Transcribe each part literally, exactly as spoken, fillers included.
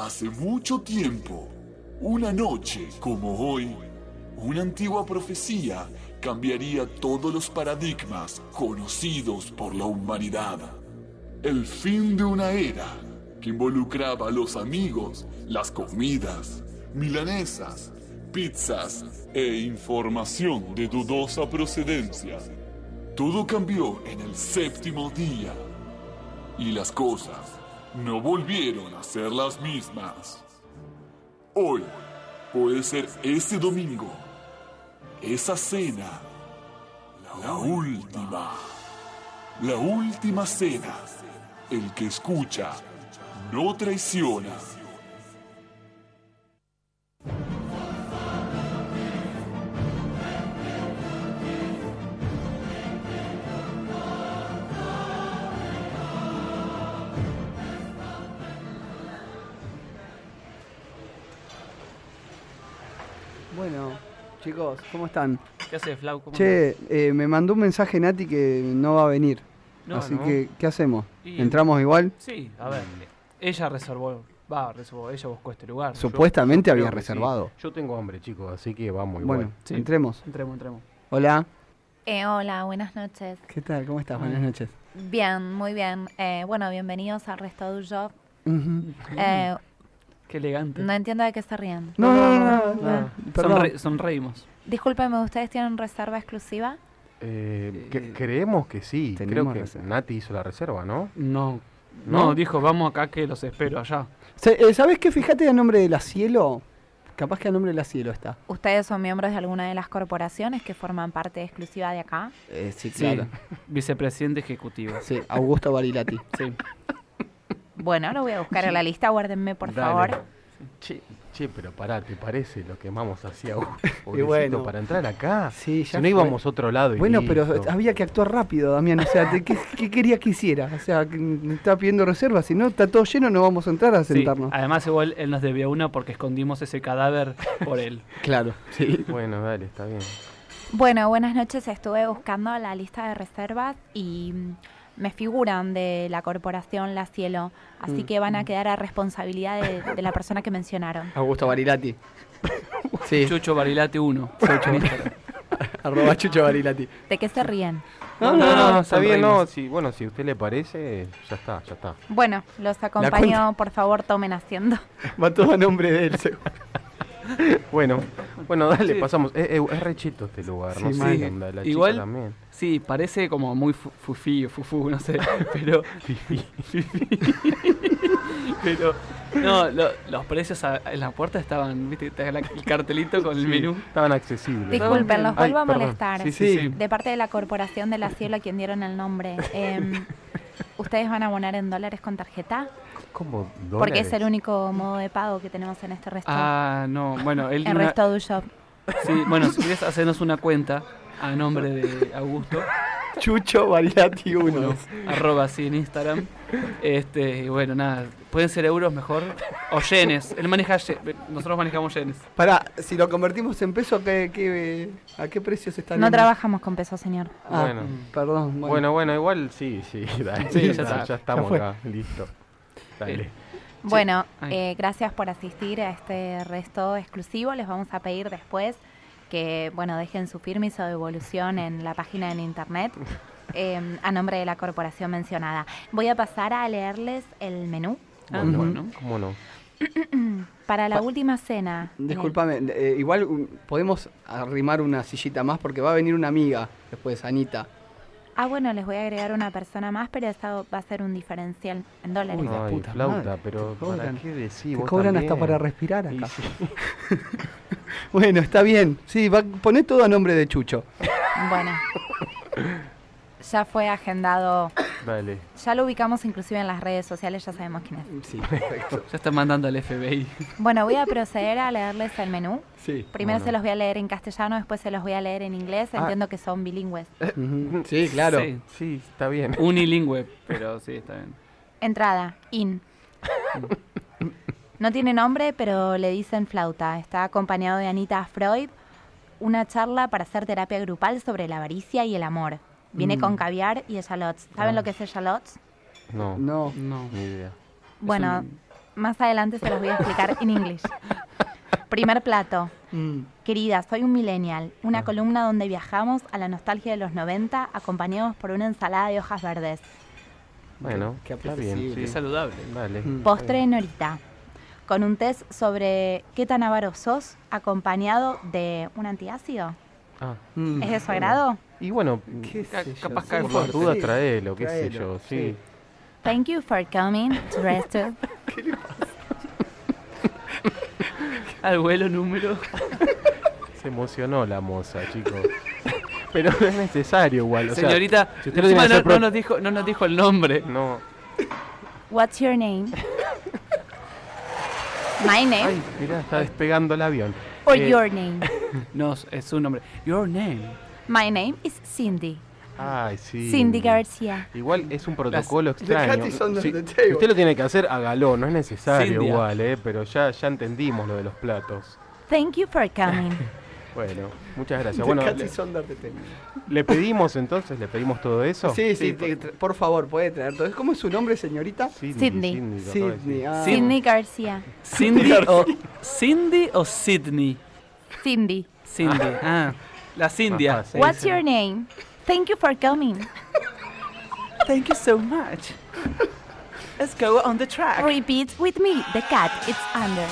Hace mucho tiempo, una noche como hoy, una antigua profecía cambiaría todos los paradigmas conocidos por la humanidad. El fin de una era que involucraba a los amigos, las comidas, milanesas, pizzas e información de dudosa procedencia. Todo cambió en el séptimo día y las cosas no volvieron a ser las mismas. Hoy puede ser ese domingo, esa cena, la última, la última cena. El que escucha no traiciona. Bueno, chicos, ¿cómo están? ¿Qué haces, Flau? ¿Cómo che, eh, me mandó un mensaje Nati que no va a venir. No, así no. que, ¿qué hacemos? Y... ¿Entramos igual? Sí, a ver. Ella reservó, va, reservó, ella buscó este lugar. Supuestamente yo, había reservado. Sí. Yo tengo hambre, chicos, así que vamos igual. Bueno, sí. entremos. Entremos, entremos. Hola. Eh, hola, buenas noches. ¿Qué tal? ¿Cómo estás? Buenas noches. Bien, muy bien. Eh, bueno, bienvenidos a Restaurant Job. Uh-huh. Eh... Qué elegante. No entiendo de qué se ríen. No, no, no. no, no, no. Sonre- sonreímos. Discúlpenme, ¿ustedes tienen reserva exclusiva? Eh, que, creemos que sí. Creo que reserva. Nati hizo la reserva, ¿no? No. No, no dijo, vamos acá que los espero allá. Eh, ¿Sabes qué? Fíjate a nombre de la Cielo. Capaz que a nombre de la Cielo está. ¿Ustedes son miembros de alguna de las corporaciones que forman parte exclusiva de acá? Eh, sí, claro. Sí. Vicepresidente ejecutivo. Sí, Augusto Barilati. Sí. Bueno, lo voy a buscar sí. en la lista, guárdenme, por Dale. favor. Che, che, pero pará, ¿te parece lo que Mamos hacía? Y bueno, para entrar acá, sí, ya si no íbamos a otro lado. Y bueno, listo. Pero había que actuar rápido, Damián. O sea, ¿qué, qué querías que hiciera? O sea, me estaba pidiendo reservas, si no está todo lleno, no vamos a entrar a sentarnos. Sí, además, igual él nos debía una porque escondimos ese cadáver por él. Claro, sí. Bueno, dale, está bien. Bueno, buenas noches. Estuve buscando la lista de reservas y... me figuran de la corporación La Cielo, así mm. que van a quedar a responsabilidad de, de la persona que mencionaron. Augusto Barilati. Sí. Chucho Barilati uno. Arroba Chucho Barilati. ¿De qué se ríen? No, no, no, no está bien, no. Si, bueno, si a usted le parece, ya está, ya está. Bueno, los acompaño, por favor, tomen asiento. Va todo a nombre de él, seguro. Bueno, bueno, dale, sí. pasamos. Es, es rechito este lugar, sí, no sé, sí. onda, la igual, chica también. Sí, parece como muy fufi, fufu, no sé, pero... pero, no, lo, los precios a, en la puerta estaban, viste, el cartelito con el sí, menú. Estaban accesibles. Disculpen, los vuelvo Ay, a molestar. Sí, sí, sí. De parte de la corporación de La Cielo, a quien dieron el nombre. Eh, ¿Ustedes van a abonar en dólares con tarjeta? ¿Cómo? ¿Dólares? Porque es el único modo de pago que tenemos en este resto. Ah, no, bueno. El, el una... resto de un shop. Sí, bueno, si quieres hacernos una cuenta a nombre de Augusto. Chucho Barilati uno. Arroba así en Instagram. Este, y bueno, nada, pueden ser euros mejor o yenes. Él maneja ye- nosotros manejamos yenes. Pará, si lo convertimos en peso, ¿qué, qué, ¿a qué precios están? No en... trabajamos con pesos, señor. Ah, bueno. Perdón. Bueno. bueno, bueno, igual sí, sí. Dale, sí, ya, da, ya estamos ya acá, listo. Dale. Bueno, eh, gracias por asistir a este resto exclusivo. Les vamos a pedir después que, bueno, dejen su firma y su devolución en la página en internet eh, a nombre de la corporación mencionada. Voy a pasar a leerles el menú. Bueno, uh-huh. ¿no? ¿Cómo no? Para la pa- última cena. Discúlpame, el... eh, igual um, podemos arrimar una sillita más porque va a venir una amiga después, Anita. Ah, bueno, les voy a agregar una persona más, pero eso va a ser un diferencial en dólares. Uy, la Ay, puta flauta, madre, pero ¿para cobran? qué decís? Te cobran también? Hasta para respirar acá. Sí, sí. Bueno, está bien. Sí, va, poné todo a nombre de Chucho. Bueno. Ya fue agendado. Dale. Ya lo ubicamos inclusive en las redes sociales, ya sabemos quién es. Sí, perfecto. Ya están mandando al F B I. Bueno, voy a proceder a leerles el menú. Sí. Primero bueno. se los voy a leer en castellano, después se los voy a leer en inglés. Entiendo ah. que son bilingües. Sí, claro. Sí, sí, está bien. Unilingüe, pero sí, está bien. Entrada, in. No tiene nombre, pero le dicen flauta. Está acompañado de Anita Freud. Una charla para hacer terapia grupal sobre la avaricia y el amor. Viene mm. con caviar y echalots. ¿Saben no. lo que es echalots? No. No. No. Ni idea. Bueno, un... más adelante se los voy a explicar en inglés. Primer plato. Mm. Querida, soy un millennial. Una ah. columna donde viajamos a la nostalgia de los noventa, acompañados por una ensalada de hojas verdes. Bueno, qué bien, sí, es saludable. Vale. Mm. Postre en horita. Con un test sobre qué tan avaro sos, acompañado de un antiácido. Ah. Mm. ¿Es de su agrado? Y bueno, ca- capaz que por sí, duda traelo, qué sé yo, sí. sí. Thank you for coming to Resto. ¿Qué le pasa? Al vuelo número. Se emocionó la moza, chicos. Pero no es necesario igual. O Señorita, sea, si usted no, no, pro... no, nos dijo, no nos dijo el nombre. No. What's your name? My name. Ay, mirá, está despegando el avión. Or eh, your name. No, es su nombre. Your name. My name is Cindy. Ay, sí. Cindy García. Igual es un protocolo Las, extraño. Si, si usted lo tiene que hacer, hágalo. No es necesario Cindy. Igual, eh, pero ya, ya entendimos lo de los platos. Thank you for coming. Bueno, muchas gracias. Bueno, le, le pedimos entonces, le pedimos todo eso. Sí, sí, sí por, tra- por favor, puede traer todo eso. ¿Cómo es su nombre, señorita? Sidney. Sidney, Sidney, ah. Sidney García. Cindy o Cindy o Sidney. Cindy. Cindy. Ah, ah. La Cindia. Ah, sí, What's sí. your name? Thank you for coming. Thank you so much. Let's go on the track. Repeat with me. The cat is under.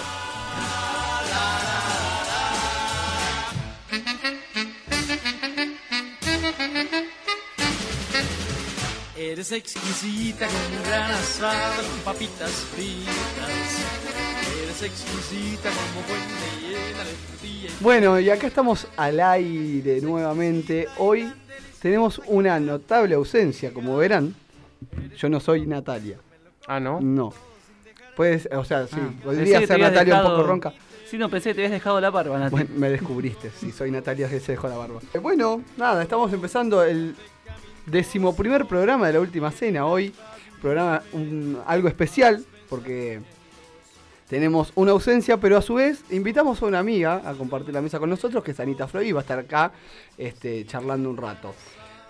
Eres exquisita con gran asado, con papitas fritas. Eres exquisita como buena llena de frutilla. Bueno, y acá estamos al aire nuevamente. Hoy tenemos una notable ausencia, como verán. Yo no soy Natalia. ¿Ah, no? No. Puedes, o sea, sí, ah, podría ser Natalia dejado... un poco ronca. Sí, no, pensé que te habías dejado la barba, Natalia. Bueno, me descubriste, sí, soy Natalia que se dejó la barba. Eh, bueno, nada, estamos empezando el decimoprimer programa de La Última Cena hoy. Programa un, algo especial, porque tenemos una ausencia, pero a su vez invitamos a una amiga a compartir la mesa con nosotros, que es Anita Freud, y va a estar acá este, charlando un rato.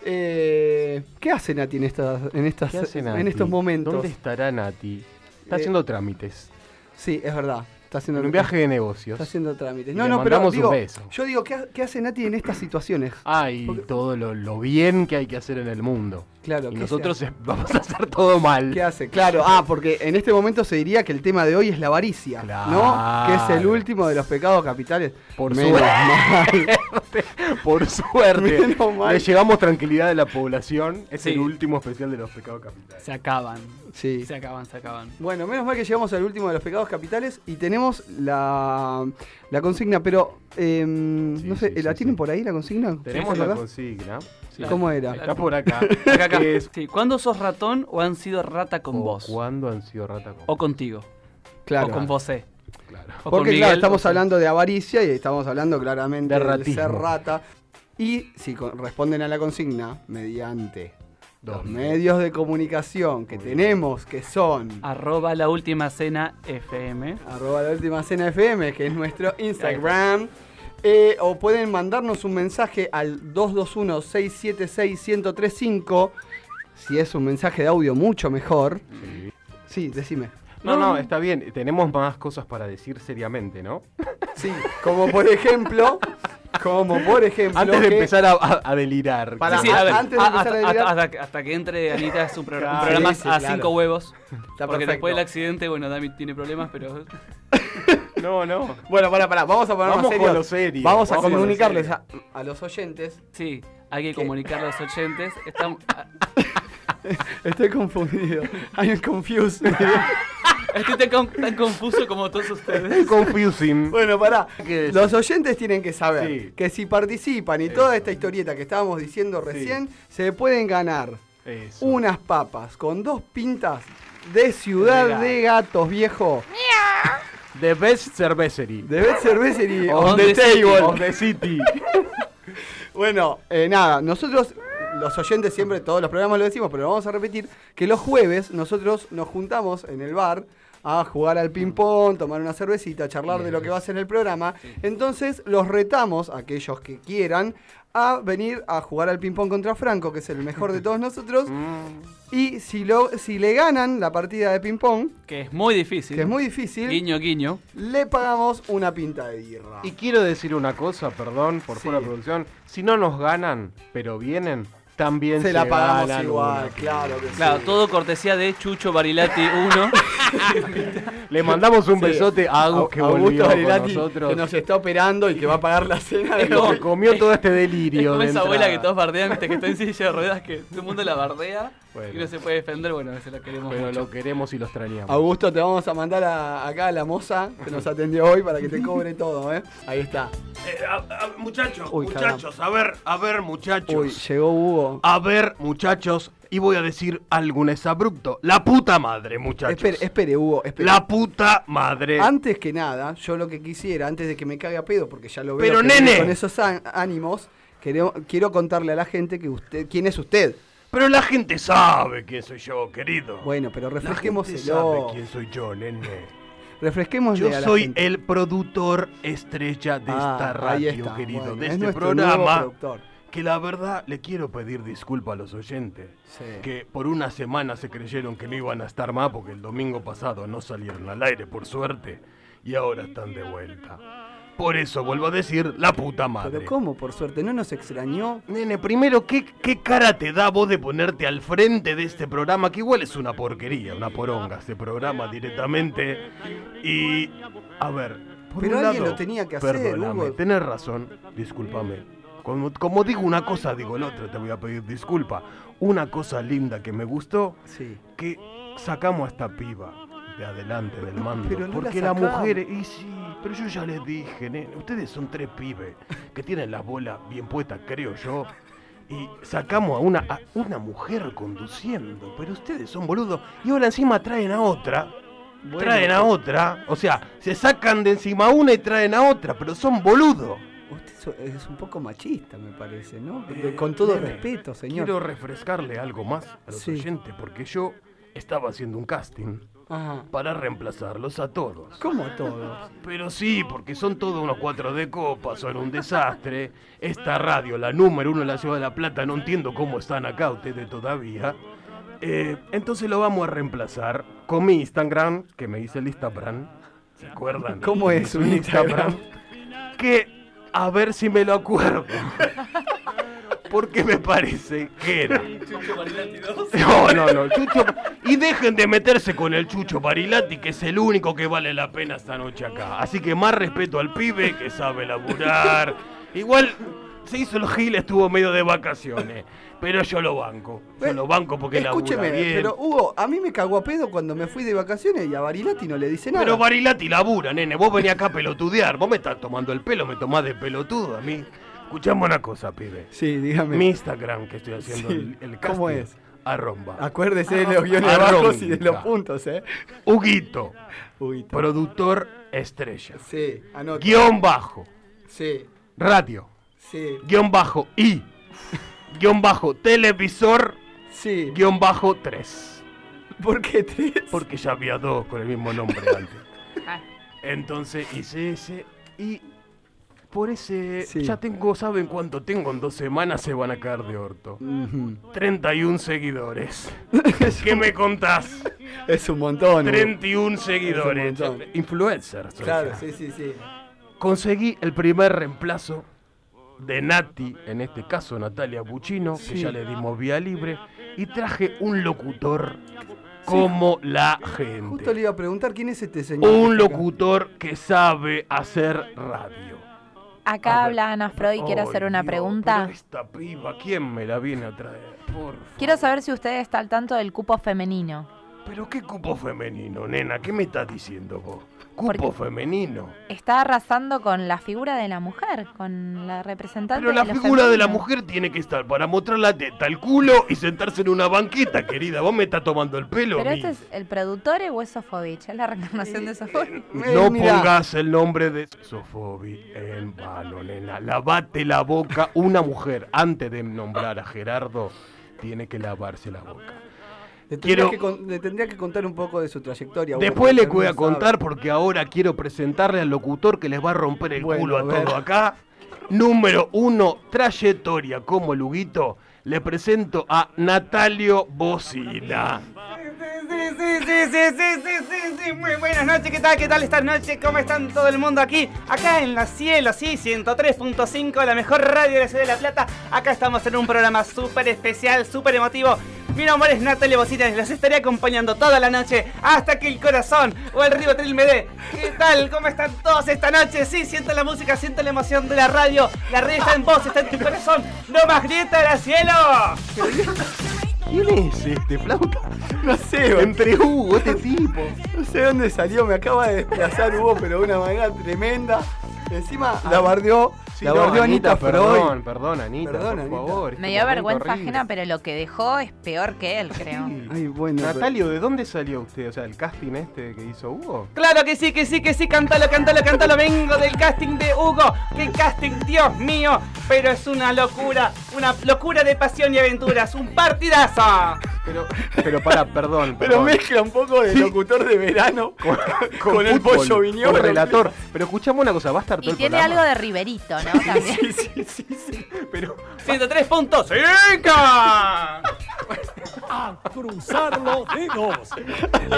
Eh, ¿Qué hace Nati en, estas, en, estas, ¿Qué hace Nati? en estos momentos? ¿Dónde estará Nati? Está eh, haciendo trámites. Sí, es verdad. Está haciendo un viaje de negocios. Está haciendo trámites. No, no, pero digo, yo digo, ¿qué, ¿qué hace Nati en estas situaciones? Ay, ah, todo lo, lo bien que hay que hacer en el mundo. Claro. Y nosotros sea? vamos a hacer todo mal. ¿Qué hace? Claro. Ah, porque en este momento se diría que el tema de hoy es la avaricia, claro, ¿no? Que es el último de los pecados capitales. Por Menos suerte. Mal. Por suerte. Menos mal. Le llevamos tranquilidad a la población. Es sí. el último especial de los pecados capitales. Se acaban. Sí. Se acaban, se acaban. Bueno, menos mal que llegamos al último de los pecados capitales y tenemos La, la consigna, pero eh, sí, no sé, sí, ¿la sí, tienen sí. por ahí la consigna? Tenemos la verdad? consigna. Sí. ¿Cómo era? Está por acá. acá, acá. Es... Sí. ¿Cuándo sos ratón o han sido rata con o vos? ¿Cuándo han sido rata con vos? O contigo. Claro. O con vos, eh. Claro. O Porque, Miguel, claro, estamos o... hablando de avaricia y estamos hablando claramente de, de ser rata. Y si con, responden a la consigna mediante dos medios de comunicación que tenemos, que son arroba la última cena fm arroba la última cena fm, que es nuestro Instagram, eh, o pueden mandarnos un mensaje al dos dos uno seis siete seis uno cero tres cinco. Si es un mensaje de audio, mucho mejor. Sí, sí, decime. No, no, está bien, tenemos más cosas para decir seriamente, ¿no? Sí, como por ejemplo, como por ejemplo... Antes de empezar a, a delirar. Para, sí, a, a ver, antes de empezar a, a delirar... Hasta, hasta, hasta que entre Anita es un programa, ah, un programa sí, a claro. cinco huevos. Está porque perfecto. Después del accidente, bueno, Dami tiene problemas, pero... No, no. Bueno, pará, pará, vamos a ponernos serios. Vamos, serio. vamos, vamos a comunicarles a, a los oyentes. Sí, hay que ¿Qué? comunicar a los oyentes. Estamos... Estoy confundido. I'm confused. Estoy tan, tan confuso como todos ustedes. Confusing. Bueno, pará. Los oyentes tienen que saber sí. que si participan y Eso. toda esta historieta que estábamos diciendo recién, sí. se pueden ganar Eso. unas papas con dos pintas de Ciudad de, de Gatos, viejo. The Best Cervecery. The Best Cervecery on, on the, the table. On the city. Bueno, eh, nada, nosotros... Los oyentes siempre, todos los programas lo decimos, pero lo vamos a repetir, que los jueves nosotros nos juntamos en el bar a jugar al ping-pong, tomar una cervecita, charlar de lo que va a ser el programa. Entonces los retamos, aquellos que quieran, a venir a jugar al ping-pong contra Franco, que es el mejor de todos nosotros. Y si, lo, si le ganan la partida de ping-pong, que es muy difícil, que es muy difícil, guiño, guiño, le pagamos una pinta de birra. Y quiero decir una cosa, perdón, por fuera de producción. Si no nos ganan, pero vienen, también se, se la pagamos igual, una. Claro que claro, sí. Todo cortesía de Chucho Barilati uno. Le mandamos un sí. besote a Agus, que volvió con nosotros, que nos está operando y que va a pagar la cena de lo que comió todo este delirio. Es como de esa entrada. Abuela que todos bardean, viste, que está en silla de ruedas, que todo el mundo la bardea. Bueno. Y no se puede defender, bueno, se lo queremos Pero mucho. Lo queremos y lo extrañamos. Augusto, te vamos a mandar a, acá a la moza que nos atendió hoy para que te cobre todo, ¿eh? Ahí está. Eh, a, a, muchachos, Uy, muchachos, caramba. a ver, a ver, muchachos. Uy, llegó Hugo. A ver, muchachos, y voy a decir algo abrupto. La puta madre, muchachos. Espere, espere, Hugo, espere. La puta madre. Antes que nada, yo lo que quisiera, antes de que me cague a pedo, porque ya lo veo Pero, nene. con esos ánimos, quiero, quiero contarle a la gente que usted, quién es usted. Pero la gente sabe quién soy yo, querido. Bueno, pero refresquémoselo. La gente sabe quién soy yo, nene. Refresquémosle Yo soy gente. el productor estrella de ah, esta radio, querido. Bueno, de es este programa. Que la verdad le quiero pedir disculpa a los oyentes. Sí. Que por una semana se creyeron que no iban a estar más porque el domingo pasado no salieron al aire, por suerte. Y ahora están de vuelta. Por eso vuelvo a decir, la puta madre. Pero ¿cómo, por suerte? ¿No nos extrañó? Nene, primero, ¿qué, qué cara te da vos de ponerte al frente de este programa? Que igual es una porquería, una poronga este programa directamente. Y, a ver, por Pero un alguien lado, lo tenía que hacer, perdóname, Hugo. Tenés razón, discúlpame. Como, como digo una cosa, digo la otra, te voy a pedir disculpa. Una cosa linda que me gustó, sí. que sacamos a esta piba de adelante del mando, pero no porque la, la mujer, y sí, pero yo ya les dije, nene, ustedes son tres pibes que tienen las bolas bien puestas, creo yo, y sacamos a una, a una mujer conduciendo, pero ustedes son boludos, y ahora encima traen a otra, bueno, traen a otra, o sea, se sacan de encima a una y traen a otra, pero son boludos. Usted es un poco machista, me parece, ¿no? Eh, Con todo nene, respeto, señor. Quiero refrescarle algo más a los sí. oyentes, porque yo estaba haciendo un casting. Ajá. Para reemplazarlos a todos. ¿Cómo a todos? Pero sí, porque son todos unos cuatro de copa, son un desastre. Esta radio, la número uno de la ciudad de La Plata, no entiendo cómo están acá ustedes todavía. Eh, entonces lo vamos a reemplazar con mi Instagram, que me hice el Instagram. ¿Se acuerdan? ¿Cómo es un Instagram? Instagram? Que, a ver si me lo acuerdo. Porque me parece que era Chucho Barilati dos. No, no, no, Chucho. Y dejen de meterse con el Chucho Barilati, que es el único que vale la pena esta noche acá. Así que más respeto al pibe que sabe laburar. Igual se hizo el gil, estuvo medio de vacaciones. Pero yo lo banco. Yo lo banco porque Escúcheme, labura bien. Pero Hugo, a mí me cagó a pedo cuando me fui de vacaciones y a Barilati no le dice nada. Pero Barilati labura, nene. Vos venís acá a pelotudear. Vos me estás tomando el pelo, me tomás de pelotudo a mí. Escuchame una cosa, pibe. Sí, dígame. Mi Instagram que estoy haciendo sí. el, el casting. ¿Cómo es? Arromba. Acuérdese de los guiones bajos y de los puntos, ¿eh? Huguito. Huguito. Productor estrella. Sí, anota. Guión bajo. Sí. Radio. Sí. Guión bajo I. Guión bajo televisor. Sí. Guión bajo tres. ¿Por qué tres? Porque ya había dos con el mismo nombre antes. Entonces hice ese y... Por ese... Sí. Ya tengo... ¿Saben cuánto tengo? En dos semanas se van a caer de orto. Uh-huh. treinta y uno seguidores. ¿Qué me contás? Es un montón. treinta y uno seguidores. Un montón. Influencers. Claro, o sea. sí, sí, sí. Conseguí el primer reemplazo de Nati, en este caso Natalia Buccino, sí. que ya le dimos vía libre, y traje un locutor... Como sí. la gente. Justo le iba a preguntar quién es este señor. Un locutor que sabe hacer radio. Acá habla Ana Freud y quiere hacer una pregunta. Esta piba, ¿quién me la viene a traer? Quiero saber si usted está al tanto del cupo femenino. ¿Pero qué cupo femenino, nena? ¿Qué me estás diciendo vos? ¿Cupo femenino? Está arrasando con la figura de la mujer, con la representante de la mujer. Pero la figura de la mujer tiene que estar para mostrar la teta, el culo y sentarse en una banqueta, querida. Vos me estás tomando el pelo. ¿Pero este es el productor o es Sofovich? ¿Es la reencarnación de Sofovich? No pongas el nombre de Sofovich en vano, nena. Lavate la boca. Una mujer, antes de nombrar a Gerardo, tiene que lavarse la boca. Le tendría, quiero... que, le tendría que contar un poco de su trayectoria. Después le voy a contar porque ahora quiero presentarle al locutor que les va a romper el bueno, culo a, a todo acá. Número uno, trayectoria como Luguito. le presento a Natalio Bocina. Sí, sí, sí, sí, sí, sí, sí, sí, muy buenas noches, ¿qué tal? ¿Qué tal esta noche? ¿Cómo están todo el mundo aquí? Acá en la Cielo, sí, ciento tres punto cinco, la mejor radio de la ciudad de La Plata. Acá estamos en un programa súper especial, súper emotivo. Mi nombre es Natalio Bocina y los estaré acompañando toda la noche hasta que el corazón o el ribotril me dé. ¿Qué tal? ¿Cómo están todos esta noche? Sí, siento la música, siento la emoción de la radio. La radio está en vos, está en tu corazón. ¡No más grieta de la Cielo! ¿Quién es este flauta? No sé, entre Hugo, este tipo. No sé dónde salió, me acaba de desplazar Hugo, pero de una manera tremenda. Encima la bardeó, sí, la no, bardeó Anita, Anita Freud. Perdón, perdón Anita, perdón, por Anita. favor. Me dio vergüenza horrible. ajena, pero lo que dejó es peor que él, creo. Sí. Ay, bueno, Natalio, pero... ¿de dónde salió usted? O sea, ¿el casting este que hizo Hugo? Claro que sí, que sí, que sí, cántalo, cántalo, cántalo. Vengo del casting de Hugo. ¡Qué casting, Dios mío! Pero es una locura, una locura de pasión y aventuras. ¡Un partidazo! Pero, pero para, perdón, perdón. Pero mezcla un poco de locutor de verano con, con, con el fútbol, pollo viñón. Con relator. Pero escuchame una cosa, basta. Y tiene algo de Riverito, ¿no? También. Sí, sí, sí, sí. Pero... ciento tres punto cinco. A cruzar los dedos.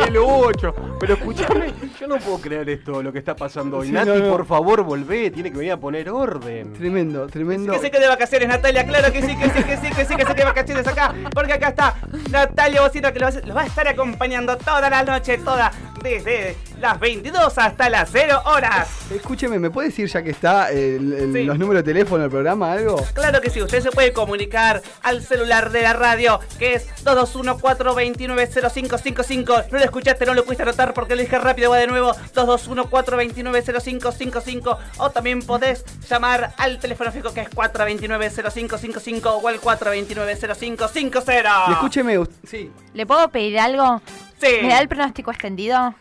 El ocho. Pero escúchame, yo no puedo creer esto, lo que está pasando hoy. Sí, Nati, no, no. por favor, volvé. Tiene que venir a poner orden. Tremendo, tremendo. Sí que se quede de vacaciones, Natalia. Claro que sí, que sí, que sí, que sí, que se quede de vacaciones acá. Porque acá está Natalia Bocina, que los va a estar acompañando toda la noche, toda, desde las veintidós hasta las cero horas. Escúcheme, ¿me puede decir, ya que está, el, el, sí. los números de teléfono del programa, algo? Claro que sí, usted se puede comunicar al celular de la radio, que es dos dos uno, cuatro dos nueve, cero cinco cinco cinco. No lo escuchaste, no lo pudiste anotar porque lo dije rápido, va de nuevo, dos dos uno, cuatro dos nueve, cero cinco cinco cinco. O también podés llamar al teléfono fijo, que es cuatro dos nueve, cero cinco cinco cinco o al cuatro dos nueve, cero cinco cinco cero. Y escúcheme, usted, sí. ¿Le puedo pedir algo? Sí. ¿Me da el pronóstico extendido?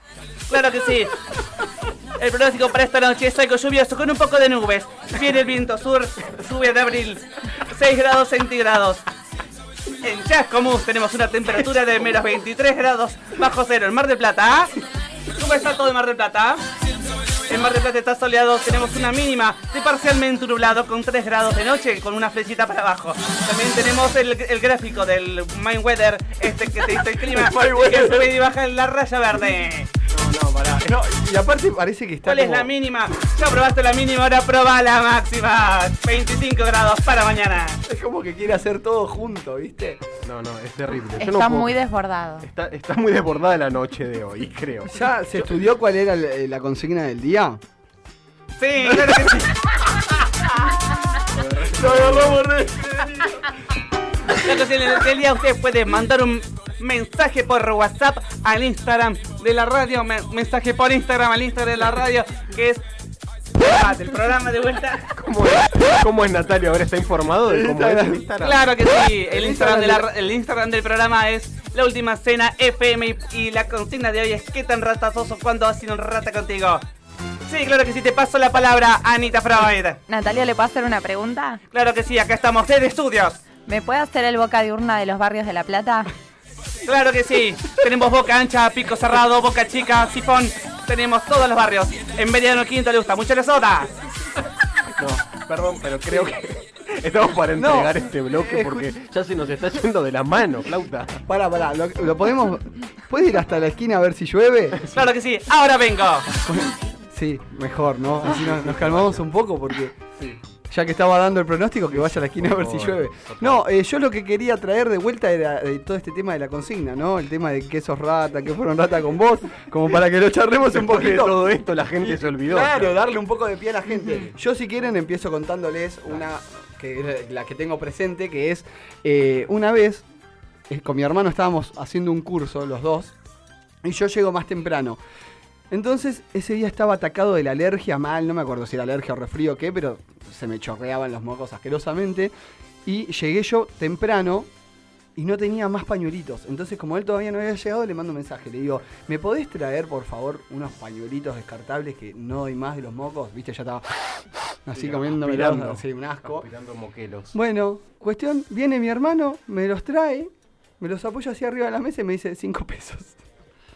Claro que sí. El pronóstico para esta noche es algo lluvioso con un poco de nubes. Viene el viento sur, sube de abril, seis grados centígrados. En Chascomús tenemos una temperatura de menos veintitrés grados bajo cero. En Mar del Plata, ¿cómo está todo en Mar del Plata? En Mar del Plata está soleado, tenemos una mínima de parcialmente nublado con tres grados de noche con una flechita para abajo. También tenemos el, el gráfico del Mind Weather, este que te dice el clima, que sube y baja en la raya verde. No, no, pará. No, y aparte parece que está. ¿Cuál como... es la mínima? Ya probaste la mínima, ahora probá la máxima. veinticinco grados para mañana. Es como que quiere hacer todo junto, ¿viste? No, no, es terrible. Está no muy puedo... desbordado. Está, está muy desbordada la noche de hoy, creo. ¿Ya se estudió cuál era la, la consigna del día? Sí, claro que sí. No, no, no, no, no. El día usted puede mandar un mensaje por WhatsApp al Instagram de la radio, me- mensaje por Instagram al Instagram de la radio, que es ah, del programa de vuelta. ¿Cómo es? ¿Cómo es, Natalio? Ahora está informado de cómo es el Instagram. Claro que sí, el Instagram, de la, el Instagram del programa es La Última Cena F M y la consigna de hoy es ¿qué tan ratazoso cuando has sido un rata contigo? Sí, claro que sí, te paso la palabra a Anita Freud. Natalia, ¿le puedo hacer una pregunta? Claro que sí, acá estamos desde estudios. ¿Me puede hacer el boca diurna de los barrios de La Plata? Claro que sí, tenemos Boca Ancha, Pico Cerrado, Boca Chica, Sifón, tenemos todos los barrios. En Mediano Quinto le gusta mucho la soda. No, perdón, pero creo que estamos para entregar no, este bloque porque ya se nos está yendo de las manos, flauta. Pará, pará, ¿lo, lo podemos? ¿Puedes ir hasta la esquina a ver si llueve? Claro que sí, ahora vengo. Sí, mejor, ¿no? Así nos, nos calmamos un poco porque... Sí. Ya que estaba dando el pronóstico, que vaya a la esquina a ver si llueve. No, eh, yo lo que quería traer de vuelta era de todo este tema de la consigna, ¿no? El tema de que sos rata, que fueron rata con vos, como para que lo charremos un poquito. De todo esto la gente se olvidó. Claro, darle un poco de pie a la gente. Yo, si quieren, empiezo contándoles una, que la que tengo presente, que es eh, una vez, con mi hermano estábamos haciendo un curso, los dos, y yo llego más temprano. Entonces, ese día estaba atacado de la alergia mal, no me acuerdo si era alergia o resfrío o qué, pero se me chorreaban los mocos asquerosamente. Y llegué yo temprano y no tenía más pañuelitos. Entonces, como él todavía no había llegado, le mando un mensaje. Le digo, ¿me podés traer, por favor, unos pañuelitos descartables que no doy más de los mocos? Viste, ya estaba así comiéndome los, así un asco. Aspirando moquelos. Bueno, cuestión, viene mi hermano, me los trae, me los apoya hacia arriba de la mesa y me dice cinco pesos.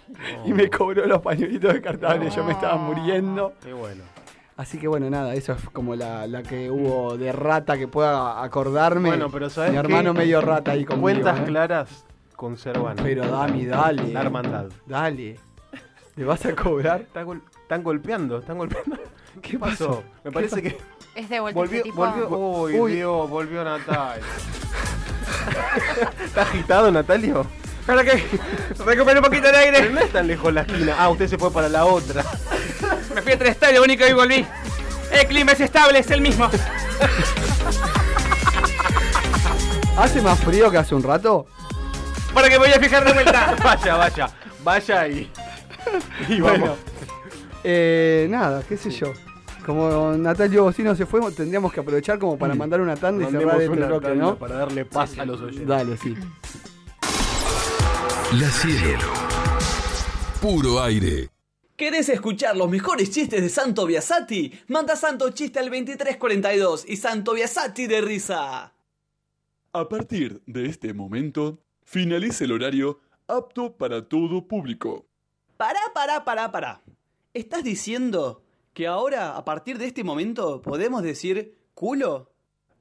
No. Y me cobró los pañuelitos descartables, no. Yo me estaba muriendo. Qué bueno. Así que bueno, nada, eso es como la, la que hubo de rata que pueda acordarme. Bueno, pero ¿sabes Mi hermano qué? medio rata ahí conmigo. Cuentas ¿eh? claras conservan. Pero Dami, dale. La hermandad. Dale. ¿Le vas a cobrar? Están, gol- están golpeando, están golpeando. ¿Qué pasó? Me ¿Qué parece pasó? que... Es de vuelta volvió, tipo... volvió, uy, uy. Dios, volvió Natalio. ¿Está agitado, Natalio? ¿Para qué? Recupera un poquito de aire. Pero no es tan lejos la esquina. Ah, usted se fue para la otra. Me fui a tres estadios, lo único que hoy volví. El clima es estable, es el mismo. ¿Hace más frío que hace un rato? Para que voy a fijar de vuelta. Vaya, vaya. Vaya y... Y vamos. Bueno, eh, nada, qué sé sí. yo. Como Natalio Bocino se fue, tendríamos que aprovechar como para mandar una tanda y cerrar este bloque, ¿no? Para darle paz sí, sí. a los oyentes. Dale, sí. La Cielo. Puro aire. ¿Querés escuchar los mejores chistes de Santo Biasati? Manda Santo Chiste al veintitrés cuarenta y dos y Santo Biasati de risa. A partir de este momento, finaliza el horario apto para todo público. Pará, pará, pará, pará. ¿Estás diciendo que ahora, a partir de este momento, podemos decir culo?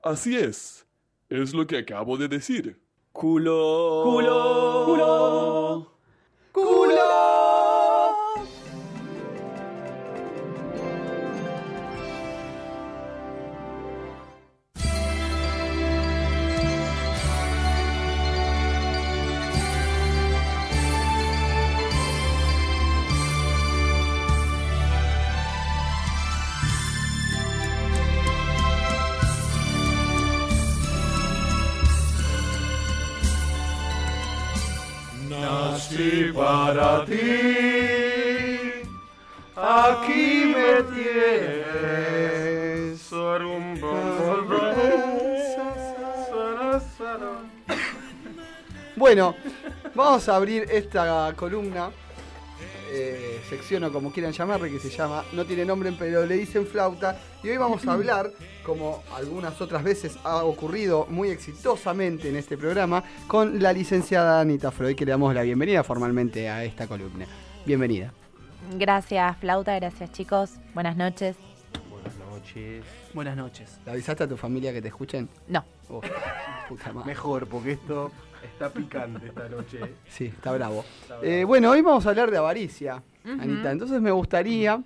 Así es. Es lo que acabo de decir. Culo. Culo. Culo. Culo. Nací para ti, aquí me tienes. Bueno, vamos a abrir esta columna, eh, sección o como quieran llamarle, que se llama No tiene nombre pero le dicen flauta. Y hoy vamos a hablar, como algunas otras veces ha ocurrido muy exitosamente en este programa, con la licenciada Anita Freud, que le damos la bienvenida formalmente a esta columna. Bienvenida. Gracias, flauta. Gracias, chicos. Buenas noches. Buenas noches. Buenas noches. ¿Le avisaste a tu familia que te escuchen? No. Oh, puta madre. Mejor, porque esto está picante esta noche. Sí, está bravo. Está bravo. Eh, bueno, hoy vamos a hablar de avaricia, uh-huh. Anita. Entonces me gustaría...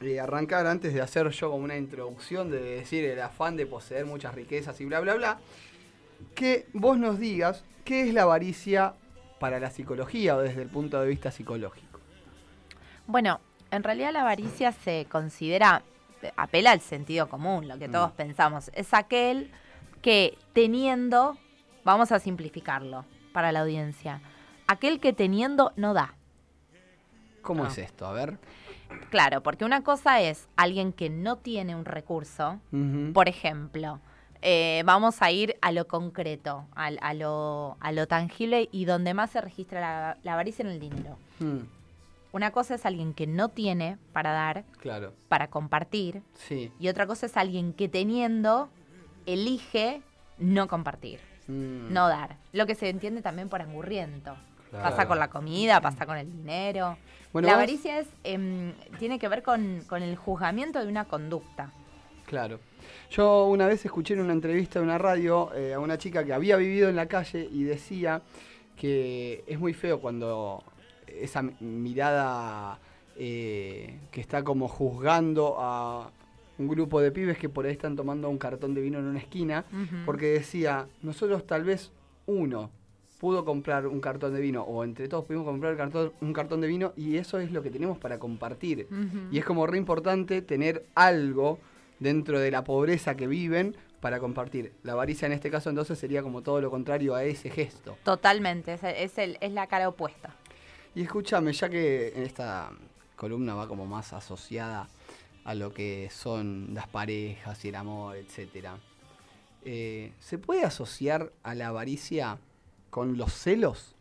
Eh, arrancar antes de hacer yo como una introducción de decir el afán de poseer muchas riquezas y bla bla bla, que vos nos digas qué es la avaricia para la psicología o desde el punto de vista psicológico. Bueno, en realidad la avaricia se considera, apela al sentido común, lo que todos mm. pensamos, es aquel que teniendo, vamos a simplificarlo para la audiencia, aquel que teniendo no da. ¿Cómo no. es esto? A ver... Claro, porque una cosa es alguien que no tiene un recurso, uh-huh. por ejemplo, eh, vamos a ir a lo concreto, a, a, lo, a lo tangible y donde más se registra la, la avaricia en el dinero. Mm. Una cosa es alguien que no tiene para dar, claro. para compartir, sí. y otra cosa es alguien que teniendo elige no compartir, mm. no dar, lo que se entiende también por angurriento. Claro. Pasa con la comida, pasa con el dinero. Bueno, la avaricia es, eh, tiene que ver con, con el juzgamiento de una conducta. Claro. Yo una vez escuché en una entrevista de una radio eh, a una chica que había vivido en la calle y decía que es muy feo cuando esa mirada eh, que está como juzgando a un grupo de pibes que por ahí están tomando un cartón de vino en una esquina, uh-huh. porque decía, nosotros tal vez uno... pudo comprar un cartón de vino, o entre todos pudimos comprar el cartón, un cartón de vino, y eso es lo que tenemos para compartir. Uh-huh. Y es como re importante tener algo dentro de la pobreza que viven para compartir. La avaricia en este caso entonces sería como todo lo contrario a ese gesto. Totalmente, es, el, es, el, es la cara opuesta. Y escúchame, ya que en esta columna va como más asociada a lo que son las parejas y el amor, etcétera, eh, ¿se puede asociar a la avaricia... con los celos,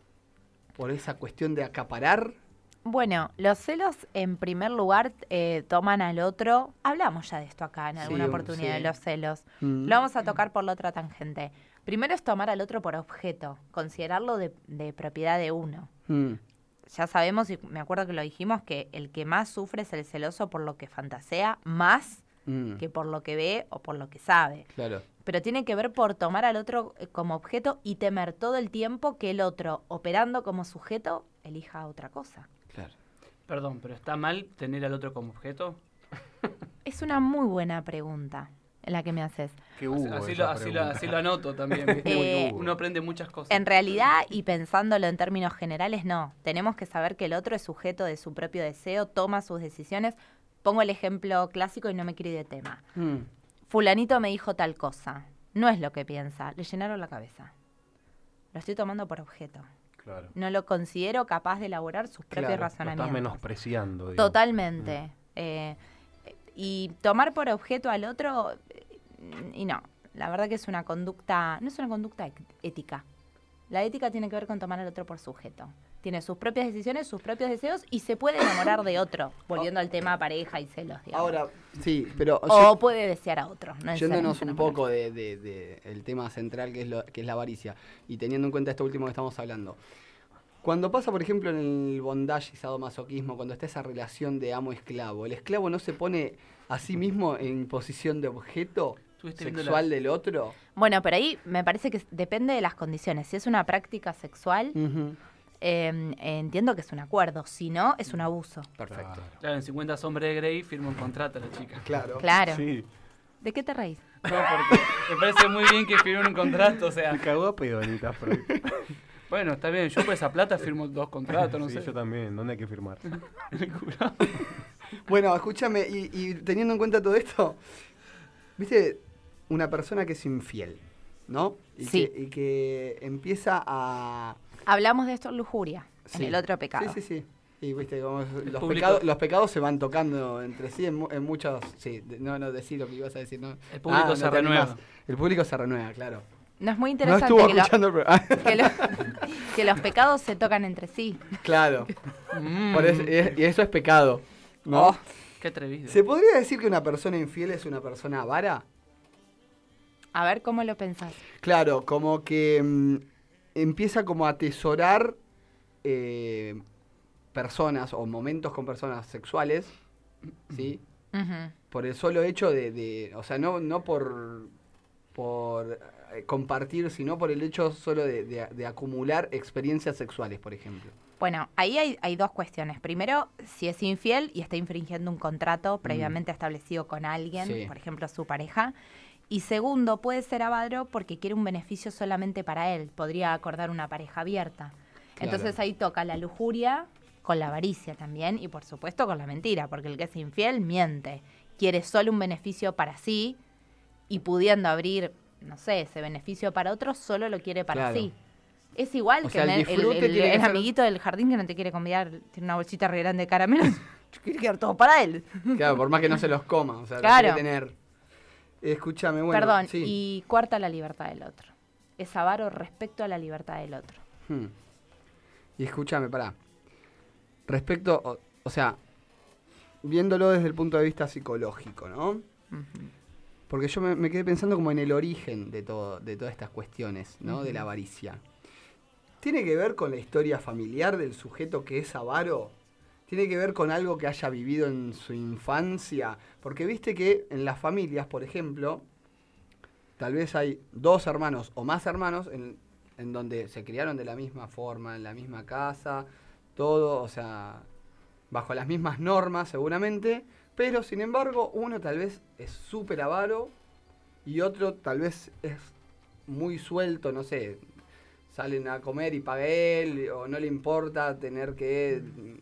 por esa cuestión de acaparar? Bueno, los celos en primer lugar eh, toman al otro, hablamos ya de esto acá en alguna sí, oportunidad, sí. de los celos, mm. lo vamos a tocar por la otra tangente. Primero es tomar al otro por objeto, considerarlo de, de propiedad de uno. Mm. ya sabemos, y me acuerdo que lo dijimos, que el que más sufre es el celoso por lo que fantasea más mm. que por lo que ve o por lo que sabe. Claro. Pero tiene que ver por tomar al otro como objeto y temer todo el tiempo que el otro, operando como sujeto, elija otra cosa. Claro. Perdón, ¿pero está mal tener al otro como objeto? Es una muy buena pregunta la que me haces. Qué hubo así, lo, así, lo, así lo anoto también. eh, Uno aprende muchas cosas. En realidad, y pensándolo en términos generales, no. Tenemos que saber que el otro es sujeto de su propio deseo, toma sus decisiones. Pongo el ejemplo clásico y no me quiero ir de tema. Mm. Fulanito me dijo tal cosa. No es lo que piensa. Le llenaron la cabeza. Lo estoy tomando por objeto. Claro. No lo considero capaz de elaborar sus claro, propios razonamientos. Lo estás menospreciando. Digamos. Totalmente. Mm. Eh, y tomar por objeto al otro, y no, la verdad que es una conducta, no es una conducta ética. La ética tiene que ver con tomar al otro por sujeto. Tiene sus propias decisiones, sus propios deseos, y se puede enamorar de otro, volviendo oh. al tema pareja y celos, digamos. Ahora, sí, pero... O, o yo, puede desear a otro. No yéndonos un poco del de, de, de tema central que es, lo, que es la avaricia, y teniendo en cuenta esto último que estamos hablando. Cuando pasa, por ejemplo, en el bondage y sadomasoquismo, cuando está esa relación de amo-esclavo, ¿el esclavo no se pone a sí mismo en posición de objeto sexual del otro? Bueno, pero ahí me parece que depende de las condiciones. Si es una práctica sexual... Uh-huh. Eh, entiendo que es un acuerdo, si no, es un abuso. Perfecto. Claro, en cincuenta sombras de Grey firma un contrato a la chica. Claro. Claro. Sí. ¿De qué te reís? No, porque me parece muy bien que firmen un contrato, o sea... Me cagó a pedonita, Freud. Bueno, está bien, yo por esa plata firmo dos contratos, no sí, sé. yo también, ¿dónde hay que firmar? El jurado. Bueno, escúchame, y, y teniendo en cuenta todo esto, viste, una persona que es infiel, ¿no? Y sí. Que, y que empieza a... Hablamos de esto en lujuria, sí. en el otro pecado. Sí, sí, sí. Y viste, como los, pecado, los pecados se van tocando entre sí en, en muchos... Sí, no, no, decí lo que ibas a decir. No. El público ah, se no renueva. El público se renueva, claro. No, es muy interesante no que, lo, que, lo, que los pecados se tocan entre sí. Claro. Mm. Por eso, y eso es pecado, ¿no? Oh, qué atrevido. ¿Se podría decir que una persona infiel es una persona avara? A ver, ¿cómo lo pensás? Claro, como que... Mmm, empieza como a atesorar eh, personas o momentos con personas sexuales, ¿sí? Uh-huh. Por el solo hecho de, de o sea, no, no por, por eh, compartir, sino por el hecho solo de, de, de acumular experiencias sexuales, por ejemplo. Bueno, ahí hay, hay dos cuestiones. Primero, si es infiel y está infringiendo un contrato previamente mm. establecido con alguien, sí. por ejemplo, su pareja. Y segundo, puede ser avaro porque quiere un beneficio solamente para él. Podría acordar una pareja abierta. Claro. Entonces ahí toca la lujuria con la avaricia también y, por supuesto, con la mentira. Porque el que es infiel miente. Quiere solo un beneficio para sí y pudiendo abrir, no sé, ese beneficio para otro, solo lo quiere para claro. sí. Es igual o que sea, el, el, el, el, el amiguito ser... del jardín que no te quiere convidar, tiene una bolsita re grande de caramelos, quiere quedar todo para él. Claro, por más que no se los coma. O sea, claro. Lo quiere tener... Escúchame, bueno. Perdón, sí. Y cuarta, la libertad del otro. Es avaro respecto a la libertad del otro. Hmm. Y escúchame, pará. Respecto, o, o sea, viéndolo desde el punto de vista psicológico, ¿no? Uh-huh. Porque yo me, me quedé pensando como en el origen de todo, de todas estas cuestiones, ¿no? Uh-huh. De la avaricia. ¿Tiene que ver con la historia familiar del sujeto que es avaro? ¿Tiene que ver con algo que haya vivido en su infancia? Porque viste que en las familias, por ejemplo, tal vez hay dos hermanos o más hermanos en, en donde se criaron de la misma forma, en la misma casa, todo, o sea, bajo las mismas normas seguramente, pero sin embargo uno tal vez es súper avaro y otro tal vez es muy suelto, no sé... Salen a comer y paga él, o no le importa tener que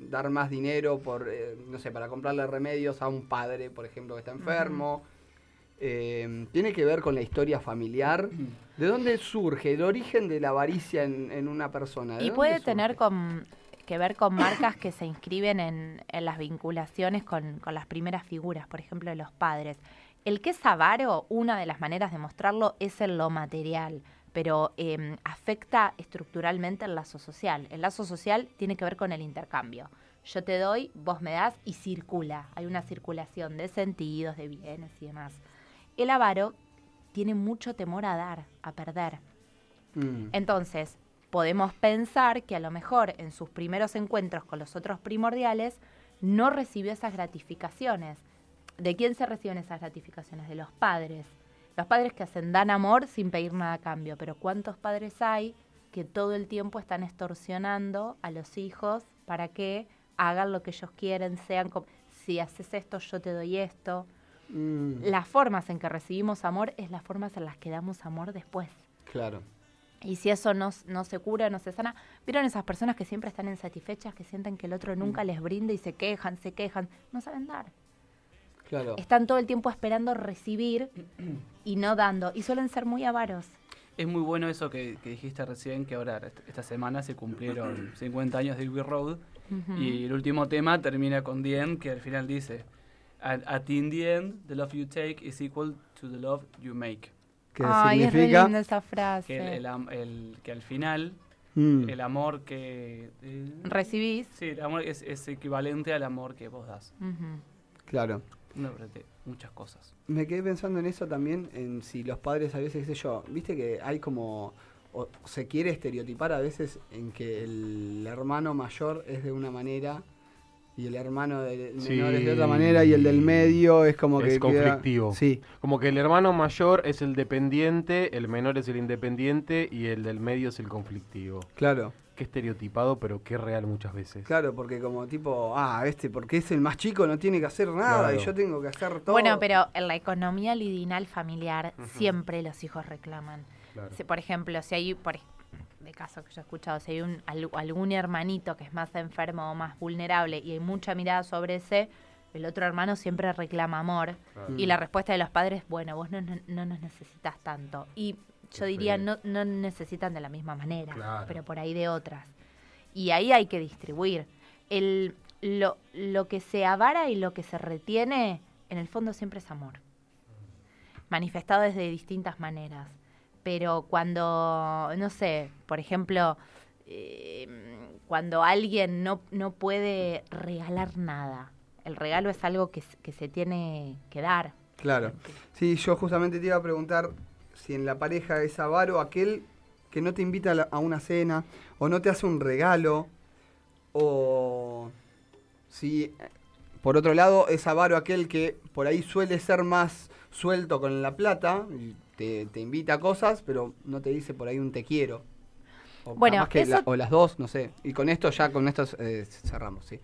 dar más dinero por, eh, no sé, para comprarle remedios a un padre, por ejemplo, que está enfermo. Uh-huh. Eh, tiene que ver con la historia familiar. Uh-huh. ¿De dónde surge el origen de la avaricia en, en una persona? Y puede surge? tener con, que ver con marcas que se inscriben en, en las vinculaciones con, con las primeras figuras, por ejemplo, de los padres. El que es avaro, una de las maneras de mostrarlo es en lo material. Pero eh, afecta estructuralmente el lazo social. El lazo social tiene que ver con el intercambio. Yo te doy, vos me das y circula. Hay una circulación de sentidos, de bienes y demás. El avaro tiene mucho temor a dar, a perder. Mm. Entonces, podemos pensar que a lo mejor en sus primeros encuentros con los otros primordiales no recibió esas gratificaciones. ¿De quién se reciben esas gratificaciones? De los padres. Los padres que hacen, dan amor sin pedir nada a cambio. Pero ¿cuántos padres hay que todo el tiempo están extorsionando a los hijos para que hagan lo que ellos quieren, sean como, si haces esto, yo te doy esto? Mm. Las formas en que recibimos amor es las formas en las que damos amor después. Claro. Y si eso no, no se cura, no se sana, ¿vieron esas personas que siempre están insatisfechas, que sienten que el otro nunca mm. les brinda y se quejan, se quejan? No saben dar. Claro. Están todo el tiempo esperando recibir y no dando. Y suelen ser muy avaros. Es muy bueno eso que, que dijiste recién, que ahora esta semana se cumplieron cincuenta años de Abbey Road. Uh-huh. Y el último tema termina con The End, que al final dice: At, at in the end, the love you take is equal to the love you make. ¿Qué Ay, significa? Es re linda esa frase. Que, el, el, el, que al final mm. el amor que... Eh, recibís. Sí, el amor es, es equivalente al amor que vos das. Uh-huh. Claro. No, muchas cosas. Me quedé pensando en eso también, en si los padres a veces, qué sé yo, viste que hay como, o se quiere estereotipar a veces en que el hermano mayor es de una manera y el hermano del sí. menor es de otra manera y el del medio es como es que... Es conflictivo. Queda, sí. Como que el hermano mayor es el dependiente, el menor es el independiente y el del medio es el conflictivo. Claro. Qué estereotipado, pero qué real muchas veces. Claro, porque como tipo, ah, este, porque es el más chico, no tiene que hacer nada claro. y yo tengo que hacer todo. Bueno, pero en la economía libidinal familiar uh-huh. siempre los hijos reclaman. Claro. Si, por ejemplo, si hay, por, de casos que yo he escuchado, si hay un, algún hermanito que es más enfermo o más vulnerable y hay mucha mirada sobre ese, el otro hermano siempre reclama amor. Claro. Y la respuesta de los padres, bueno, vos no, no, no nos necesitas tanto. Y yo diría, no, no necesitan de la misma manera, claro. pero por ahí de otras. Y ahí hay que distribuir. El, lo, lo que se avara y lo que se retiene, en el fondo siempre es amor. Manifestado desde distintas maneras. Pero cuando, no sé, por ejemplo, eh, cuando alguien no, no puede regalar nada. El regalo es algo que, que se tiene que dar. Claro. Sí, yo justamente te iba a preguntar... Si en la pareja es avaro aquel que no te invita a, la, a una cena o no te hace un regalo, o si por otro lado es avaro aquel que por ahí suele ser más suelto con la plata, y te, te invita a cosas pero no te dice por ahí un te quiero. O, bueno, que eso... la, o las dos, no sé. Y con esto ya, con esto eh, cerramos, sí.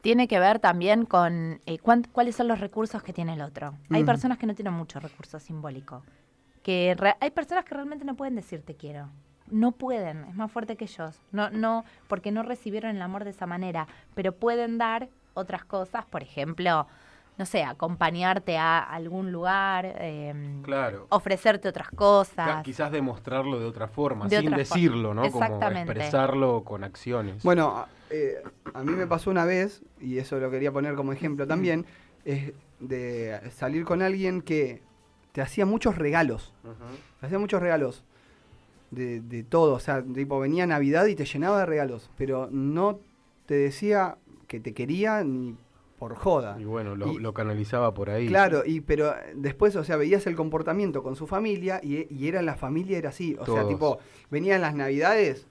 Tiene que ver también con eh, cuánt, cuáles son los recursos que tiene el otro. Hay uh-huh. personas que no tienen mucho recurso simbólico. Que re- hay personas que realmente no pueden decir te quiero. No pueden, es más fuerte que ellos. No, no, porque no recibieron el amor de esa manera. Pero pueden dar otras cosas, por ejemplo, no sé, acompañarte a algún lugar, eh, claro. ofrecerte otras cosas. Claro, quizás demostrarlo de otra forma, de sin otra decirlo, forma. ¿No? Exactamente. Como expresarlo con acciones. Bueno, eh, a mí me pasó una vez, y eso lo quería poner como ejemplo también, es de salir con alguien que... Te hacía muchos regalos. Uh-huh. Te hacía muchos regalos. De, de todo. O sea, tipo, venía Navidad y te llenaba de regalos. Pero no te decía que te quería ni por joda. Y bueno, lo, y, lo canalizaba por ahí. Claro, y pero después, o sea, veías el comportamiento con su familia y, y era la familia, era así. O Todos. sea, tipo, venían las Navidades.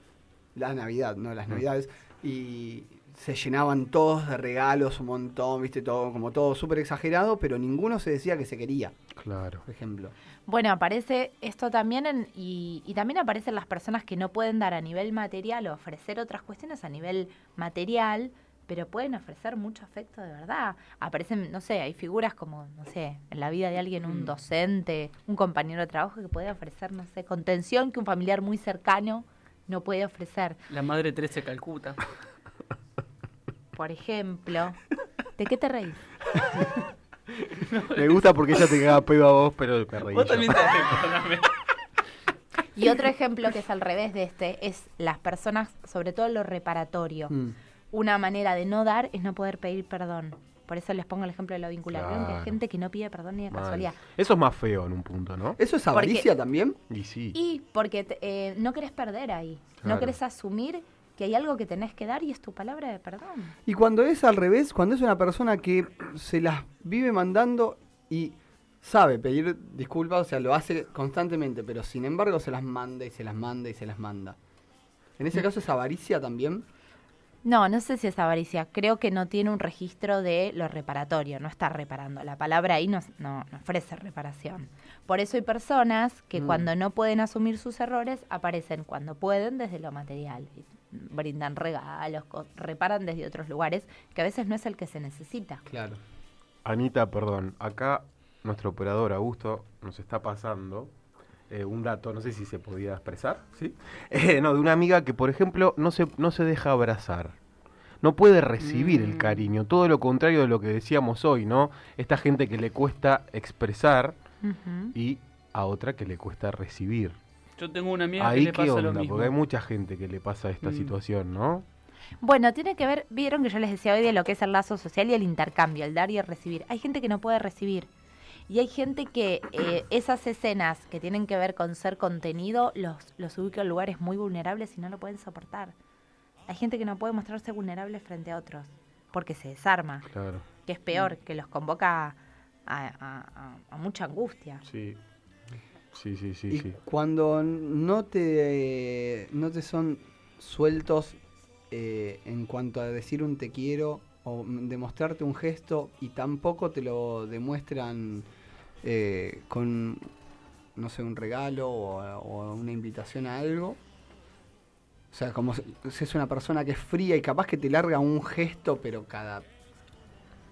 Las Navidad, no, las uh-huh. Navidades. Y se llenaban todos de regalos, un montón, viste, todo como todo súper exagerado, pero ninguno se decía que se quería. Claro. Por ejemplo. Bueno, aparece esto también, en, y, y también aparecen las personas que no pueden dar a nivel material o ofrecer otras cuestiones a nivel material, pero pueden ofrecer mucho afecto de verdad. Aparecen, no sé, hay figuras como, no sé, en la vida de alguien, un mm. docente, un compañero de trabajo que puede ofrecer, no sé, contención que un familiar muy cercano no puede ofrecer. La Madre Teresa de Calcuta. Por ejemplo, ¿de qué te reís? Me gusta porque ella te caga pedo a vos, pero me reí. Vos también te reís. Y otro ejemplo que es al revés de este es las personas, sobre todo lo reparatorio. Mm. Una manera de no dar es no poder pedir perdón. Por eso les pongo el ejemplo de lo vincular. Claro. Que hay gente que no pide perdón ni de Mal. casualidad. Eso es más feo en un punto, ¿no? ¿Eso es avaricia porque, también? Y sí. Y porque te, eh, no querés perder ahí. Claro. No querés asumir que hay algo que tenés que dar y es tu palabra de perdón. Y cuando es al revés, cuando es una persona que se las vive mandando y sabe pedir disculpas, o sea, lo hace constantemente, pero sin embargo se las manda y se las manda y se las manda. ¿En ese caso es avaricia también? No, no sé si es avaricia. Creo que no tiene un registro de lo reparatorio. No está reparando. La palabra ahí no, no, no ofrece reparación. Por eso hay personas que mm. cuando no pueden asumir sus errores, aparecen cuando pueden desde lo material. Brindan regalos, reparan desde otros lugares, que a veces no es el que se necesita. Claro. Anita, perdón. Acá nuestro operador, Augusto, nos está pasando... Eh, un dato, no sé si se podía expresar, ¿sí? Eh, no, de una amiga que, por ejemplo, no se, no se deja abrazar. No puede recibir mm. el cariño. Todo lo contrario de lo que decíamos hoy, ¿no? Esta gente que le cuesta expresar uh-huh. y a otra que le cuesta recibir. Yo tengo una amiga Ahí que le pasa onda, lo mismo. Porque hay mucha gente que le pasa esta mm. situación, ¿no? Bueno, tiene que ver, vieron que yo les decía hoy de lo que es el lazo social y el intercambio, el dar y el recibir. Hay gente que no puede recibir. Y hay gente que eh, esas escenas que tienen que ver con ser contenido los, los ubica en lugares muy vulnerables y no lo pueden soportar. Hay gente que no puede mostrarse vulnerable frente a otros porque se desarma. Claro. Que es peor, que los convoca a, a, a, a mucha angustia. Sí, sí, sí, sí. Y sí. cuando no te, no te son sueltos eh, en cuanto a decir un te quiero... o demostrarte un gesto y tampoco te lo demuestran eh, con, no sé, un regalo o, o una invitación a algo. O sea, como si es una persona que es fría y capaz que te larga un gesto, pero cada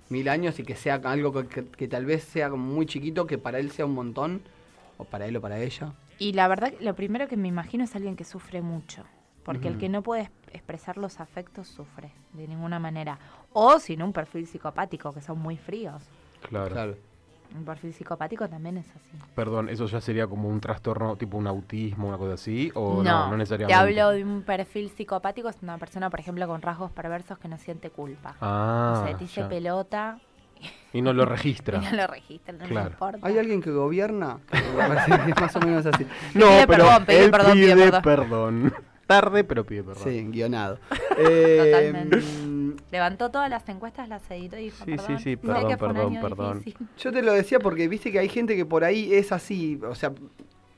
mil años y que sea algo que, que, que tal vez sea como muy chiquito, que para él sea un montón, o para él o para ella. Y la verdad, lo primero que me imagino es alguien que sufre mucho. Porque uh-huh. el que no puede expresar los afectos sufre, de ninguna manera. O sin un perfil psicopático, que son muy fríos. Claro. claro. Un perfil psicopático también es así. Perdón, ¿eso ya sería como un trastorno, tipo un autismo, una cosa así? ¿O no, no, no necesariamente? Te hablo de un perfil psicopático, es una persona, por ejemplo, con rasgos perversos que no siente culpa. Ah, o sea, te dice pelota... Y no lo registra. Y no lo registra, no claro. me importa. ¿Hay alguien que gobierna? Es más o menos así. No, pide pero perdón, pide él perdón, pide, pide perdón. perdón. Tarde, pero pide perdón. Sí, guionado. eh, Totalmente. Levantó todas las encuestas, las editó y dijo, sí, perdón. Sí, sí, perdón, no, perdón, perdón. Difícil. Yo te lo decía porque viste que hay gente que por ahí es así, o sea,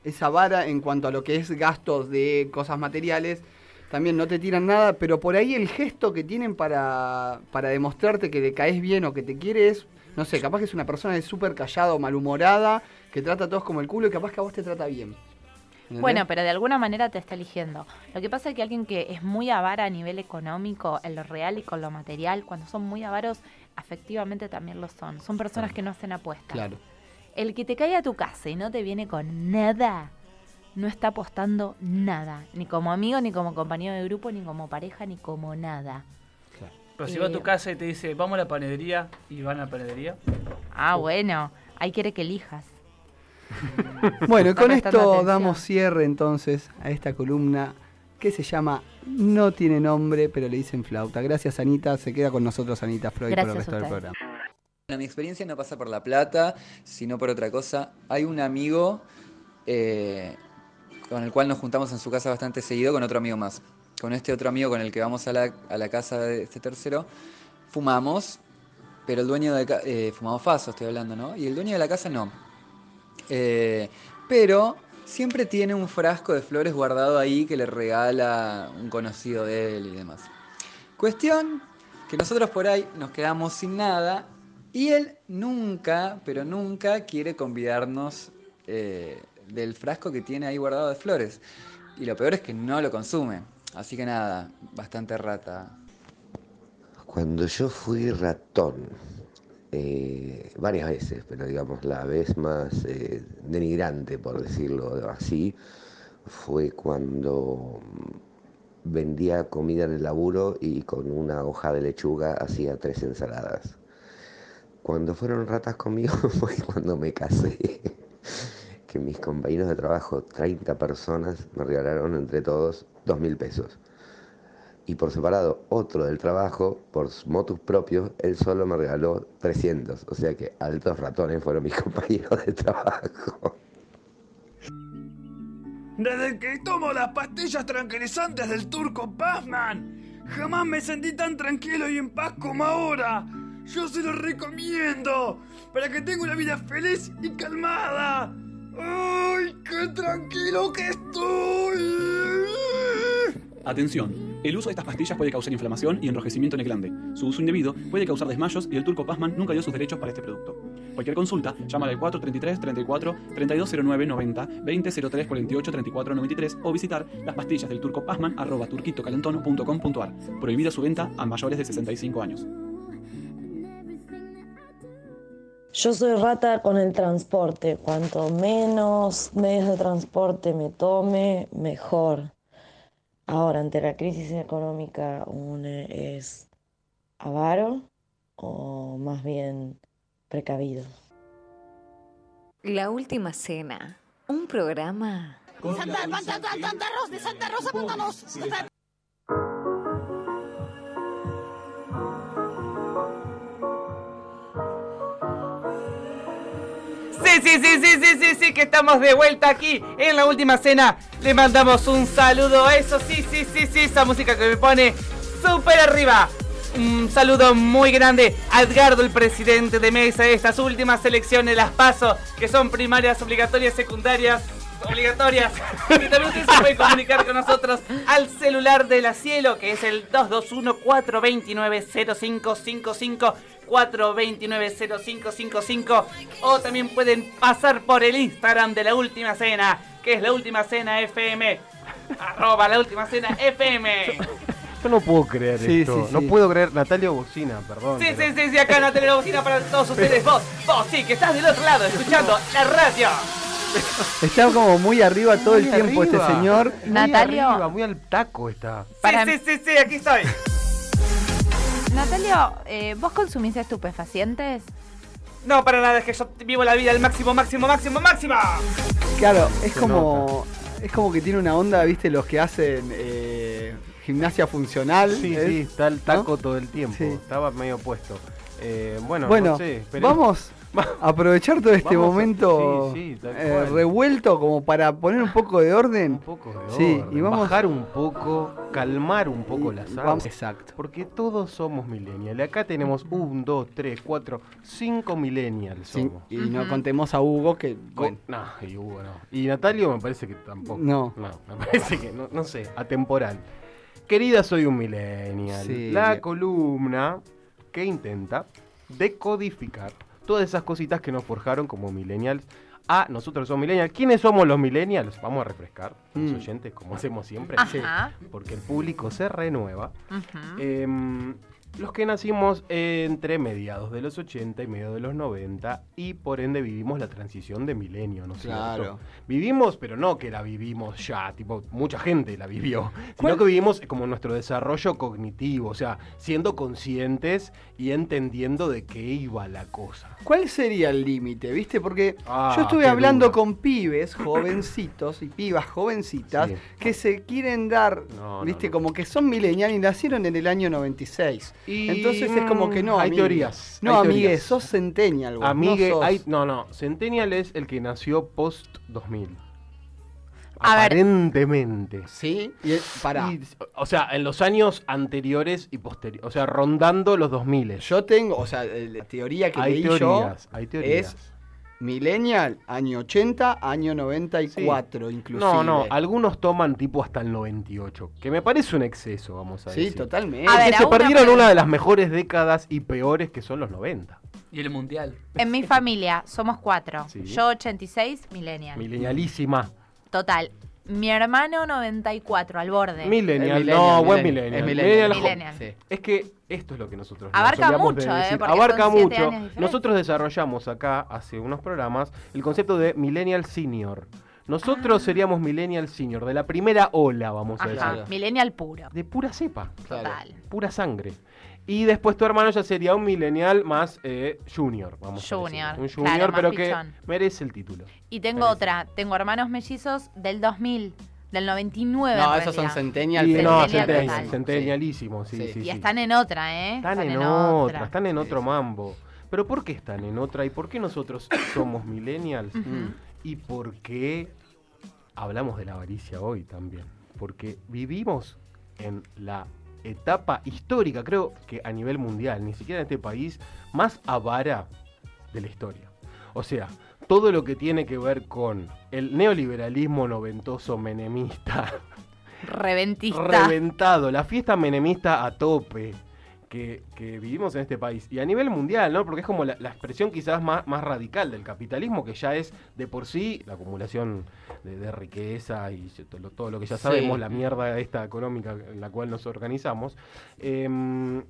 esa vara en cuanto a lo que es gastos de cosas materiales, también no te tiran nada, pero por ahí el gesto que tienen para, para demostrarte que le caes bien o que te quiere es, no sé, capaz que es una persona súper callada o malhumorada, que trata a todos como el culo y capaz que a vos te trata bien. Bueno, pero de alguna manera te está eligiendo. Lo que pasa es que alguien que es muy avara a nivel económico, en lo real y con lo material, cuando son muy avaros, afectivamente también lo son. Son personas que no hacen apuestas. Claro. El que te cae a tu casa y no te viene con nada, no está apostando nada. Ni como amigo, ni como compañero de grupo, ni como pareja, ni como nada. Claro. Pero si eh, va a tu casa y te dice, vamos a la panadería, y van a la panadería. Ah, bueno. Ahí quiere que elijas. Bueno, y con esto damos cierre entonces a esta columna que se llama No tiene nombre, pero le dicen flauta. Gracias, Anita. Se queda con nosotros, Anita Freud, por el resto del programa. Bueno, mi experiencia no pasa por la plata, sino por otra cosa. Hay un amigo eh, con el cual nos juntamos en su casa bastante seguido, con otro amigo más. Con este otro amigo con el que vamos a la, a la casa de este tercero, fumamos, pero el dueño de... Ca- eh, fumamos faso, estoy hablando, ¿no? Y el dueño de la casa no. Eh, pero siempre tiene un frasco de flores guardado ahí que le regala un conocido de él y demás. Cuestión que nosotros por ahí nos quedamos sin nada y él nunca, pero nunca quiere convidarnos eh, del frasco que tiene ahí guardado de flores. Y lo peor es que no lo consume. Así que nada, bastante rata. Cuando yo fui ratón... Eh, varias veces, pero digamos la vez más eh, denigrante, por decirlo así, fue cuando vendía comida en el laburo y con una hoja de lechuga hacía tres ensaladas. Cuando fueron ratas conmigo fue cuando me casé, que mis compañeros de trabajo, treinta personas, me regalaron entre todos dos mil pesos. Y por separado, otro del trabajo, por motus propios, él solo me regaló trescientos. O sea que altos ratones fueron mis compañeros de trabajo. Desde que tomo las pastillas tranquilizantes del turco Pazman, jamás me sentí tan tranquilo y en paz como ahora. Yo se los recomiendo para que tenga una vida feliz y calmada. ¡Ay, qué tranquilo que estoy! Atención, el uso de estas pastillas puede causar inflamación y enrojecimiento en el glande. Su uso indebido puede causar desmayos y el turco Pazman nunca dio sus derechos para este producto. Cualquier consulta, llámale al cuatro tres tres, tres cuatro, tres dos cero nueve, nueve cero, veinte, cero tres, cuarenta y ocho, treinta y cuatro, noventa y tres o visitar las pastillas del turco pazman arroba turquitocalentono punto com punto ar. Prohibida su venta a mayores de sesenta y cinco años. Yo soy rata con el transporte. Cuanto menos medios de transporte me tome, mejor. Ahora, ante la crisis económica, uno es avaro o más bien precavido. La Última Cena, un programa... Santa, Santa, Santa Rosa, Santa Rosa, pantanos. Sí, sí, sí, sí, sí, sí, sí, que estamos de vuelta aquí en La Última Cena. Le mandamos un saludo a eso, sí, sí, sí, sí, esa música que me pone súper arriba. Un saludo muy grande a Edgardo, el presidente de Mesa, de estas últimas elecciones, las PASO, que son primarias, obligatorias, secundarias, obligatorias. Y también usted se puede comunicar con nosotros al celular de la Cielo, que es el dos dos uno, cuatro dos nueve, cero cinco cinco cinco. cuatro dos nueve, cero cinco cinco cinco. O también pueden pasar por el Instagram de La Última Cena, que es La Última Cena F M. Arroba La Última Cena F M. Yo no puedo creer sí, esto. Sí, sí. No puedo creer. Natalia Bocina, perdón. Sí, pero... sí, sí, sí, acá Natalia Bocina para todos ustedes. Vos, vos sí, que estás del otro lado escuchando la radio. Está como muy arriba todo muy el arriba. tiempo este señor. Natalia. Muy arriba, muy al taco está. Para... Sí, sí, sí, sí, aquí estoy. Natalio, eh, ¿vos consumís estupefacientes? No, para nada, es que yo vivo la vida al máximo, máximo, máximo, máximo. Claro, es Se como nota. es como que tiene una onda, ¿viste? Los que hacen eh, gimnasia funcional. Sí, ¿eh? sí, está el taco ¿no? todo el tiempo, sí. Estaba medio puesto. Eh, bueno, bueno no sé, pero... vamos a aprovechar todo este vamos momento a... sí, sí, eh, revuelto como para poner un poco de orden. Un poco de sí, orden, y vamos... bajar un poco... calmar un poco la sala. Exacto. Porque todos somos millennials. Acá tenemos un, dos, tres, cuatro, cinco millennials. Somos. Sí, y uh-huh. no contemos a Hugo que... Bueno. No, y Hugo no. Y Natalio me parece que tampoco. No. No, me parece que, no, no sé, atemporal. Querida, soy un millennial. Sí. La columna que intenta decodificar todas esas cositas que nos forjaron como millennials. Ah, nosotros somos millennials. ¿Quiénes somos los millennials? Vamos a refrescar los mm. oyentes, como hacemos siempre. Ajá. Porque el público se renueva. Uh-huh. Eh, los que nacimos entre mediados de los ochenta y mediados de los noventa, y por ende vivimos la transición de milenio, ¿no es claro. cierto? Vivimos, pero no que la vivimos ya, tipo, mucha gente la vivió, sino ¿Cuál? que vivimos como nuestro desarrollo cognitivo, o sea, siendo conscientes y entendiendo de qué iba la cosa. ¿Cuál sería el límite, viste? Porque ah, yo estuve hablando dura. con pibes jovencitos y pibas jovencitas sí. que se quieren dar, no, viste, no, no. como que son millennial y nacieron en el año noventa y seis. Y... Entonces es como que no, hay amigue. teorías. No, hay amigue, teorías. sos centennial. Vos, amigue, no, sos... Hay... no, no, centennial es el que nació post dos mil. A Aparentemente. Ver. Sí, y el... Pará. Y, o sea, en los años anteriores y posteriores, o sea, rondando los dos mil. Yo tengo, o sea, la teoría que hay leí teorías, yo hay teorías. es... Millennial, año ochenta, año noventa y cuatro, sí. inclusive. No, no, algunos toman tipo hasta el noventa y ocho, que me parece un exceso, vamos a sí, decir. Sí, totalmente. A ver, se perdieron una de las mejores décadas y peores que son los noventa. Y el mundial. En mi familia somos cuatro. Sí. Yo ochenta y seis, millennial. Millennialísima. Total. Mi hermano noventa y cuatro, al borde. Millennial, millennial no, buen millennial. Millennial. Es, millennial. millennial. Sí. es que esto es lo que nosotros Abarca nos mucho, de decir. Eh, Abarca mucho. Nosotros desarrollamos acá, hace unos programas, el concepto de Millennial Senior. Nosotros ah. seríamos Millennial Senior, de la primera ola, vamos Ajá. a decir. Claro. Millennial puro. De pura cepa. Total. Pura sangre. Y después tu hermano ya sería un millennial más eh, junior, vamos junior, a decir. Un junior, claro, pero pichón. que merece el título. Y tengo merece. otra, tengo hermanos mellizos del dos mil, del noventa y nueve. No, esos son centennial. Y, no, centennial, centennialísimos, sí, sí, sí, sí. Y sí. están en otra, ¿eh? Están, están en, en otra, otra, están en otro mambo. Pero ¿por qué están en otra? ¿Y por qué nosotros somos millennials? Uh-huh. ¿Y por qué hablamos de la avaricia hoy también? Porque vivimos en la... etapa histórica, creo que a nivel mundial, ni siquiera en este país, más avara de la historia. O sea, todo lo que tiene que ver con el neoliberalismo noventoso menemista, Reventista. Reventado. La fiesta menemista a tope que, que vivimos en este país. Y a nivel mundial, ¿no? Porque es como la, la expresión quizás más, más radical del capitalismo, que ya es de por sí la acumulación de, de riqueza y todo, todo lo que ya sabemos, sí. La mierda esta económica en la cual nos organizamos. Eh,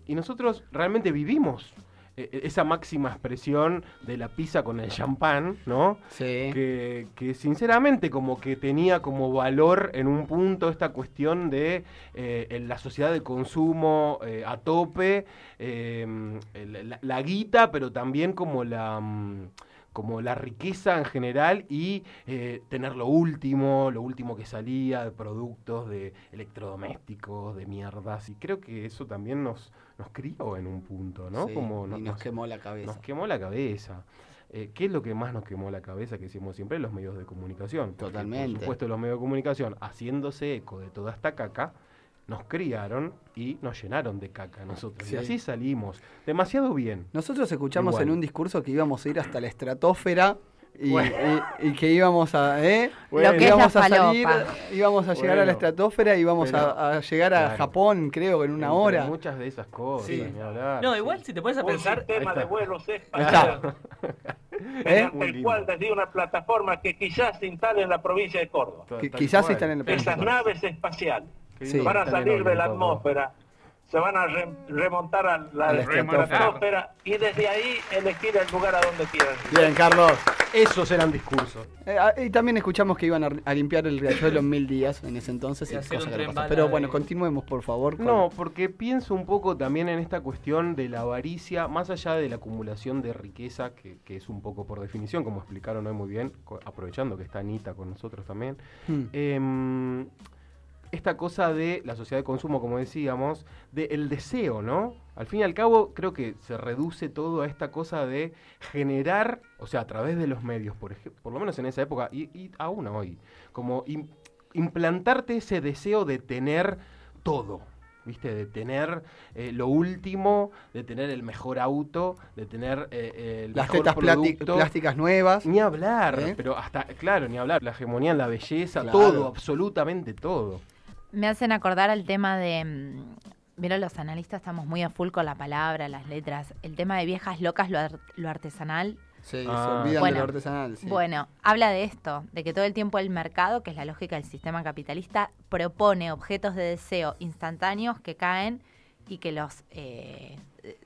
y nosotros realmente vivimos esa máxima expresión de la pizza con el champán, ¿no? Sí. Que, que sinceramente como que tenía como valor en un punto esta cuestión de eh, en la sociedad de consumo eh, a tope, eh, la, la guita, pero también como la... como la riqueza en general y eh, tener lo último, lo último que salía de productos, de electrodomésticos, de mierdas. Y creo que eso también nos, nos crió en un punto, ¿no? Sí, como nos, y nos quemó la cabeza. Nos quemó la cabeza. Eh, ¿Qué es lo que más nos quemó la cabeza que hicimos siempre? Los medios de comunicación. Porque, totalmente. Por supuesto, los medios de comunicación, haciéndose eco de toda esta caca, nos criaron y nos llenaron de caca nosotros. Sí. Y así salimos. Demasiado bien. Nosotros escuchamos igual en un discurso que íbamos a ir hasta la estratosfera y, bueno. y, y que íbamos a... ¿eh? Bueno. Lo que íbamos es la a salir, íbamos a llegar bueno. a la estratosfera y íbamos a, a llegar claro. a Japón, creo, en una Entre hora. Muchas de esas cosas. Sí. Hablar, no, igual sí. si te pones a un pensar... Un sistema de vuelos espacial. ¿Eh? El cual desde una plataforma que quizás se instale en la provincia de Córdoba. Que, quizás se instale en la provincia de Córdoba. Esas naves espaciales. Sí, van a salir de la atmósfera, se van a re- remontar a la, la estratosfera y desde ahí elegir el lugar a donde quieran. Bien, Carlos, esos eran discursos. Eh, y también escuchamos que iban a, a limpiar el riachuelo en mil días en ese entonces. Y cosa que pasa. Pero bueno, continuemos por favor. Con... No, porque pienso un poco también en esta cuestión de la avaricia, más allá de la acumulación de riqueza, que, que es un poco por definición, como explicaron hoy muy bien, aprovechando que está Anita con nosotros también. Hmm. Eh, Esta cosa de la sociedad de consumo, como decíamos, del deseo, ¿no? Al fin y al cabo, creo que se reduce todo a esta cosa de generar, o sea, a través de los medios, por ejemplo, por lo menos en esa época, y, y aún hoy, como im- implantarte ese deseo de tener todo, ¿viste? De tener eh, lo último, de tener el mejor auto, de tener eh, el Las mejor producto. Las tetas plásticas nuevas. Ni hablar, ¿eh? Pero hasta, claro, ni hablar. La hegemonía, la belleza, claro. Todo, absolutamente todo. Me hacen acordar al tema de... Vieron, los analistas estamos muy a full con la palabra, las letras. El tema de viejas locas, lo, ar- lo artesanal. Sí, ah, se olvidan bueno, de lo artesanal. Sí. Bueno, habla de esto, de que todo el tiempo el mercado, que es la lógica del sistema capitalista, propone objetos de deseo instantáneos que caen y que los eh,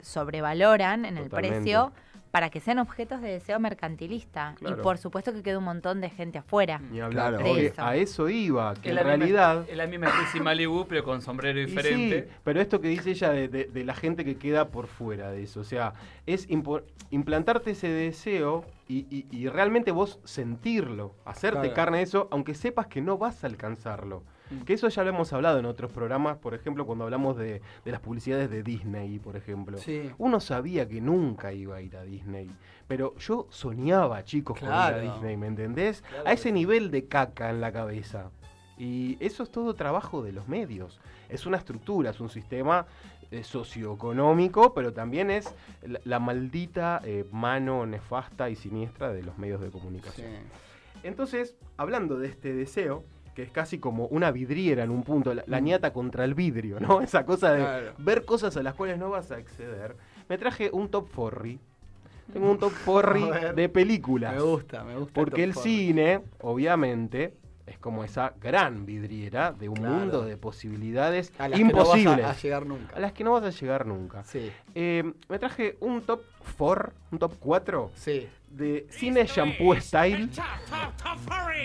sobrevaloran en Totalmente. El precio para que sean objetos de deseo mercantilista. Claro. Y por supuesto que queda un montón de gente afuera. Y hablar claro, de eso. A eso iba, que en realidad... Es la misma especie Malibu, pero con sombrero diferente. Sí, pero esto que dice ella de, de, de la gente que queda por fuera de eso, o sea, es impo- implantarte ese deseo y, y, y realmente vos sentirlo, hacerte claro. carne de eso, aunque sepas que no vas a alcanzarlo. Que eso ya lo hemos hablado en otros programas, por ejemplo, cuando hablamos de, de las publicidades de Disney, por ejemplo. Sí. Uno sabía que nunca iba a ir a Disney, pero yo soñaba, chicos, claro. con ir a Disney, ¿me entendés? Claro. A ese nivel de caca en la cabeza. Y eso es todo trabajo de los medios. Es una estructura, es un sistema eh, socioeconómico, pero también es la, la maldita eh, mano nefasta y siniestra de los medios de comunicación. Sí. Entonces, hablando de este deseo, que es casi como una vidriera en un punto, la, la ñata contra el vidrio, ¿no? Esa cosa de claro. ver cosas a las cuales no vas a acceder. Me traje un top forry. Tengo un top forry de películas. Me gusta, me gusta. Porque el, el cine, obviamente, es como esa gran vidriera de un claro. mundo de posibilidades a las imposibles. Que no vas a, a llegar nunca. A las que no vas a llegar nunca. Sí. Eh, me traje un top cuatro, un top cuatro sí. de Cine Shampoo Style.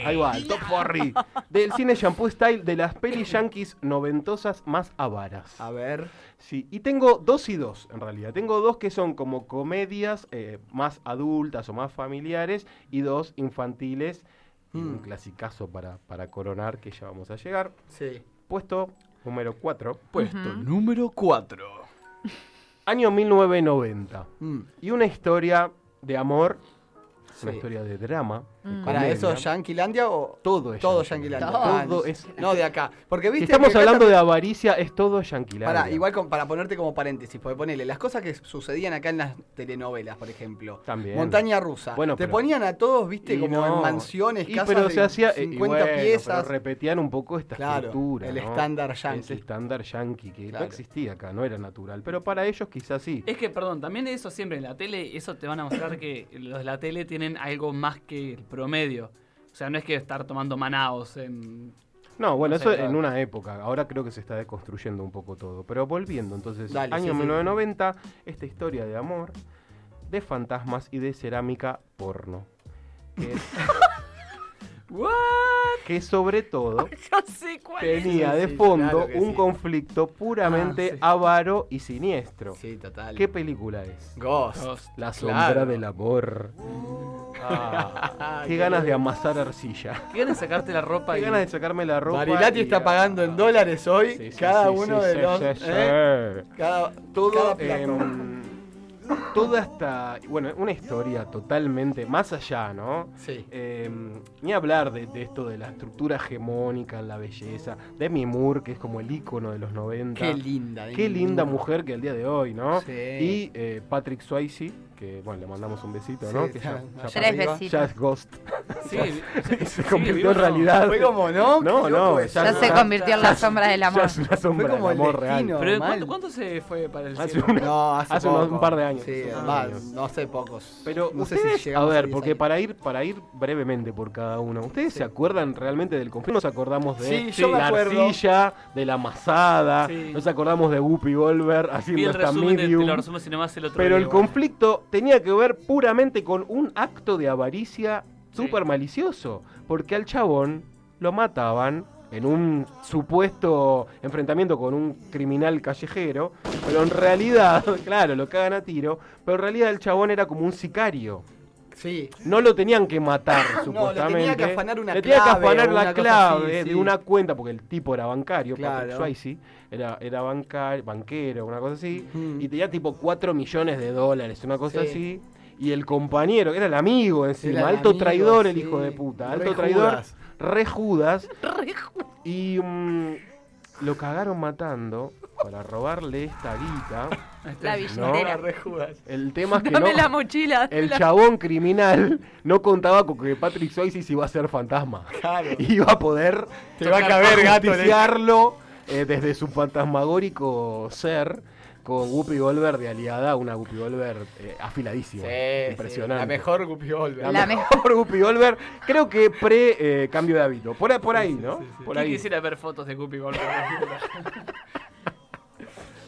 Ahí va, el top forry. Del Cine Shampoo Style de las pelis yankees noventosas más avaras. A ver. Sí, y tengo dos y dos, en realidad. Tengo dos que son como comedias eh, más adultas o más familiares y dos infantiles. Un clasicazo para, para coronar, que ya vamos a llegar. Sí. Puesto número cuatro. Puesto uh-huh. número cuatro. Año mil novecientos noventa. Mm. Y una historia de amor, sí. una historia de drama, Mm. ¿Para eso Yanquilandia o...? Todo es Todo Yanquilandia. Yanquilandia. Todo es... No, de acá. Porque viste... Si estamos hablando también... de avaricia, es todo Yanquilandia. Para, igual con, para ponerte como paréntesis, porque ponele, las cosas que sucedían acá en las telenovelas, por ejemplo. También. Montaña Rusa. Bueno, te pero... ponían a todos, viste, y como no. en mansiones, y, casas pero de se hacía, cincuenta y bueno, piezas. Pero repetían un poco esta claro, estructura, el ¿no? estándar yanqui. El estándar yanqui, que claro. no existía acá, no era natural. Pero para ellos quizás sí. Es que, perdón, también eso siempre en la tele, eso te van a mostrar que los de la tele tienen algo más que... promedio. O sea, no es que estar tomando manaos en... No, bueno, no sé, eso claro. en una época. Ahora creo que se está deconstruyendo un poco todo. Pero volviendo, entonces, Dale, año sí, mil novecientos noventa, sí. esta historia de amor, de fantasmas y de cerámica porno. Que, que sobre todo Yo sé cuál tenía es. de fondo sí, claro un sí. conflicto puramente ah, sí. avaro y siniestro. Sí, total. ¿Qué película es? Ghost. Ghost. La sombra claro. del amor. Uh. Ah, qué ganas de amasar arcilla. Qué ganas de sacarte la ropa. Qué y... ganas de sacarme la ropa. Marilati y... está pagando en dólares hoy. Sí, sí, cada sí, uno sí, de sí, los. Sí, sí, eh, sí. Cada, todo. Cada eh, toda esta. Bueno, una historia totalmente. Más allá, ¿no? Sí. Eh, ni hablar de, de esto de la estructura hegemónica en la belleza. Demi Moore, que es como el ícono de los noventa. Qué linda. Demi qué linda Moore. mujer que el día de hoy, ¿no? Sí. Y eh, Patrick Swayze. Que, bueno, le mandamos un besito, ¿no? Sí, que ya, ya, ya tres besitos. Ya es Ghost. Sí, se, se convirtió sí, en realidad. Fue como, ¿no? No, no. Ya, ya, ya se convirtió en la sombra del amor. Ya es una sombra del amor real. Pero ¿cuánto, ¿cuánto se fue para el hace cielo? Una, no, hace, hace un par de años. Sí, más, años. no hace pocos. Pero no ustedes, sé si llegamos a ver, porque años. para ir para ir brevemente por cada uno, ¿ustedes sí. se acuerdan realmente del conflicto? Nos acordamos de sí, sí, yo la arcilla, de la masada, sí. nos acordamos de Whoopi Goldberg haciendo esta medium. Pero el conflicto... tenía que ver puramente con un acto de avaricia súper sí. malicioso, porque al chabón lo mataban en un supuesto enfrentamiento con un criminal callejero, pero en realidad, claro, lo cagan a tiro, pero en realidad el chabón era como un sicario. Sí. No lo tenían que matar, supuestamente. No, le tenía que afanar una le clave. Le tenía que afanar la clave así, de sí. una cuenta, porque el tipo era bancario, claro. Patrick Swayze, era, era bancario, banquero, una cosa así, uh-huh. y tenía tipo cuatro millones de dólares, una cosa sí. así, y el compañero, era el amigo encima, era alto el amigo, traidor sí. el hijo de puta, alto re traidor, Judas. re Judas, re Judas. y um, lo cagaron matando para robarle esta guita. La billetera. No, el tema es que Dame no, la mochila, el la... chabón criminal no contaba con que Patrick Swayze se iba a hacer fantasma. Claro. Iba a poder Te va a caber gato eh, desde su fantasmagórico ser con Whoopi Goldberg de aliada, una Whoopi Goldberg eh, afiladísima, sí, impresionante. Sí, la mejor Whoopi Goldberg. La, la mejor Whoopi Goldberg, creo que pre eh, cambio de hábito. Por, por ahí, ¿no? Sí, sí, por ahí. Quisiera ver fotos de Whoopi Goldberg.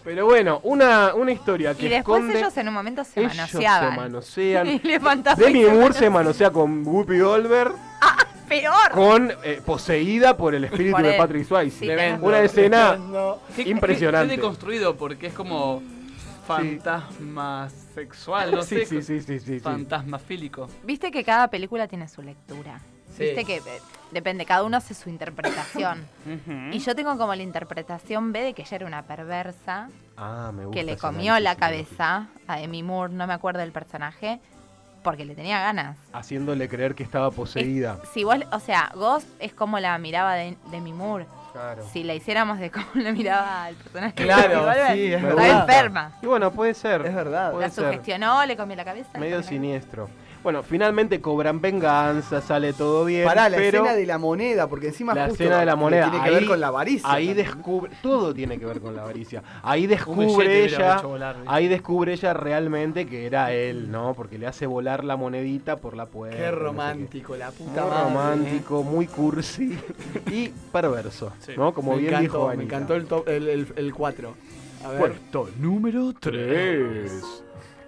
Pero bueno, una, una historia que y después esconde... ellos en un momento se ellos manoseaban. se manosean. Y le Demi Moore manosea. se manosea con Whoopi Goldberg. ¡Ah, peor! Con, eh, poseída por el espíritu por el... de Patrick Swayze. Sí, una no, escena no. impresionante. Es deconstruido porque es como fantasma sí. sexual, no sí, sé. Sí, sí, sí, sí. Fantasmafílico. Viste que cada película tiene su lectura. Sí. Viste que... depende, cada uno hace su interpretación. Uh-huh. Y yo tengo como la interpretación B de que ella era una perversa, ah, me gusta que le comió la cabeza a Demi Moore, no me acuerdo del personaje, porque le tenía ganas. Haciéndole creer que estaba poseída. Es, si vos, o sea, Ghost es como la miraba de Demi Moore. Claro. Si la hiciéramos de cómo la miraba el personaje. Claro, sí, es verdad. Estaba enferma. Y bueno, puede ser. Es verdad. La sugestionó, ser. le comió la cabeza. Medio siniestro. Bueno, finalmente cobran venganza, sale todo bien. Pará, la pero escena de la moneda, porque encima la justo escena de la moneda tiene que ahí, ver con la avaricia. Ahí también. descubre, todo tiene que ver con la avaricia. Ahí descubre ella, volar, ahí descubre ella realmente que era él, ¿no? Porque le hace volar la monedita por la puerta. Qué romántico, no sé qué. la puta muy madre. Romántico, eh. muy cursi y perverso, sí. ¿no? Como me bien encantó, dijo Anita. Me encantó el top, el cuatro. A ver. Puerto número tres.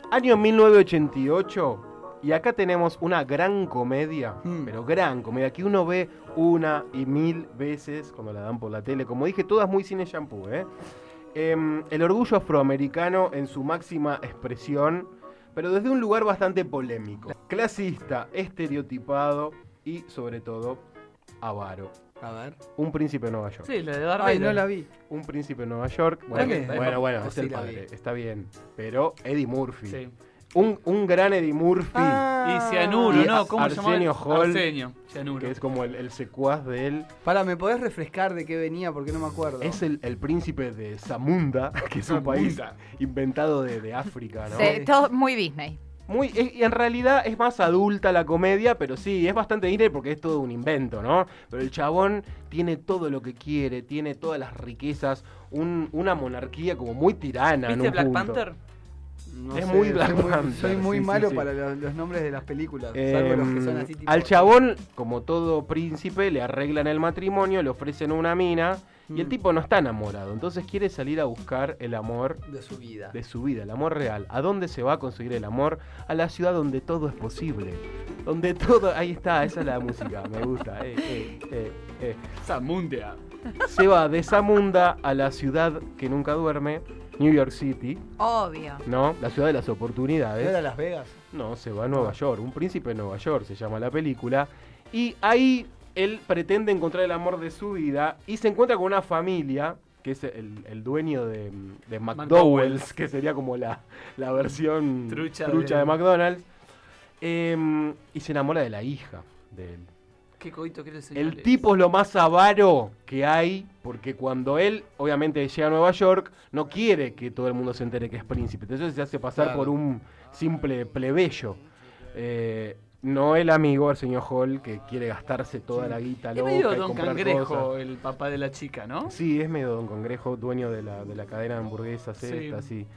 Año mil novecientos ochenta y ocho. Y acá tenemos una gran comedia, mm. pero gran comedia, que uno ve una y mil veces cuando la dan por la tele. Como dije, todas muy cine shampoo, ¿eh? Eh, el orgullo afroamericano en su máxima expresión, pero desde un lugar bastante polémico. Clasista, estereotipado y, sobre todo, avaro. A ver. Un príncipe de Nueva York. Sí, la de Darth Vader. Ay, no la vi. Un príncipe de Nueva York. Bueno, bueno, bueno, es el padre, está bien. Pero Eddie Murphy. Sí. Un, un gran Eddie Murphy. Ah, y Cianuro, y ¿no? ¿Cómo Arsenio se llama? Hall, Arsenio Cianuro. Que es como el, el secuaz de él. Pará, ¿me podés refrescar de qué venía? Porque no me acuerdo. Es el, el príncipe de Zamunda, que es un país inventado de, de África, ¿no? Sí, todo muy Disney. Muy, es, y en realidad es más adulta la comedia, pero sí, es bastante Disney porque es todo un invento, ¿no? Pero el chabón tiene todo lo que quiere, tiene todas las riquezas, un, una monarquía como muy tirana. ¿Viste en un Black punto. Panther? No es sé, muy Black Panther. Soy, soy muy sí, malo sí, sí. para los, los nombres de las películas, eh, salvo los que son así tipo... Al chabón, como todo príncipe, le arreglan el matrimonio, le ofrecen una mina mm. y el tipo no está enamorado. Entonces quiere salir a buscar el amor de su vida. De su vida, el amor real. ¿A dónde se va a conseguir el amor? A la ciudad donde todo es posible. Donde todo... Ahí está, esa es la música, me gusta. Eh, eh, eh, eh. Zamunda. Se va de Zamunda a la ciudad que nunca duerme, New York City. Obvio. ¿No? La ciudad de las oportunidades. ¿No era Las Vegas? No, se va a Nueva York. Un príncipe de Nueva York se llama la película. Y ahí él pretende encontrar el amor de su vida y se encuentra con una familia que es el, el dueño de, de McDowell's, que sería como la, la versión trucha, trucha de... de McDonald's. Eh, y se enamora de la hija de él. Qué codito que era el señor. El tipo es lo más avaro que hay, porque cuando él, obviamente, llega a Nueva York, no quiere que todo el mundo se entere que es príncipe. Entonces se hace pasar claro. por un simple plebeyo. Eh, no el amigo, el señor Hall, que quiere gastarse toda sí. la guita loca. Es medio Don Cangrejo, cosas. El papá de la chica, ¿no? Sí, es medio Don Cangrejo, dueño de la, de la cadena de hamburguesas esta, sí. sí.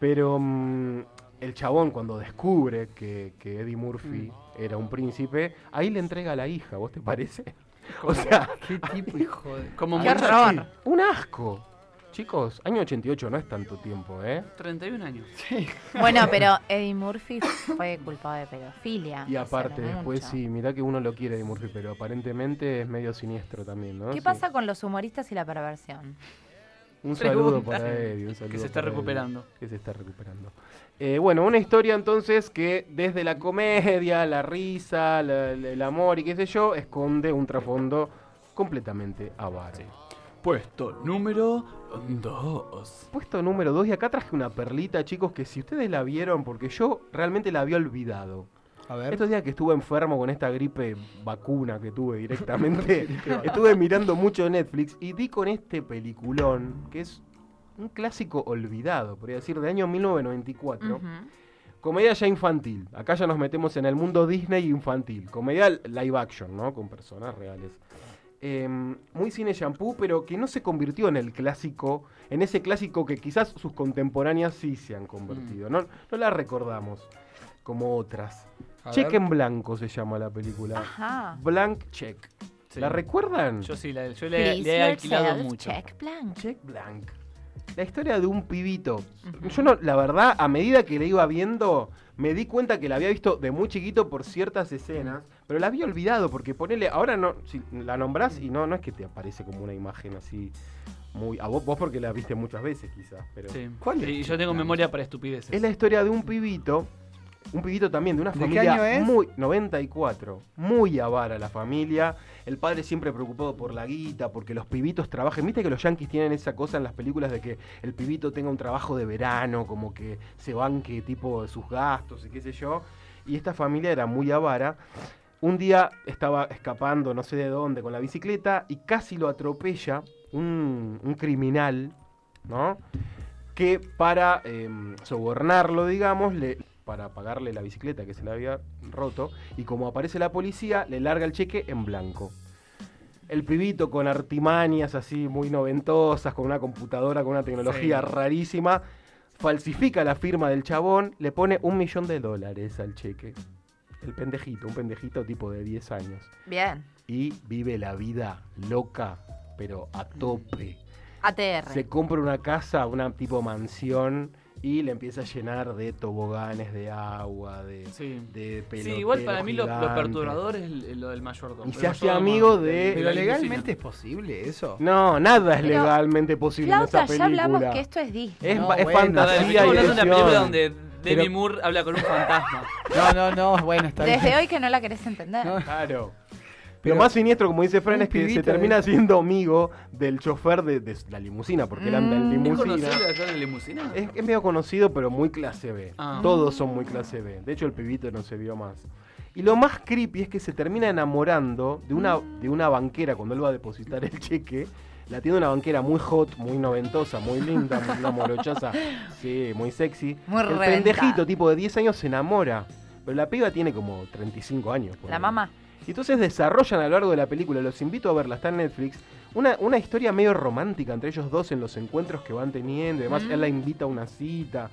Pero um, el chabón, cuando descubre que, que Eddie Murphy... Mm. era un príncipe, ahí le entrega a la hija, ¿vos te parece? O sea, qué tipo, hijo de... Como mucho así, un asco. Chicos, año ochenta y ocho no es tanto tiempo, ¿eh? treinta y un años. Sí. Bueno, pero Eddie Murphy fue culpado de pedofilia. Y aparte, después mucho. Sí, mirá que uno lo quiere Eddie Murphy, pero aparentemente es medio siniestro también, ¿no? ¿Qué sí. pasa con los humoristas y la perversión? Un saludo Pregunta. para Eddie, un saludo que se está recuperando. Eddie, que se está recuperando. Eh, bueno, una historia entonces que desde la comedia, la risa, la, la, el amor y qué sé yo, esconde un trasfondo completamente avaro. Sí. Puesto número dos. Puesto número dos, y acá traje una perlita, chicos, que si ustedes la vieron, porque yo realmente la había olvidado. A ver. Estos días que estuve enfermo con esta gripe vacuna que tuve directamente, estuve mirando mucho Netflix y di con este peliculón, que es un clásico olvidado, podría decir, de año mil novecientos noventa y cuatro. Uh-huh. Comedia ya infantil. Acá ya nos metemos en el mundo Disney infantil. Comedia live action, ¿no? Con personas reales. Eh, muy cine shampoo, pero que no se convirtió en el clásico, en ese clásico que quizás sus contemporáneas sí se han convertido. Mm. No, no la recordamos como otras. A Check ver. en Blanco se llama la película. Ajá. Blank Check. Sí. ¿La recuerdan? Yo sí, la, yo le, le he alquilado mucho. Check Blank. Check Blank. La historia de un pibito. Uh-huh. Yo no, la verdad, a medida que la iba viendo, me di cuenta que la había visto de muy chiquito por ciertas escenas, pero la había olvidado porque ponele, ahora no, si la nombrás y no, no es que te aparece como una imagen así muy, a vos, vos porque la viste muchas veces quizás, pero. Sí. ¿Cuál es? Sí, yo tengo memoria para estupideces. Es la historia de un pibito, un pibito también de una familia. ¿De qué año es? Muy noventa y cuatro, muy avara la familia. El padre siempre preocupado por la guita, porque los pibitos trabajen. Viste que los yanquis tienen esa cosa en las películas de que el pibito tenga un trabajo de verano, como que se banque tipo sus gastos y qué sé yo. Y esta familia era muy avara. Un día estaba escapando no sé de dónde con la bicicleta y casi lo atropella un, un criminal, ¿no? Que para eh, sobornarlo, digamos, le... para pagarle la bicicleta que se le había roto, y como aparece la policía, le larga el cheque en blanco. El pibito con artimañas así muy noventosas, con una computadora, con una tecnología sí. rarísima, falsifica la firma del chabón, le pone un millón de dólares al cheque. El pendejito, un pendejito tipo de diez años. Bien. Y vive la vida loca, pero a tope. A T R. Se compra una casa, una tipo mansión... Y le empieza a llenar de toboganes, de agua, de, sí. de peloteros. Sí, igual para mí lo, lo perturbador es lo del mayordomo. Y se hace amigo de... ¿Pero legalmente es posible eso? No, nada es pero, legalmente posible Clauta, en esa película. Ya hablamos que esto es Disney. Es, no, es bueno, fantasía y hablando de una película donde Demi Moore habla con un fantasma. No, no, no, bueno, está bien. Desde hoy que no la querés entender. No. Claro. Pero lo más siniestro, como dice Fran, es que se termina siendo amigo del chofer de, de la limusina, porque mm, él anda en limusina. ¿Es conocido allá en limusina? Es, es medio conocido, pero muy clase B. Ah. Todos son muy clase B. De hecho, el pibito no se vio más. Y lo más creepy es que se termina enamorando de una, de una banquera cuando él va a depositar el cheque. La tiene una banquera muy hot, muy noventosa, muy linda, muy una morochaza, sí, muy sexy. Muy el reventa. Pendejito, tipo de diez años, se enamora. Pero la piba tiene como treinta y cinco años. Por la ahí. Mamá. Y entonces desarrollan a lo largo de la película, los invito a verla, está en Netflix, una, una historia medio romántica entre ellos dos en los encuentros que van teniendo. Además, mm. él la invita a una cita.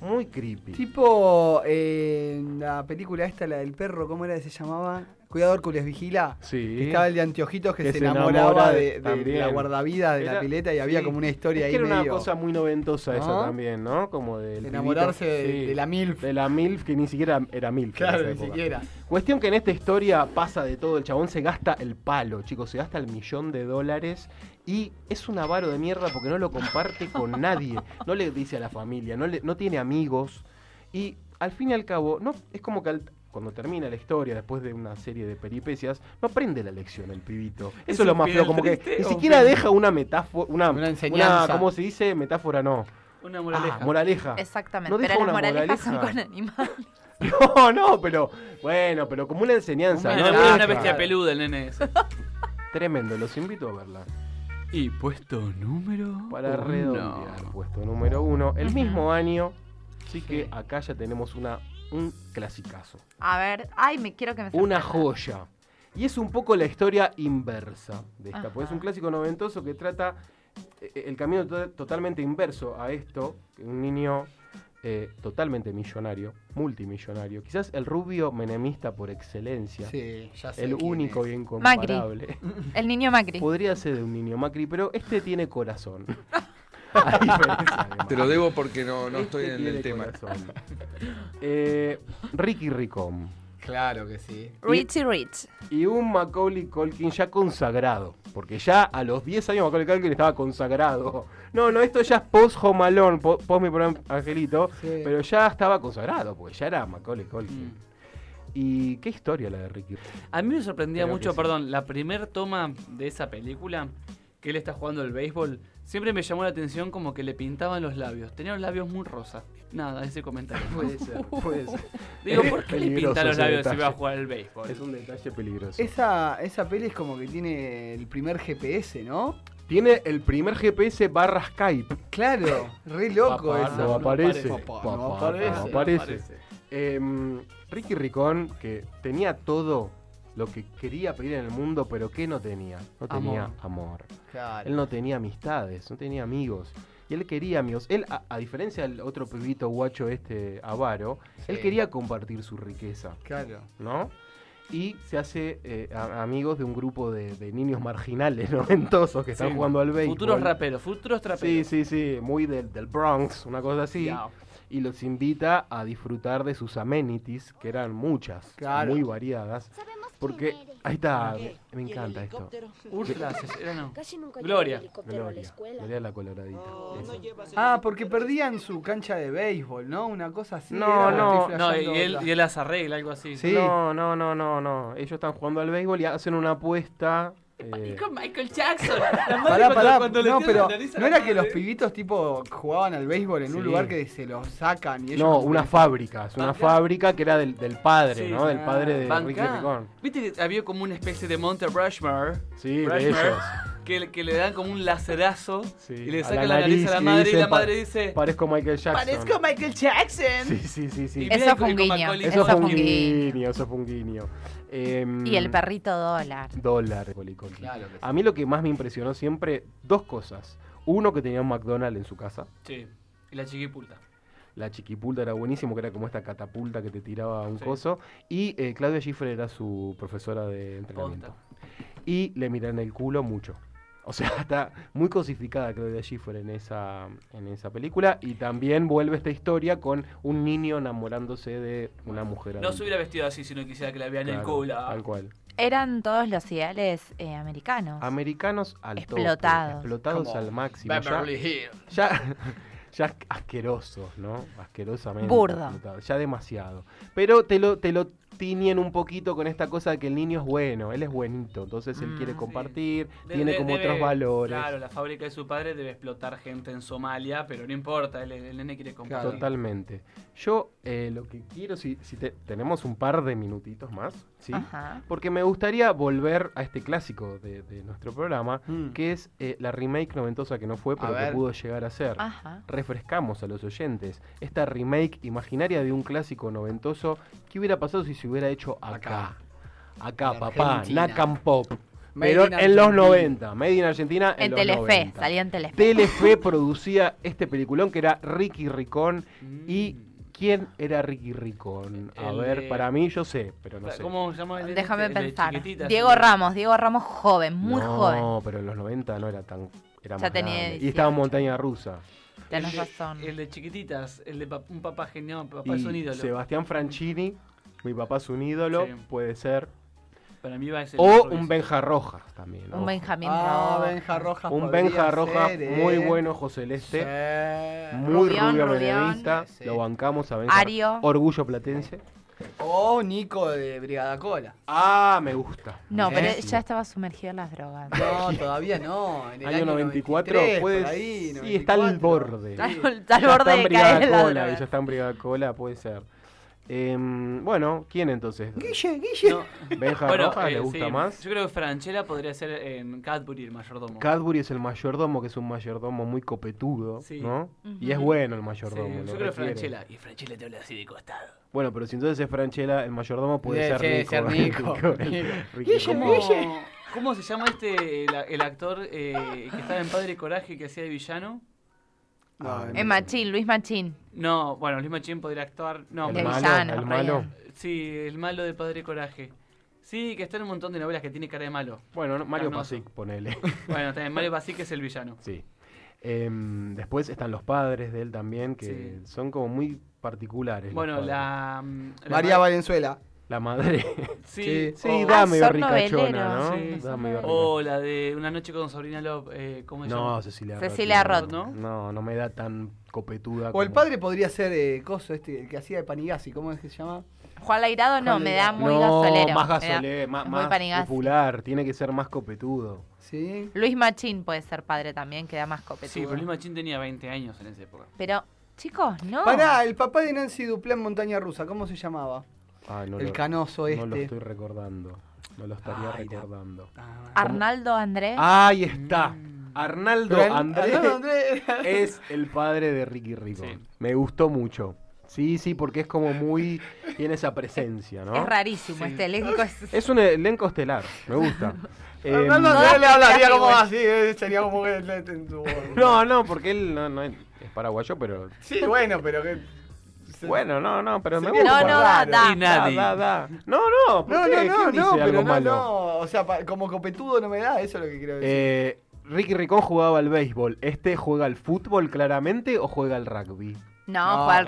Muy creepy. Tipo eh, la película esta, la del perro, ¿cómo era que se llamaba? Cuidado, Hércules Vigila. Sí. Que estaba el de anteojitos que, que se, se enamoraba, enamoraba de, de, de la guardavidas de era, la pileta y había sí, como una historia es que ahí. Era medio... una cosa muy noventosa, ¿no? Eso también, ¿no? Como del de enamorarse de, sí, de la MILF. De la MILF que ni siquiera era MILF. Claro, ni época. Siquiera. Cuestión que en esta historia pasa de todo. El chabón se gasta el palo, chicos, se gasta el millón de dólares y es un avaro de mierda porque no lo comparte con nadie. No le dice a la familia, no, le, no tiene amigos y al fin y al cabo, no, es como que al. Cuando termina la historia, después de una serie de peripecias, no aprende la lección el pibito. Eso es, es lo más feo, como que ni siquiera un... deja una metáfora, una, una enseñanza. Una, ¿cómo se dice? Metáfora no. Una moraleja. Ah, moraleja. Exactamente, no pero las moralejas son con animales. No, no, pero, bueno, pero como una enseñanza. Una, ¿no? una, una bestia peluda el nene ese. Tremendo, los invito a verla. Y puesto número Para uno. redondear, puesto número uno, el mismo año, así que acá ya tenemos una... un clasicazo. A ver, ay, me quiero que me sorprenda. Una joya. Y es un poco la historia inversa de esta, porque es un clásico noventoso que trata el camino to- totalmente inverso a esto, un niño eh, totalmente millonario, multimillonario, quizás el rubio menemista por excelencia, sí, ya sé el único y incomparable. Macri. El niño Macri. Podría ser de un niño Macri, pero este tiene corazón. Te lo debo porque no, no este estoy en el tema. eh, Ricky Ricón. Claro que sí. Richie Rich. Y un Macaulay Culkin ya consagrado. Porque ya a los diez años Macaulay Culkin estaba consagrado. No, no, esto ya es post Home Alone, post Mi Pobre Angelito. Sí. Pero ya estaba consagrado, porque ya era Macaulay Culkin. Mm. Y qué historia la de Ricky Ricón. A mí me sorprendía Creo mucho, sí. perdón, la primer toma de esa película... que él está jugando el béisbol, siempre me llamó la atención como que le pintaban los labios. Tenía los labios muy rosa. Nada, ese comentario. Puede ser, puede ser. Digo, ¿por qué le pinta los labios si va a jugar el béisbol? Es un detalle peligroso. Esa, esa peli es como que tiene el primer G P S, ¿no? Tiene el primer G P S barra Skype. Claro, re loco papá, eso. No aparece. No aparece. Papá, no aparece. No aparece. Eh, Ricky Ricón, que tenía todo lo que quería pedir en el mundo, pero que no tenía. No tenía amor. amor. Claro. Él no tenía amistades, no tenía amigos. Y él quería amigos. Él, a, a diferencia del otro pibito guacho este avaro, sí. él quería compartir su riqueza. Claro. ¿No? Y se hace eh, a, amigos de un grupo de, de niños marginales noventosos que están sí. jugando al béisbol. Futuros raperos, futuros traperos. Sí, sí, sí. Muy del, del Bronx, una cosa así. Yeah. Y los invita a disfrutar de sus amenities, que eran muchas, claro. muy variadas. Porque, ahí está, me, me encanta esto. Úrsula, no. Casi nunca Gloria. Gloria, a la escuela. Gloria la coloradita. Oh, no ah, porque perdían su cancha de béisbol, ¿no? Una cosa así. No, no, no y, él, y él las arregla, algo así. ¿Sí? No, no, no, no, no. Ellos están jugando al béisbol y hacen una apuesta... Eh. Y con Michael Jackson. La madre pará, pará, cuando, cuando no, pero ¿no era que los pibitos tipo jugaban al béisbol en sí. un lugar que se los sacan? Y ellos no, una fábrica, es una ¿Banca? fábrica que era del, del padre, sí, ¿no? Del padre de Banca. Ricky Ricón. Viste que había como una especie de Monte Rushmore. Sí, Rushmore, de ellos. Que, que le dan como un lacerazo sí, y le sacan la nariz, la nariz a la madre dicen, y la madre dice... Parezco Michael Jackson. Parezco Michael Jackson. Sí, sí, sí. sí. Eso fue un guiño. Eso fue un guiño, eso fue un guiño. Eh, y el perrito dólar. Dólar. Claro sí. A mí lo que más me impresionó siempre, dos cosas. Uno, que tenía un McDonald's en su casa. Sí, y la chiquipulta. La chiquipulta era buenísimo, que era como esta catapulta que te tiraba un sí. coso. Y eh, Claudia Schiffer era su profesora de entrenamiento. Conta. Y le miran el culo mucho. O sea, está muy cosificada Claudia Schiffer en esa, en esa película. Y también vuelve esta historia con un niño enamorándose de una mujer. No se hubiera vestido así si no quisiera que la vean claro, el culo. Tal cual. Eran todos los ideales eh, americanos. Americanos al explotados. Tope, explotados como al máximo. Beverly Hills. Ya, ya, ya asquerosos, ¿no? Asquerosamente. Burdo. Ya demasiado. Pero te lo, te lo tiñen un poquito con esta cosa de que el niño es bueno, él es buenito, entonces él mm, quiere compartir, sí. de, tiene de, como debe, otros valores. Claro, la fábrica de su padre debe explotar gente en Somalia, pero no importa, el, el nene quiere compartir. Totalmente. Yo eh, lo que quiero, si, si te, tenemos un par de minutitos más, ¿sí? Ajá. Porque me gustaría volver a este clásico de, de nuestro programa, mm. que es eh, la remake noventosa que no fue, pero que pudo llegar a ser. Ajá. Refrescamos a los oyentes esta remake imaginaria de un clásico noventoso. ¿Qué hubiera pasado si se hubiera hecho acá? Acá, acá papá, Nakam Pop. Pero en, en los noventa, Made in Argentina en, en los Telefe, noventa. Salía en Telefe. Telefe producía este peliculón que era Ricky Ricón. Mm. ¿Y quién era Ricky Ricón? A el, ver, para mí yo sé, pero no sé. ¿Cómo se llama? El, Déjame el, pensar. El Diego ¿sí? Ramos, Diego Ramos joven, muy no, joven. No, pero en los noventa no era tan... Era ya tenía y estaba en Montaña Rusa. Tenés razón. El de Chiquititas, el de pap- un papá genial, papá es un ídolo. Sebastián Franchini, Mi papá es un ídolo, sí. puede ser. Para mí va a ser o un Benja Rojas también. Un Benjamín ah, Rojas. Benja Rojas. Un Benja Rojas ser, eh. muy bueno, José Celeste. Sí. Muy Rubión, rubio benedista. Sí. Lo bancamos a Benja. Ario. Orgullo platense. O oh, Nico de Brigada Cola. Ah, me gusta. No, pero él ya estaba sumergido en las drogas. No, todavía no. En el año, año noventa y cuatro, puede ahí, noventa y cuatro. Sí, está al borde. Está, sí. está al borde de caer la droga. Y ya está en Brigada Cola, puede ser. Eh, bueno, ¿quién entonces? Guille, Guille. No. Benja bueno, Rojas, eh, ¿le gusta sí. más? Yo creo que Franchella podría ser en Cadbury el mayordomo. Cadbury es el mayordomo, que es un mayordomo muy copetudo, sí. ¿no? Uh-huh. Y es bueno el mayordomo. Sí. Yo creo que Franchella. Y Franchella te habla así de costado. Bueno, pero si entonces es Franchella, el mayordomo puede sí, ser Nico. Ser Nico. Guille, ¿Cómo, ¿Cómo se llama este, el, el actor eh, que estaba en Padre Coraje que hacía de villano? No, es Machín, Luis Machín. No, bueno, Luis Machín podría actuar. No, el, el malo, villano, el malo. Sí, el malo de Padre Coraje. Sí, que está en un montón de novelas que tiene cara de malo. Bueno, no, Mario Pasic, ponele. Bueno, también Mario Pasic es el villano. Sí. Eh, después están los padres de él también, que sí. son como muy particulares. Bueno, la, la María ma- Valenzuela. La madre. Sí, sí, sí oh, da medio ricachona, ¿no? Sí, da medio o rica. La de Una noche con Sabrina Love, eh, ¿cómo se no, llama? Cecilia Cecilia Roth, ¿no? No, no me da tan copetuda. O como... el padre podría ser eh, coso este, el que hacía de Panigasi, ¿cómo es que se llama? Juan Lairado no, Juan me da muy no, gasolero. No, más gasolero, más, más popular, tiene que ser más copetudo. ¿Sí? Luis Machín puede ser padre también, que da más copetudo. Sí, pero Luis Machín tenía veinte años en esa época. Pero, chicos, no. Pará, el papá de Nancy Duplá en Montaña Rusa, ¿cómo se llamaba? Ah, no el lo, canoso este. No lo estoy recordando. No lo estaría Ay, recordando. Ah, Arnaldo Andrés. Ahí está. Arnaldo Andrés es el padre de Ricky Ricón. Sí. Me gustó mucho. Sí, sí, porque es como muy... Tiene esa presencia, ¿no? Es rarísimo sí. este elenco. Es... es un elenco estelar. Me gusta. eh, Arnaldo Andrés le hablaría como así. Eh, sería como que... no, no, porque él no, no es paraguayo, pero... Sí, bueno, pero... que Bueno, no, no, pero me gusta. No, no, da, da, da, da. No, no, ¿por qué? No, no, no, pero algo no, malo? no. O sea, pa, como copetudo no me da, eso es lo que quiero decir. Eh, Ricky Ricón jugaba al béisbol. ¿Este juega al fútbol claramente o juega al rugby? No, no juega al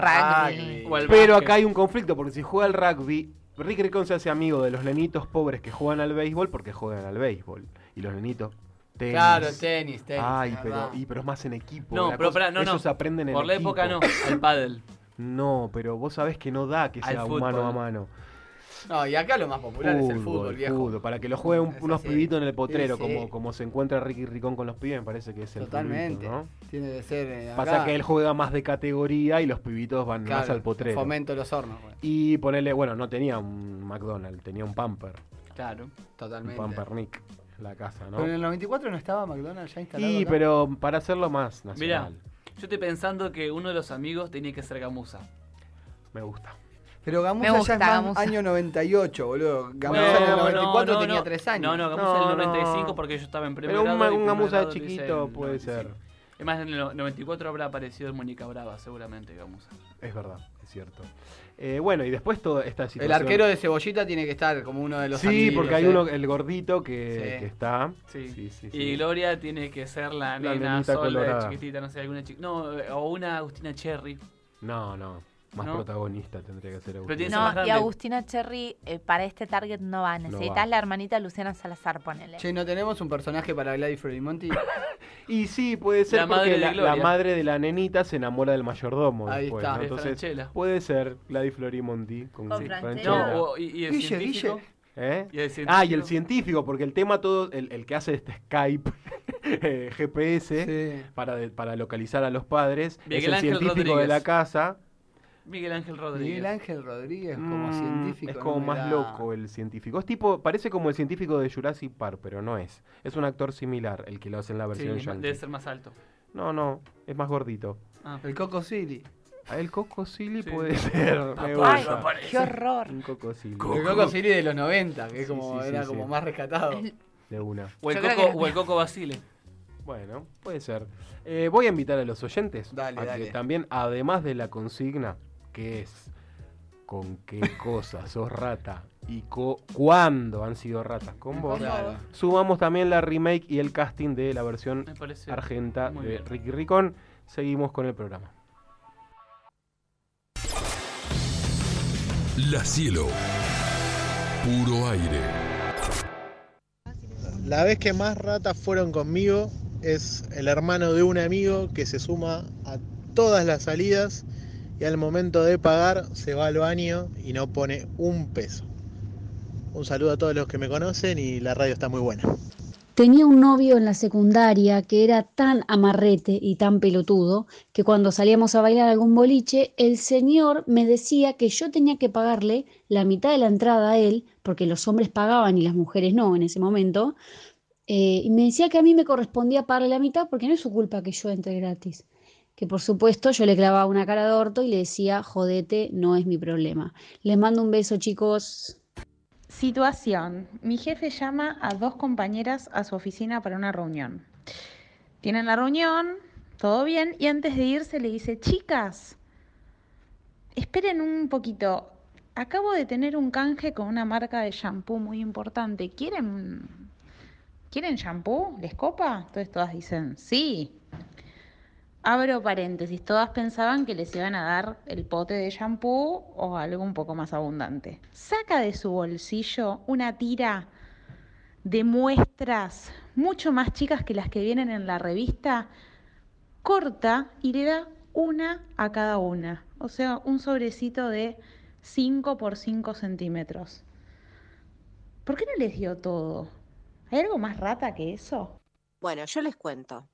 rugby. rugby. Al pero acá hay un conflicto, porque si juega al rugby, Ricky Ricón se hace amigo de los nenitos pobres que juegan al béisbol porque juegan al béisbol. Y los nenitos... Tenis. Claro, tenis, tenis. Ay, pero, y, pero es más en equipo. No, pero cosa, para, no, no. Aprenden por en la equipo. Época no, al pádel. No, pero vos sabés que no da que sea un mano a mano. No, y acá lo más popular fútbol, es el fútbol, viejo. Fútbol, para que lo jueguen un, unos sí. pibitos en el potrero, sí, sí. Como, como se encuentra Ricky Ricón con los pibes, me parece que es el Totalmente. Pibito, ¿no? Tiene que ser eh, acá. Pasa que él juega más de categoría y los pibitos van claro, más al potrero. Fomento los hornos. Bueno. Y ponerle, bueno, no tenía un McDonald's, tenía un Pamper. Claro, totalmente. Un Pamper Nick, la casa, ¿no? Pero en el noventa y cuatro no estaba McDonald's ya instalado. Sí, acá. Pero para hacerlo más nacional. Mirá. Yo estoy pensando que uno de los amigos tenía que ser Gamuza. Me gusta. Pero Gamuza gusta, ya es Gamuza. Año noventa y ocho, boludo. Gamuza no, en el noventa y cuatro no, no, tenía tres años. No, no, Gamuza no, en el noventa y cinco porque yo estaba en primer grado. Pero un, un Gamuza chiquito puede ser. Es más, en el noventa y cuatro habrá aparecido el Mónica Brava, seguramente, Gamuza. Es verdad, es cierto. Eh, bueno, y después toda esta situación... El arquero de Cebollita tiene que estar como uno de los sí, amigos. Sí, porque hay ¿eh? uno, el gordito que, sí. que está. Sí. Sí, sí, sí. Y Gloria tiene que ser la, la nena sola, chiquitita, no sé, alguna chiquita. No, o una Agustina Cherry. No, no. Más ¿no? protagonista tendría que ser Agustina. No, y Agustina Cherry eh, para este target no va. Necesitas no va. La hermanita Luciana Salazar, ponele. Che, ¿no tenemos un personaje para Gladys Fremonti? Y sí, puede ser la porque madre la, la madre de la nenita se enamora del mayordomo. Ahí después, está. ¿no? Entonces, puede ser Gladys Florimonti con, con Franchella. No, o, y, y el Guille, científico. Guille. ¿Eh? ¿Y el científico? Ah, y el científico, porque el tema todo, el, el que hace este Skype, eh, G P S, sí. para, de, para localizar a los padres, Miguel es el Ángel científico Rodríguez. De la casa. Miguel Ángel Rodríguez. Miguel Ángel Rodríguez como mm, científico. Es como no más da... loco el científico. Es tipo, parece como el científico de Jurassic Park, pero no es. Es un actor similar el que lo hace en la versión yankee. Sí, debe ser más alto. No, no, es más gordito. Ah, el Coco Silly. El Coco Silly sí. puede ser. Papá, me gusta. Ay, qué horror. Un Coco Silly. Coco. El Coco Silly de los noventa, que sí, como, sí, era sí, como sí. más rescatado. De una. O el, Coco, que... o el Coco Basile. Bueno, puede ser. Eh, voy a invitar a los oyentes. Dale, a dale. Que también, además de la consigna, ¿qué es? ¿Con qué cosas sos rata? ¿Y co- cuándo han sido ratas con vos? Claro. Sumamos también la remake y el casting de la versión argenta de bien. Ricky Ricón. Seguimos con el programa. La Cielo. Puro aire. La vez que más ratas fueron conmigo es el hermano de un amigo que se suma a todas las salidas. Y al momento de pagar se va al baño y no pone un peso. Un saludo a todos los que me conocen y la radio está muy buena. Tenía un novio en la secundaria que era tan amarrete y tan pelotudo que cuando salíamos a bailar algún boliche, el señor me decía que yo tenía que pagarle la mitad de la entrada a él, porque los hombres pagaban y las mujeres no en ese momento, eh, y me decía que a mí me correspondía pagarle la mitad porque no es su culpa que yo entre gratis. Que por supuesto yo le clavaba una cara de orto y le decía, jodete, no es mi problema. Les mando un beso, chicos. Situación. Mi jefe llama a dos compañeras a su oficina para una reunión. Tienen la reunión, todo bien, y antes de irse le dice, chicas, esperen un poquito. Acabo de tener un canje con una marca de shampoo muy importante. ¿Quieren, ¿quieren shampoo? ¿Les copa? Entonces todas dicen, sí. Abro paréntesis, todas pensaban que les iban a dar el pote de shampoo o algo un poco más abundante. Saca de su bolsillo una tira de muestras mucho más chicas que las que vienen en la revista, corta y le da una a cada una. O sea, un sobrecito de cinco por cinco centímetros. ¿Por qué no les dio todo? ¿Hay algo más rata que eso? Bueno, yo les cuento.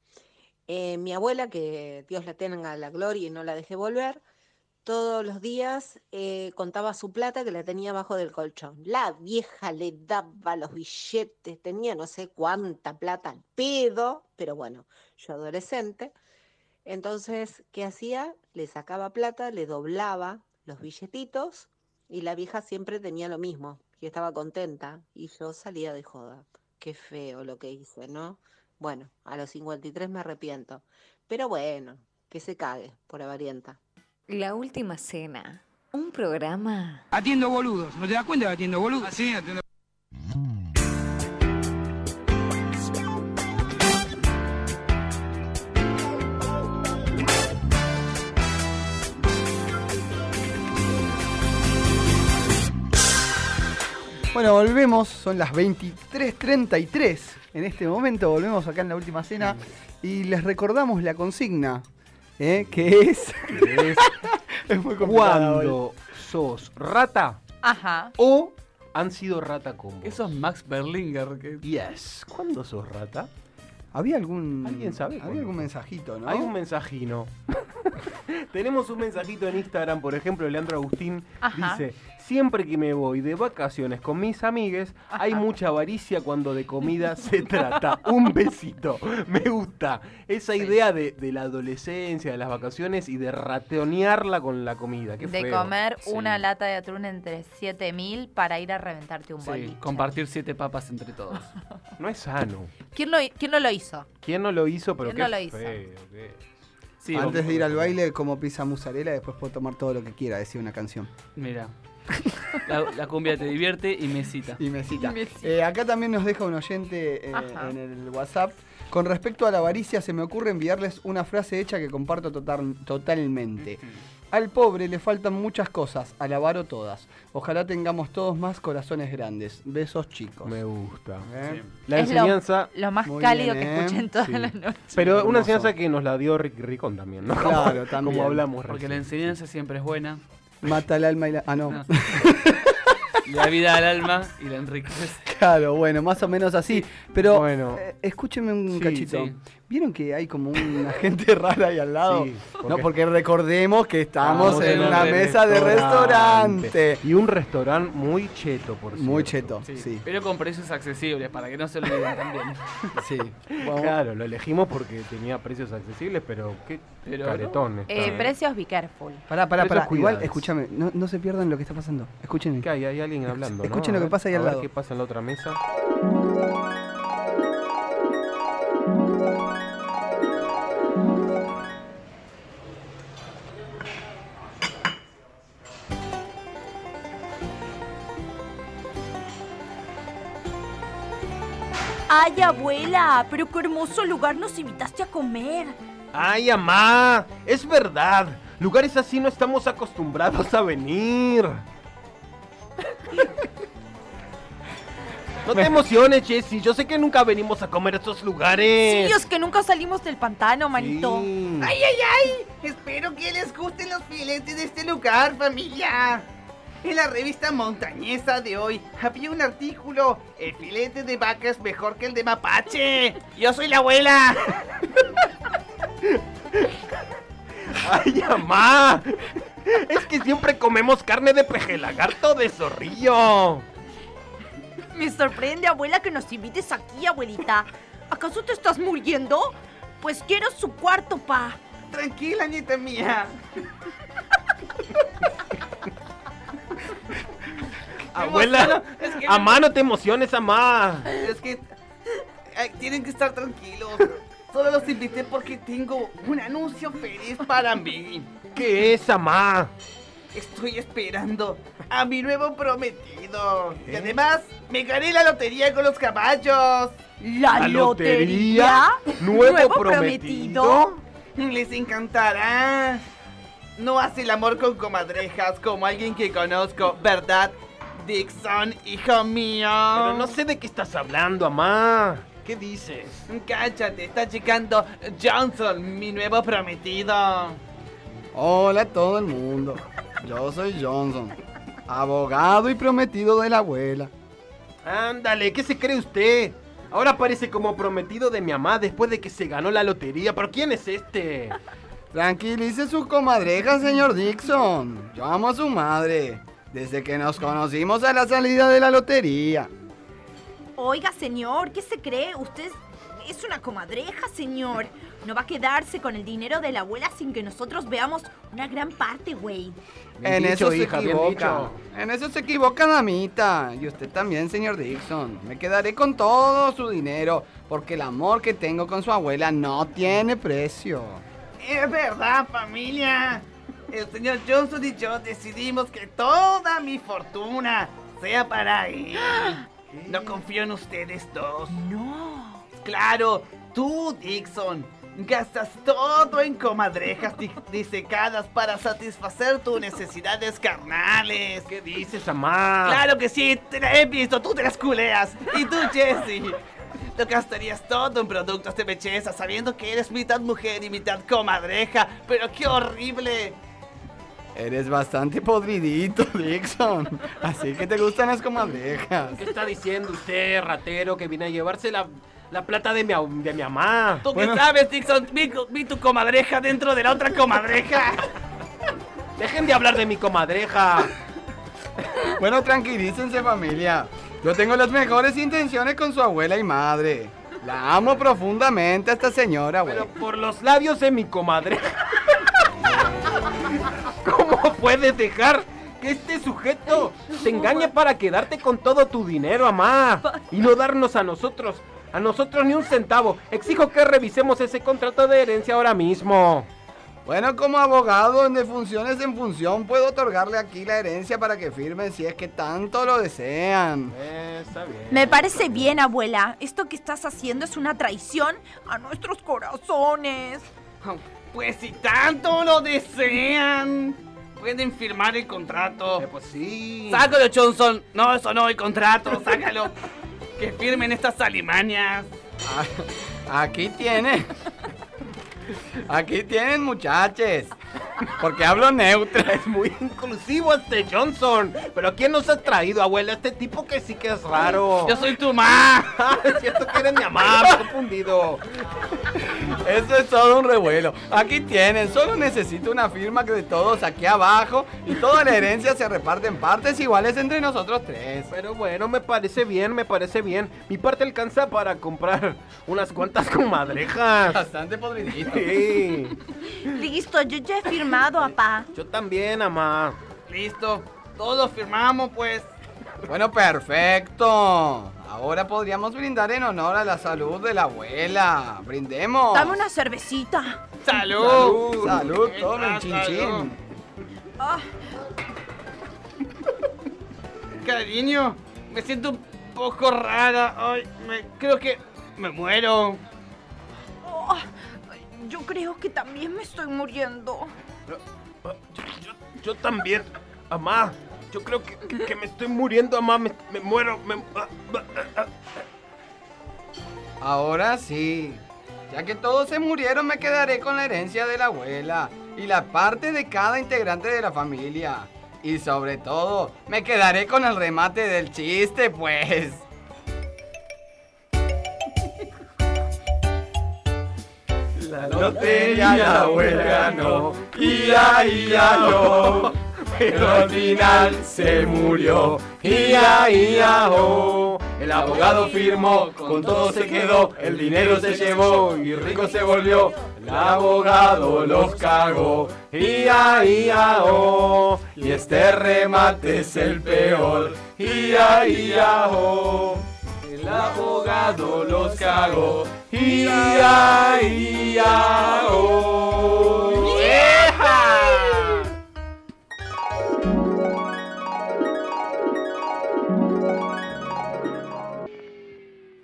Eh, mi abuela, que Dios la tenga la gloria y no la deje volver, todos los días eh, contaba su plata que la tenía abajo del colchón. La vieja le daba los billetes, tenía no sé cuánta plata al pedo, pero bueno, yo adolescente. Entonces, ¿qué hacía? Le sacaba plata, le doblaba los billetitos y la vieja siempre tenía lo mismo y estaba contenta y yo salía de joda. Qué feo lo que hice, ¿no? Bueno, a los cincuenta y tres me arrepiento. Pero bueno, que se cague por avarienta. La Última Cena. Un programa... Atiendo boludos. ¿No te das cuenta que atiendo boludos? Ah, sí, atiendo... Bueno, volvemos, son las veintitrés treinta y tres. En este momento volvemos acá en La Última Cena y les recordamos la consigna, ¿eh? Que es... ¿Qué es? Es muy complicado. ¿Cuándo sos rata? Ajá. O han sido rata con vos. Eso es Max Berlinger. Que... Yes. ¿Cuándo sos rata? Había algún... ¿Alguien sabe? Había algún mensajito, ¿no? Hay un mensajino. Tenemos un mensajito en Instagram, por ejemplo, Leandro Agustín. Ajá. Dice... Siempre que me voy de vacaciones con mis amigues, hay mucha avaricia cuando de comida se trata. Un besito. Me gusta esa idea de, de la adolescencia, de las vacaciones y de rateonearla con la comida. Qué de feo. Comer sí. una lata de atún entre siete mil para ir a reventarte un sí, boliche. Compartir siete papas entre todos. No es sano. ¿Quién, lo, quién no lo hizo? ¿Quién no lo hizo? Pero ¿Quién qué no lo hizo? Feo, qué... Sí, antes vamos, de ir al baile, como pizza mozzarella, después puedo tomar todo lo que quiera, decía una canción. Mira. La, la cumbia te divierte y me cita. Y me cita. Y me cita. Eh, acá también nos deja un oyente eh, en el WhatsApp. Con respecto a la avaricia, se me ocurre enviarles una frase hecha que comparto total, totalmente. Uh-huh. Al pobre le faltan muchas cosas, al avaro todas. Ojalá tengamos todos más corazones grandes. Besos, chicos. Me gusta. ¿Eh? Sí. La es enseñanza. Lo, lo más cálido bien, que escuché en toda sí. la noche. Pero una enseñanza que nos la dio Rick Ricón también, ¿no? Claro, también. Como hablamos Porque recién. La enseñanza siempre es buena. Mata el alma y la. Ah, no. no. La vida al alma y la enriquece. Claro, bueno, más o menos así. Pero bueno. eh, escúchenme un sí, cachito. Sí. ¿Vieron que hay como una gente rara ahí al lado? Sí, porque... No, porque recordemos que estamos ah, en una mesa de restaurante. Y un restaurante muy cheto, por cierto. Muy cheto, sí. sí. Pero con precios accesibles, para que no se olviden también. Sí. Bueno. Claro, lo elegimos porque tenía precios accesibles, pero qué pero caretones. No. Eh, precios be careful. Pará, pará, pará. Igual, escúchame, no, no se pierdan lo que está pasando. Escuchen. Que hay, hay alguien hablando, Escuchen ¿no? lo que pasa ahí a al lado. A ver qué pasa en la otra mesa. Ay, abuela, pero qué hermoso lugar nos invitaste a comer. Ay, mamá, es verdad. Lugares así no estamos acostumbrados a venir. No te emociones, Jessy. Yo sé que nunca venimos a comer a estos lugares. Sí, es que nunca salimos del pantano, manito. Sí. Ay, ay, ay. Espero que les gusten los filetes de este lugar, familia. En la revista montañesa de hoy había un artículo: el filete de vaca es mejor que el de mapache. Yo soy la abuela. Ay, mamá. Es que siempre comemos carne de pejelagarto de zorrillo. Me sorprende, abuela, que nos invites aquí, abuelita. ¿Acaso te estás muriendo? Pues quiero su cuarto, pa. Tranquila, nieta mía. Abuela, es que amá, no te emociones, amá. Es que ay, tienen que estar tranquilos. Solo los invité porque tengo un anuncio feliz para mí. ¿Qué es, amá? Estoy esperando a mi nuevo prometido. ¿Eh? Y además, me gané la lotería con los caballos. ¿La, ¿La lotería? ¿Nuevo, ¿Nuevo prometido? prometido? Les encantará. No hace el amor con comadrejas como alguien que conozco, ¿verdad? Dixon, hijo mío. Pero no sé de qué estás hablando, mamá. ¿Qué dices? Cállate, está llegando Johnson, mi nuevo prometido. Hola a todo el mundo. Yo soy Johnson, abogado y prometido de la abuela. Ándale, ¿qué se cree usted? Ahora aparece como prometido de mi mamá después de que se ganó la lotería. ¿Pero quién es este? Tranquilice su comadreja, señor Dixon. Yo amo a su madre. Desde que nos conocimos a la salida de la lotería. Oiga, señor, ¿qué se cree? Usted es una comadreja, señor. No va a quedarse con el dinero de la abuela sin que nosotros veamos una gran parte, güey. En dicho, eso hija, se equivoca. En eso se equivoca, damita. Y usted también, señor Dixon. Me quedaré con todo su dinero, porque el amor que tengo con su abuela no tiene precio. Es verdad, familia. El señor Johnson y yo decidimos que toda mi fortuna sea para él. ¿Qué? No confío en ustedes dos. No. Claro, tú, Dixon, gastas todo en comadrejas disecadas para satisfacer tus necesidades carnales. ¿Qué dices, mamá? Claro que sí, te la he visto, tú te las culeas. Y tú, Jessy, lo gastarías todo en productos de belleza sabiendo que eres mitad mujer y mitad comadreja. Pero qué horrible. Eres bastante podridito, Dixon. Así que te gustan las comadrejas. ¿Qué está diciendo usted, ratero, que viene a llevarse la, la plata de mi, de mi mamá? ¿Tú bueno. qué sabes, Dixon? Vi, vi tu comadreja dentro de la otra comadreja. Dejen de hablar de mi comadreja. Bueno, tranquilícense, familia. Yo tengo las mejores intenciones con su abuela y madre. La amo profundamente a esta señora, abuela. Pero por los labios de mi comadreja. ¿Cómo puedes dejar que este sujeto te engañe para quedarte con todo tu dinero, mamá? Y no darnos a nosotros, a nosotros ni un centavo. Exijo que revisemos ese contrato de herencia ahora mismo. Bueno, como abogado de funciones en función, puedo otorgarle aquí la herencia para que firmen si es que tanto lo desean. Eh, está bien. Me parece bien, abuela. Esto que estás haciendo es una traición a nuestros corazones. Pues si tanto lo desean, pueden firmar el contrato. Eh, pues sí. Sácalo, Johnson. No, eso no, el contrato, sácalo. Que firmen estas alimañas. Ah, aquí tienen. Aquí tienen, muchachos. Porque hablo neutra. Es muy inclusivo este Johnson. Pero ¿quién nos ha traído, abuelo? Este tipo que sí que es raro. Yo soy tu mamá. Es cierto que eres mi mamá, me he confundido. Eso es todo un revuelo. Aquí tienen, solo necesito una firma de todos aquí abajo y toda la herencia se reparte en partes iguales entre nosotros tres. Pero bueno, me parece bien, me parece bien. Mi parte alcanza para comprar unas cuantas comadrejas. Bastante podriditas. Sí. Listo, yo ya he firmado, papá. Yo también, mamá. Listo, todos firmamos, pues. Bueno, perfecto. Ahora podríamos brindar en honor a la salud de la abuela. ¡Brindemos! ¡Dame una cervecita! ¡Salud! ¡Salud! ¡Salud! ¡Tomen, chinchín! Oh. Cariño, me siento un poco rara. Ay, me, creo que me muero. Oh, yo creo que también me estoy muriendo. Yo, yo, yo también, mamá. Yo creo que, que, que me estoy muriendo, mamá, me, me muero, me... Ahora sí, ya que todos se murieron, me quedaré con la herencia de la abuela y la parte de cada integrante de la familia. Y sobre todo, me quedaré con el remate del chiste, pues. La lotería la abuela ganó, ia, ia, lo... Pero al final se murió, ia, ia, oh. El abogado firmó, con todo se quedó, el dinero se llevó y rico se volvió. El abogado los cagó, ia, ia, oh. Y este remate es el peor, ia, ia, oh. El abogado los cagó, ia, ia, oh.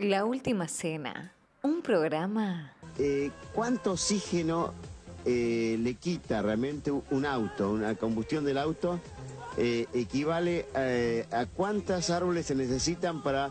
La Última Cena, un programa... Eh, ¿Cuánto oxígeno eh, le quita realmente un auto, una combustión del auto? Eh, equivale eh, a cuántos árboles se necesitan para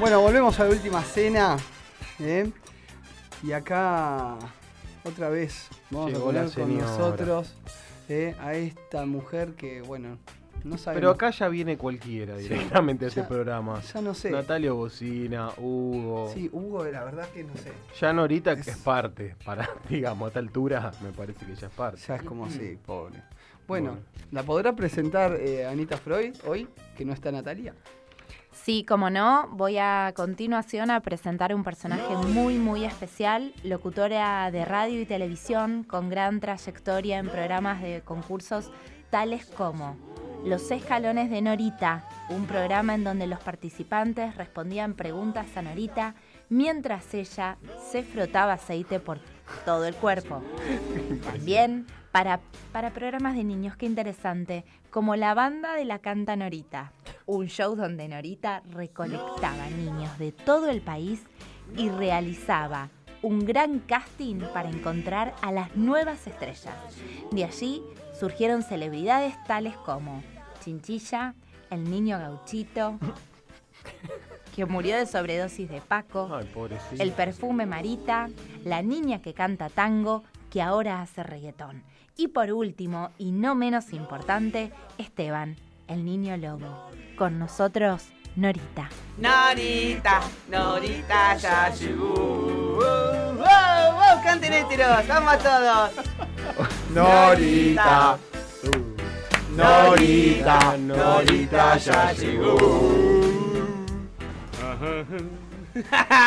Bueno, volvemos a La Última Cena, ¿eh? Y acá otra vez vamos llegó a poner con nosotros ¿eh? a esta mujer que, bueno, no sabemos. Pero acá ya viene cualquiera directamente, sí, a este ya, programa. Ya no sé. Natalia Bocina, Hugo. Sí, Hugo, la verdad que no sé. Ya Norita es... que es parte, para, digamos, a esta altura me parece que ya es parte. Ya es como así, pobre. Bueno, bueno, ¿la podrá presentar eh, Anita Freud hoy, que no está Natalia? Sí, como no, voy a continuación a presentar un personaje muy, muy especial, locutora de radio y televisión con gran trayectoria en programas de concursos tales como Los Escalones de Norita, un programa en donde los participantes respondían preguntas a Norita mientras ella se frotaba aceite por todo el cuerpo. También para, para programas de niños, qué interesante, como La Banda de la Canta Norita. Un show donde Norita recolectaba niños de todo el país y realizaba un gran casting para encontrar a las nuevas estrellas. De allí surgieron celebridades tales como Chinchilla, el niño gauchito, que murió de sobredosis de Paco, ay, pobrecito, el perfume Marita, la niña que canta tango, que ahora hace reggaetón. Y por último, y no menos importante, Esteban, el niño lobo. Con nosotros, Norita. Norita, Norita ya llegó. ¡Wow, wow, wow! canten héteros. Vamos a todos. Norita, Norita, Norita ya llegó.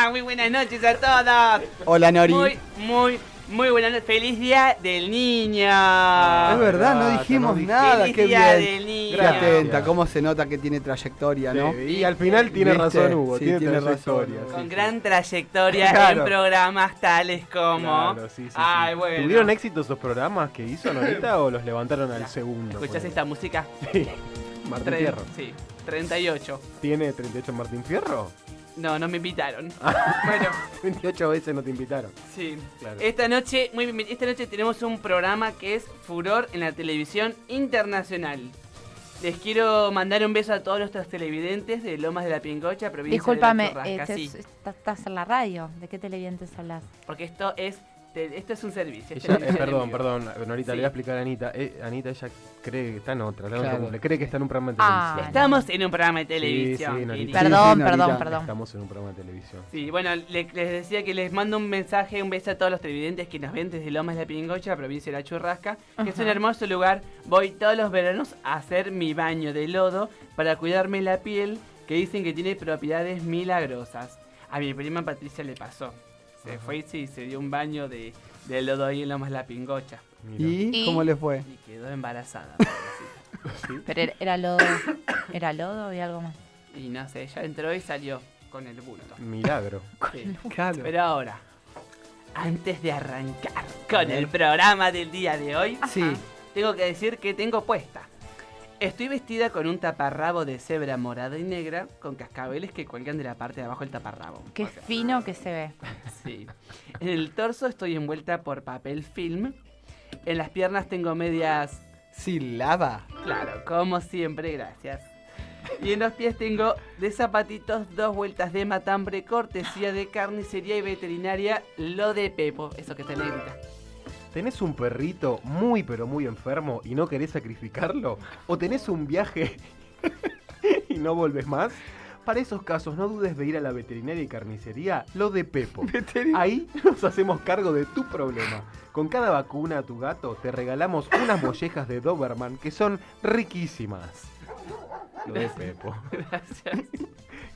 Muy buenas noches a todos. Hola, Nori. Muy, muy, muy buenas noches. Feliz día del niño. Es verdad, no dijimos no, nada. Feliz qué día bien. Del niño. Qué atenta, cómo se nota que tiene trayectoria, sí, ¿no? Y al final tiene ¿viste? Razón, Hugo. Sí, tiene, tiene trayectoria. Razón. Con sí, gran sí. trayectoria claro. en programas tales como. Claro, sí, sí, Ay, sí. Bueno. ¿Tuvieron éxito esos programas que hizo Norita o los levantaron al segundo? ¿Escuchás esta música? Sí. Martín Tre- Fierro. Sí, treinta y ocho. ¿Tiene treinta y ocho Martín Fierro? No, no me invitaron. Bueno, veintiocho veces no te invitaron. Sí, claro. Esta noche, muy bien, esta noche tenemos un programa que es furor en la televisión internacional. Les quiero mandar un beso a todos nuestros televidentes de Lomas de la Pincocha, provincia Discúlpame, de la Churrasca. Discúlpame, eh, estás en la radio. ¿De qué televidentes hablas? Porque esto es te, esto es un servicio. Ella, eh, perdón, perdón, Norita, sí. le voy a explicar a Anita. Eh, Anita, ella cree que está en otra, claro. no cree que está en un programa de televisión. Ah, Estamos no. en un programa de televisión. Sí, sí, perdón, sí, perdón, perdón. Estamos en un programa de televisión. Sí, bueno, le, les decía que les mando un mensaje, un beso a todos los televidentes que nos ven desde Lomas de la Pincocha, provincia de la Churrasca, uh-huh. que es un hermoso lugar. Voy todos los veranos a hacer mi baño de lodo para cuidarme la piel, que dicen que tiene propiedades milagrosas. A mi prima Patricia le pasó. Se fue y sí, se dio un baño de, de lodo ahí en Lomas de la Pincocha. ¿Y cómo le fue? Y quedó embarazada. ¿Sí? Pero era lodo, era lodo y algo más. Y no sé, ella entró y salió con el bulto. Milagro. Sí. Claro. Pero ahora, antes de arrancar con el programa del día de hoy, sí. tengo que decir que tengo puesta. Estoy vestida con un taparrabo de cebra morada y negra con cascabeles que cuelgan de la parte de abajo del taparrabo. Qué okay. fino que se ve. Sí. En el torso estoy envuelta por papel film. En las piernas tengo medias... Sin lava. Claro, como siempre, gracias. Y en los pies tengo de zapatitos dos vueltas de matambre, cortesía de carnicería y veterinaria, lo de Pepo. Eso que te negrita. ¿Tenés un perrito muy pero muy enfermo y no querés sacrificarlo? ¿O tenés un viaje y no volvés más? Para esos casos no dudes de ir a la veterinaria y carnicería Lo de Pepo. ¿Veterin- Ahí nos hacemos cargo de tu problema. Con cada vacuna a tu gato te regalamos unas mollejas de Doberman que son riquísimas. Lo de Pepo. Gracias.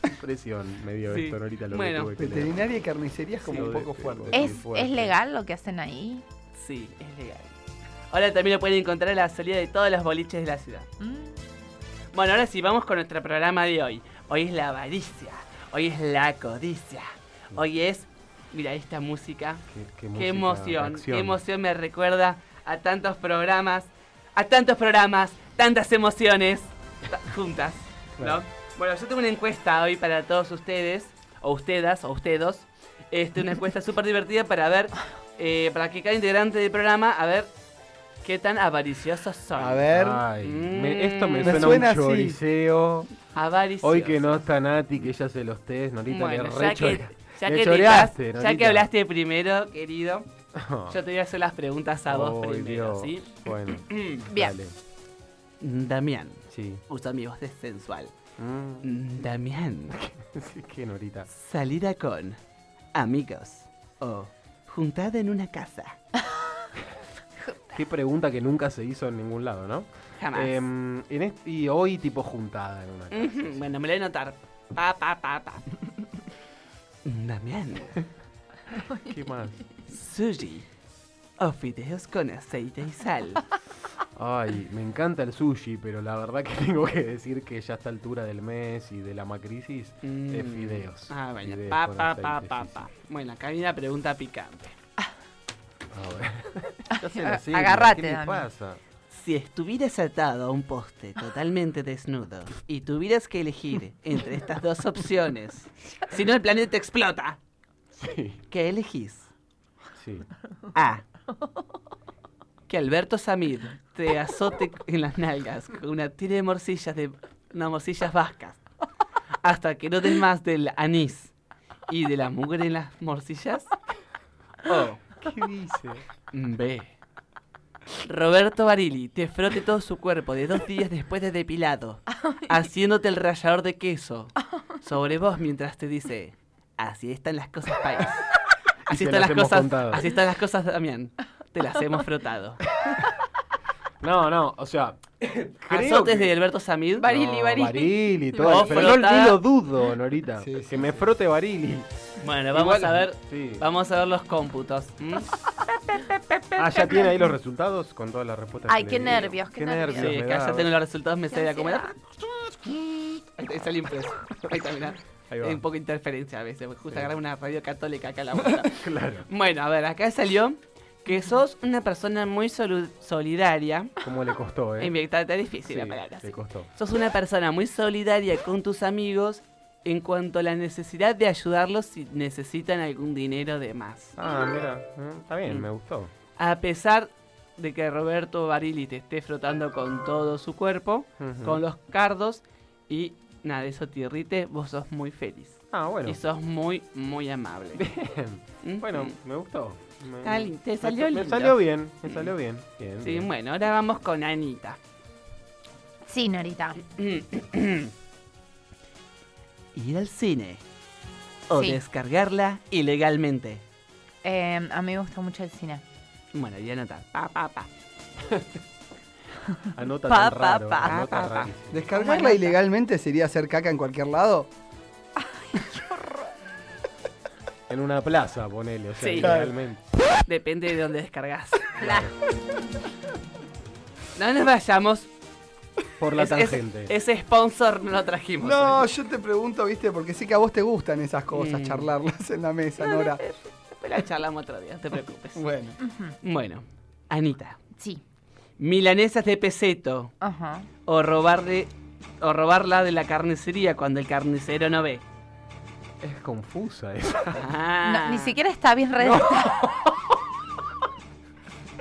Impresión medio sí. esto, ahorita lo bueno, que tuve que veterinaria y carnicería es como sí, un poco fuerte. ¿Es, fuerte. ¿Es legal lo que hacen ahí? Sí, es legal. Ahora también lo pueden encontrar a la salida de todos los boliches de la ciudad. Mm. Bueno, ahora sí, vamos con nuestro programa de hoy. Hoy es la avaricia, hoy es la codicia, hoy es... Mira esta música. Qué, qué, qué música, emoción, qué emoción me recuerda a tantos programas, a tantos programas, tantas emociones t- juntas, ¿no? Bueno, yo tengo una encuesta hoy para todos ustedes, o ustedas, o ustedos. Este, una encuesta súper divertida para ver... Eh, para que cada integrante del programa, a ver qué tan avariciosos son. A ver, Ay, mm. me, esto me, me suena, suena un choriceo. Avaricioso. Hoy que no está Nati, que ella se los test, Norita bueno, le re chorea. Ya, que, choreaste, estás, ya que hablaste primero, querido, oh. yo te voy a hacer las preguntas a vos oh, primero, Dios. ¿Sí? Bueno, bien. Damián, sí. usa mi voz de sensual. Mm. Damián, ¿qué, Norita? Salida con amigos o... Oh. Juntada en una casa. Qué pregunta que nunca se hizo en ningún lado, ¿no? Jamás. Eh, en este, y hoy tipo juntada en una casa. Uh-huh. Sí. Bueno, me la voy a notar. Pa, pa, pa, pa. Damián. ¿Qué más? Sushi. O fideos con aceite y sal. Ay, me encanta el sushi, pero la verdad que tengo que decir que ya a esta altura del mes y de la macrisis, mm. es fideos. Ah, bueno, fideos pa, pa, pa, pa, sí, pa. Sí. Bueno, acá viene la pregunta picante. A ver. Agarrate, ¿qué me pasa? Si estuvieras atado a un poste totalmente desnudo y tuvieras que elegir entre estas dos opciones, si no el planeta explota, sí. ¿qué elegís? Sí. A. Que Alberto Samir te azote en las nalgas con una tira de morcillas de no, morcillas vascas hasta que no des más del anís y de la mugre en las morcillas. O ¿qué dice? B. Roberto Barili te frote todo su cuerpo de dos días después de depilado, haciéndote el rallador de queso sobre vos mientras te dice así están las cosas, país. Así están las cosas, contado. Así están las cosas, Damián. Te las hemos frotado. No, no, o sea... Azotes que... de Alberto Samid. Barili, no, Barili. Barili, todo. Pero no, ni lo dudo, Norita. Sí, sí, que sí, me frote Barili. Bueno, vamos igual, a ver sí. Vamos a ver los cómputos. ¿Mm? Ah, ¿ya tiene ahí los resultados con todas las respuestas? Ay, que qué, nervios, qué, qué nervios, qué nervios. Sí, que ya tengo los resultados, me sale a comer. Ahí está el impreso. Ahí está, mirá. Hay un poco de interferencia a veces, porque justo sí. agarrar una radio católica acá a la vuelta. Claro. Bueno, a ver, acá salió... Que sos una persona muy solu- solidaria. Como le costó, ¿eh? Está difícil sí, la palabra. Le costó. Sos una persona muy solidaria con tus amigos en cuanto a la necesidad de ayudarlos si necesitan algún dinero de más. Ah, mira. Está bien, mm. me gustó. A pesar de que Roberto Barili te esté frotando con todo su cuerpo, uh-huh. con los cardos y nada de eso te irrite, vos sos muy feliz. Ah, bueno. Y sos muy, muy amable. Bien. Mm-hmm. Bueno, me gustó. Me... Te salió lindo. Me salió bien, me salió bien. bien sí, bien. Bueno, ahora vamos con Anita. Sí, Norita. Ir al cine o sí. descargarla ilegalmente. Eh, a mí me gusta mucho el cine. Bueno, y anota. Pa, pa, pa. Anota pa, tan raro. Pa, pa, anota pa, pa. ¿Descargarla anota. Ilegalmente sería hacer caca en cualquier lado? Ay, qué horror. En una plaza, ponele, o sea, sí. ilegalmente. Depende de dónde descargas. Claro. No nos vayamos por la es, tangente. Es, ese sponsor no lo trajimos. No, hoy. Yo te pregunto, viste, porque sé que a vos te gustan esas cosas, mm. charlarlas en la mesa, no, Nora. Después no, las charlamos otro día, no te preocupes. Bueno. Uh-huh. Bueno, Anita. Sí. Milanesas de peseto. Ajá. Uh-huh. O robarle, o robarla de la carnicería cuando el carnicero no ve. Es confusa esa. Ah. No, ni siquiera está bien redactada.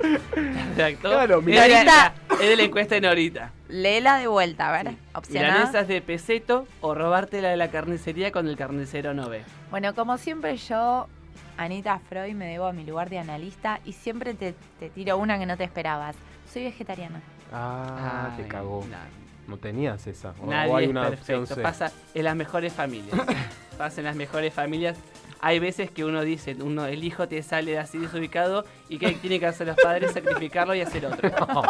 No. Claro, mira. Norita. Es de la encuesta de Norita. Léela de vuelta, a ver. Sí. Opción A. Milanesas de peseto o robártela de la carnicería cuando el carnicero no ve. Bueno, como siempre yo, Anita Freud, me debo a mi lugar de analista y siempre te, te tiro una que no te esperabas. Soy vegetariana. Ah, ay, te cagó. No. No tenías esa. O, Nadie o hay una es perfecto. Pasa en las mejores familias. Pasa en las mejores familias. Hay veces que uno dice, uno el hijo te sale así desubicado y que tiene que hacer los padres sacrificarlo y hacer otro. No.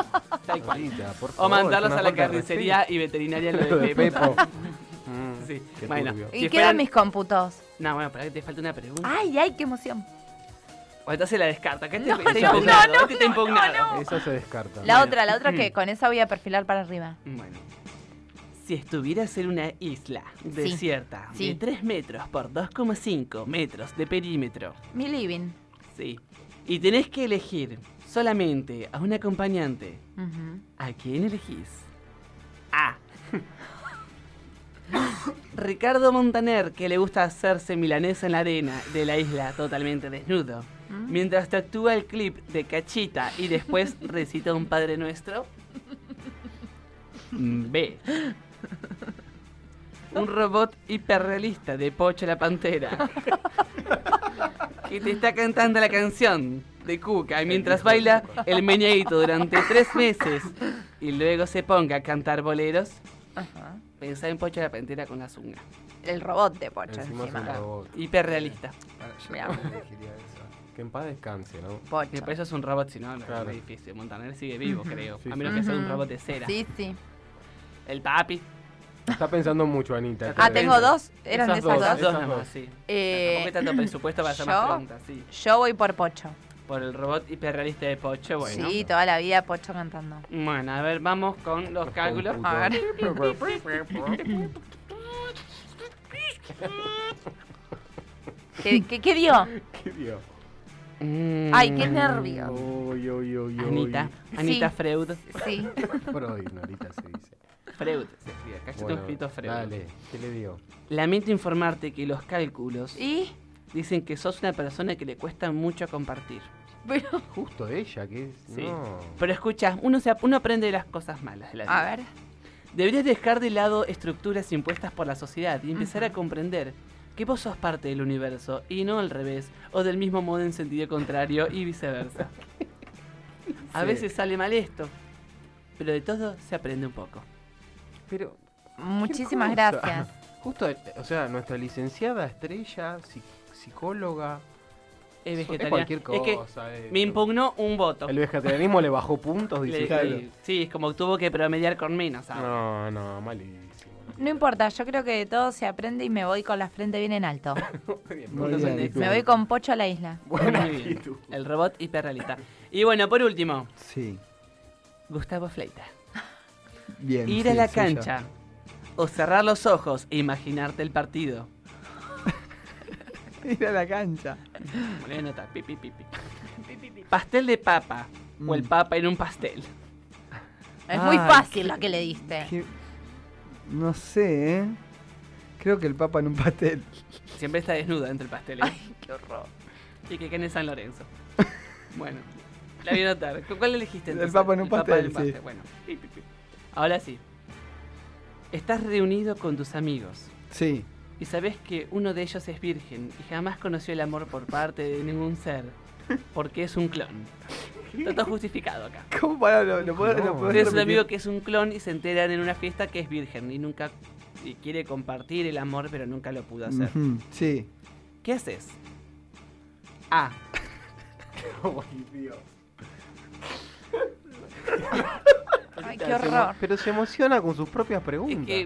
Tal cual. Rita, por favor, o mandarlos a la carnicería y veterinaria en lo de, de Pepo. Mm, sí. Qué bueno, si ¿y quedan mis cómputos? No, bueno, para que te falta una pregunta. Ay, ay, qué emoción. O entonces la descarta. Acá no, está no, impugnado. No, no, está impugnado. No, no. Esa se descarta. La bueno. otra, la otra mm. que con esa voy a perfilar para arriba. Bueno. Si estuvieras en una isla desierta sí. de sí. tres metros por dos coma cinco metros de perímetro. Mi living. Sí. Y tenés que elegir solamente a un acompañante. Uh-huh. ¿A quién elegís? A. Ricardo Montaner, que le gusta hacerse milanesa en la arena de la isla totalmente desnudo. ¿Mm? Mientras te actúa el clip de Cachita y después recita un Padre Nuestro. B. Un robot hiperrealista de Pocho la Pantera que te está cantando la canción de Cuca y mientras baila el meñeguito durante tres meses y luego se ponga a cantar boleros. Ajá. Pensá en Pocho la Pantera con la zunga. El robot de Pocho encima, encima. Robot. Hiperrealista. Bueno, yo no elegiría eso. Que en paz descanse, ¿no? Pocho. Y por eso es un robot, si no, no claro. es difícil. Montaner sigue vivo, uh-huh. creo. Sí, a menos sí. que sea un robot de cera. Sí, sí. El papi. Está pensando mucho, Anita. Ah, tengo ves? dos. Eran esas de esas dos. Esas dos, esas nomás, dos. Sí. Eh, Tampoco hay tanto presupuesto para hacer más preguntas, sí. Yo voy por Pocho. Por el robot hiperrealista de Pocho, bueno. Sí, toda la vida Pocho cantando. Bueno, a ver, vamos con los, los cálculos. A ver. ¿Qué, qué, qué dio? ¿Qué dio? Mm. Ay, qué nervio. Oy, oy, oy, oy. Anita, Anita sí. Freud. Sí. Freud, Norita se dice. Freud, se escribe. Acá está escrito Freud. Dale, ¿qué le dio? Lamento informarte que los cálculos... ¿Y? Dicen que sos una persona que le cuesta mucho compartir. Pero... Justo ella, que es... Sí. No. Pero escucha, uno, se, uno aprende de las cosas malas de la vida. A ver. Deberías dejar de lado estructuras impuestas por la sociedad y empezar uh-huh. a comprender que vos sos parte del universo y no al revés, o del mismo modo en sentido contrario y viceversa. Sí. A veces sale mal esto, pero de todo se aprende un poco. Pero... Muchísimas gracias. Justo, o sea, nuestra licenciada Estrella... Si- psicóloga, es vegetariano. Es cualquier cosa. Es que eh, me impugnó un voto. ¿El vegetarianismo le bajó puntos? Dice, le, le, sí, es como tuvo que promediar con menos. ¿Sabes? No, no, malísimo. No importa, yo creo que de todo se aprende y me voy con la frente bien en alto. Muy bien, muy bien, me voy con Pocho a la isla. Buena muy bien. El robot hiperrealista. Y bueno, por último. Sí. Gustavo Fleita. Bien, ir sí, a la sí, cancha ya. O cerrar los ojos e imaginarte el partido. Ir a la cancha. Bueno, nota. Pi, pi, pi, pi. Pi, pi, pi. Pastel de papa. Mm. O el papa en un pastel. Es ah, muy fácil la que le diste. Qué... No sé, ¿eh? Creo que el papa en un pastel. Siempre está desnuda entre el pastel, ¿eh? Ay, qué horror. Y que quede en San Lorenzo. Bueno, la voy a notar. ¿Cuál elegiste entonces? El papa en un el pastel, papa sí. Pastel. Bueno, pi, pi, pi. Ahora sí. Estás reunido con tus amigos. Sí. Y sabes que uno de ellos es virgen y jamás conoció el amor por parte de ningún ser, porque es un clon. Está todo justificado acá. ¿Cómo para? ¿Lo, lo puedo, no, lo puedo tienes repetir? Un amigo que es un clon y se enteran en una fiesta que es virgen y nunca y quiere compartir el amor, pero nunca lo pudo hacer. Uh-huh. Sí. ¿Qué haces? A. Oh, Dios. Ay, qué horror. Pero se emociona con sus propias preguntas. Es que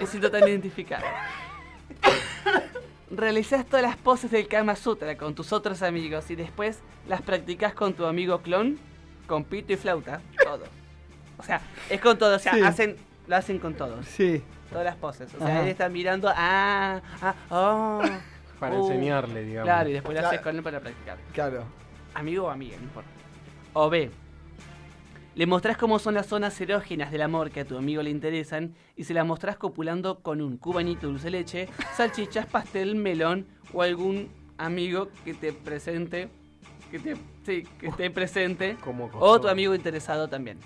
me siento tan identificado. Realizás todas las poses del Kama Sutra con tus otros amigos y después las practicás con tu amigo clon, con pito y flauta, todo. O sea, es con todo, o sea, sí. hacen, lo hacen con todos. Sí. Todas las poses. O sea, ajá. Él está mirando, ah, ah, oh. Para uh, enseñarle, digamos. Claro, y después lo claro. haces con él para practicar. Claro. Amigo o amiga, no importa. O B. Le mostrás cómo son las zonas erógenas del amor que a tu amigo le interesan y se las mostrás copulando con un cubanito de dulce de leche, salchichas, pastel, melón o algún amigo que te presente, que te, sí, que esté presente o tu amigo interesado también.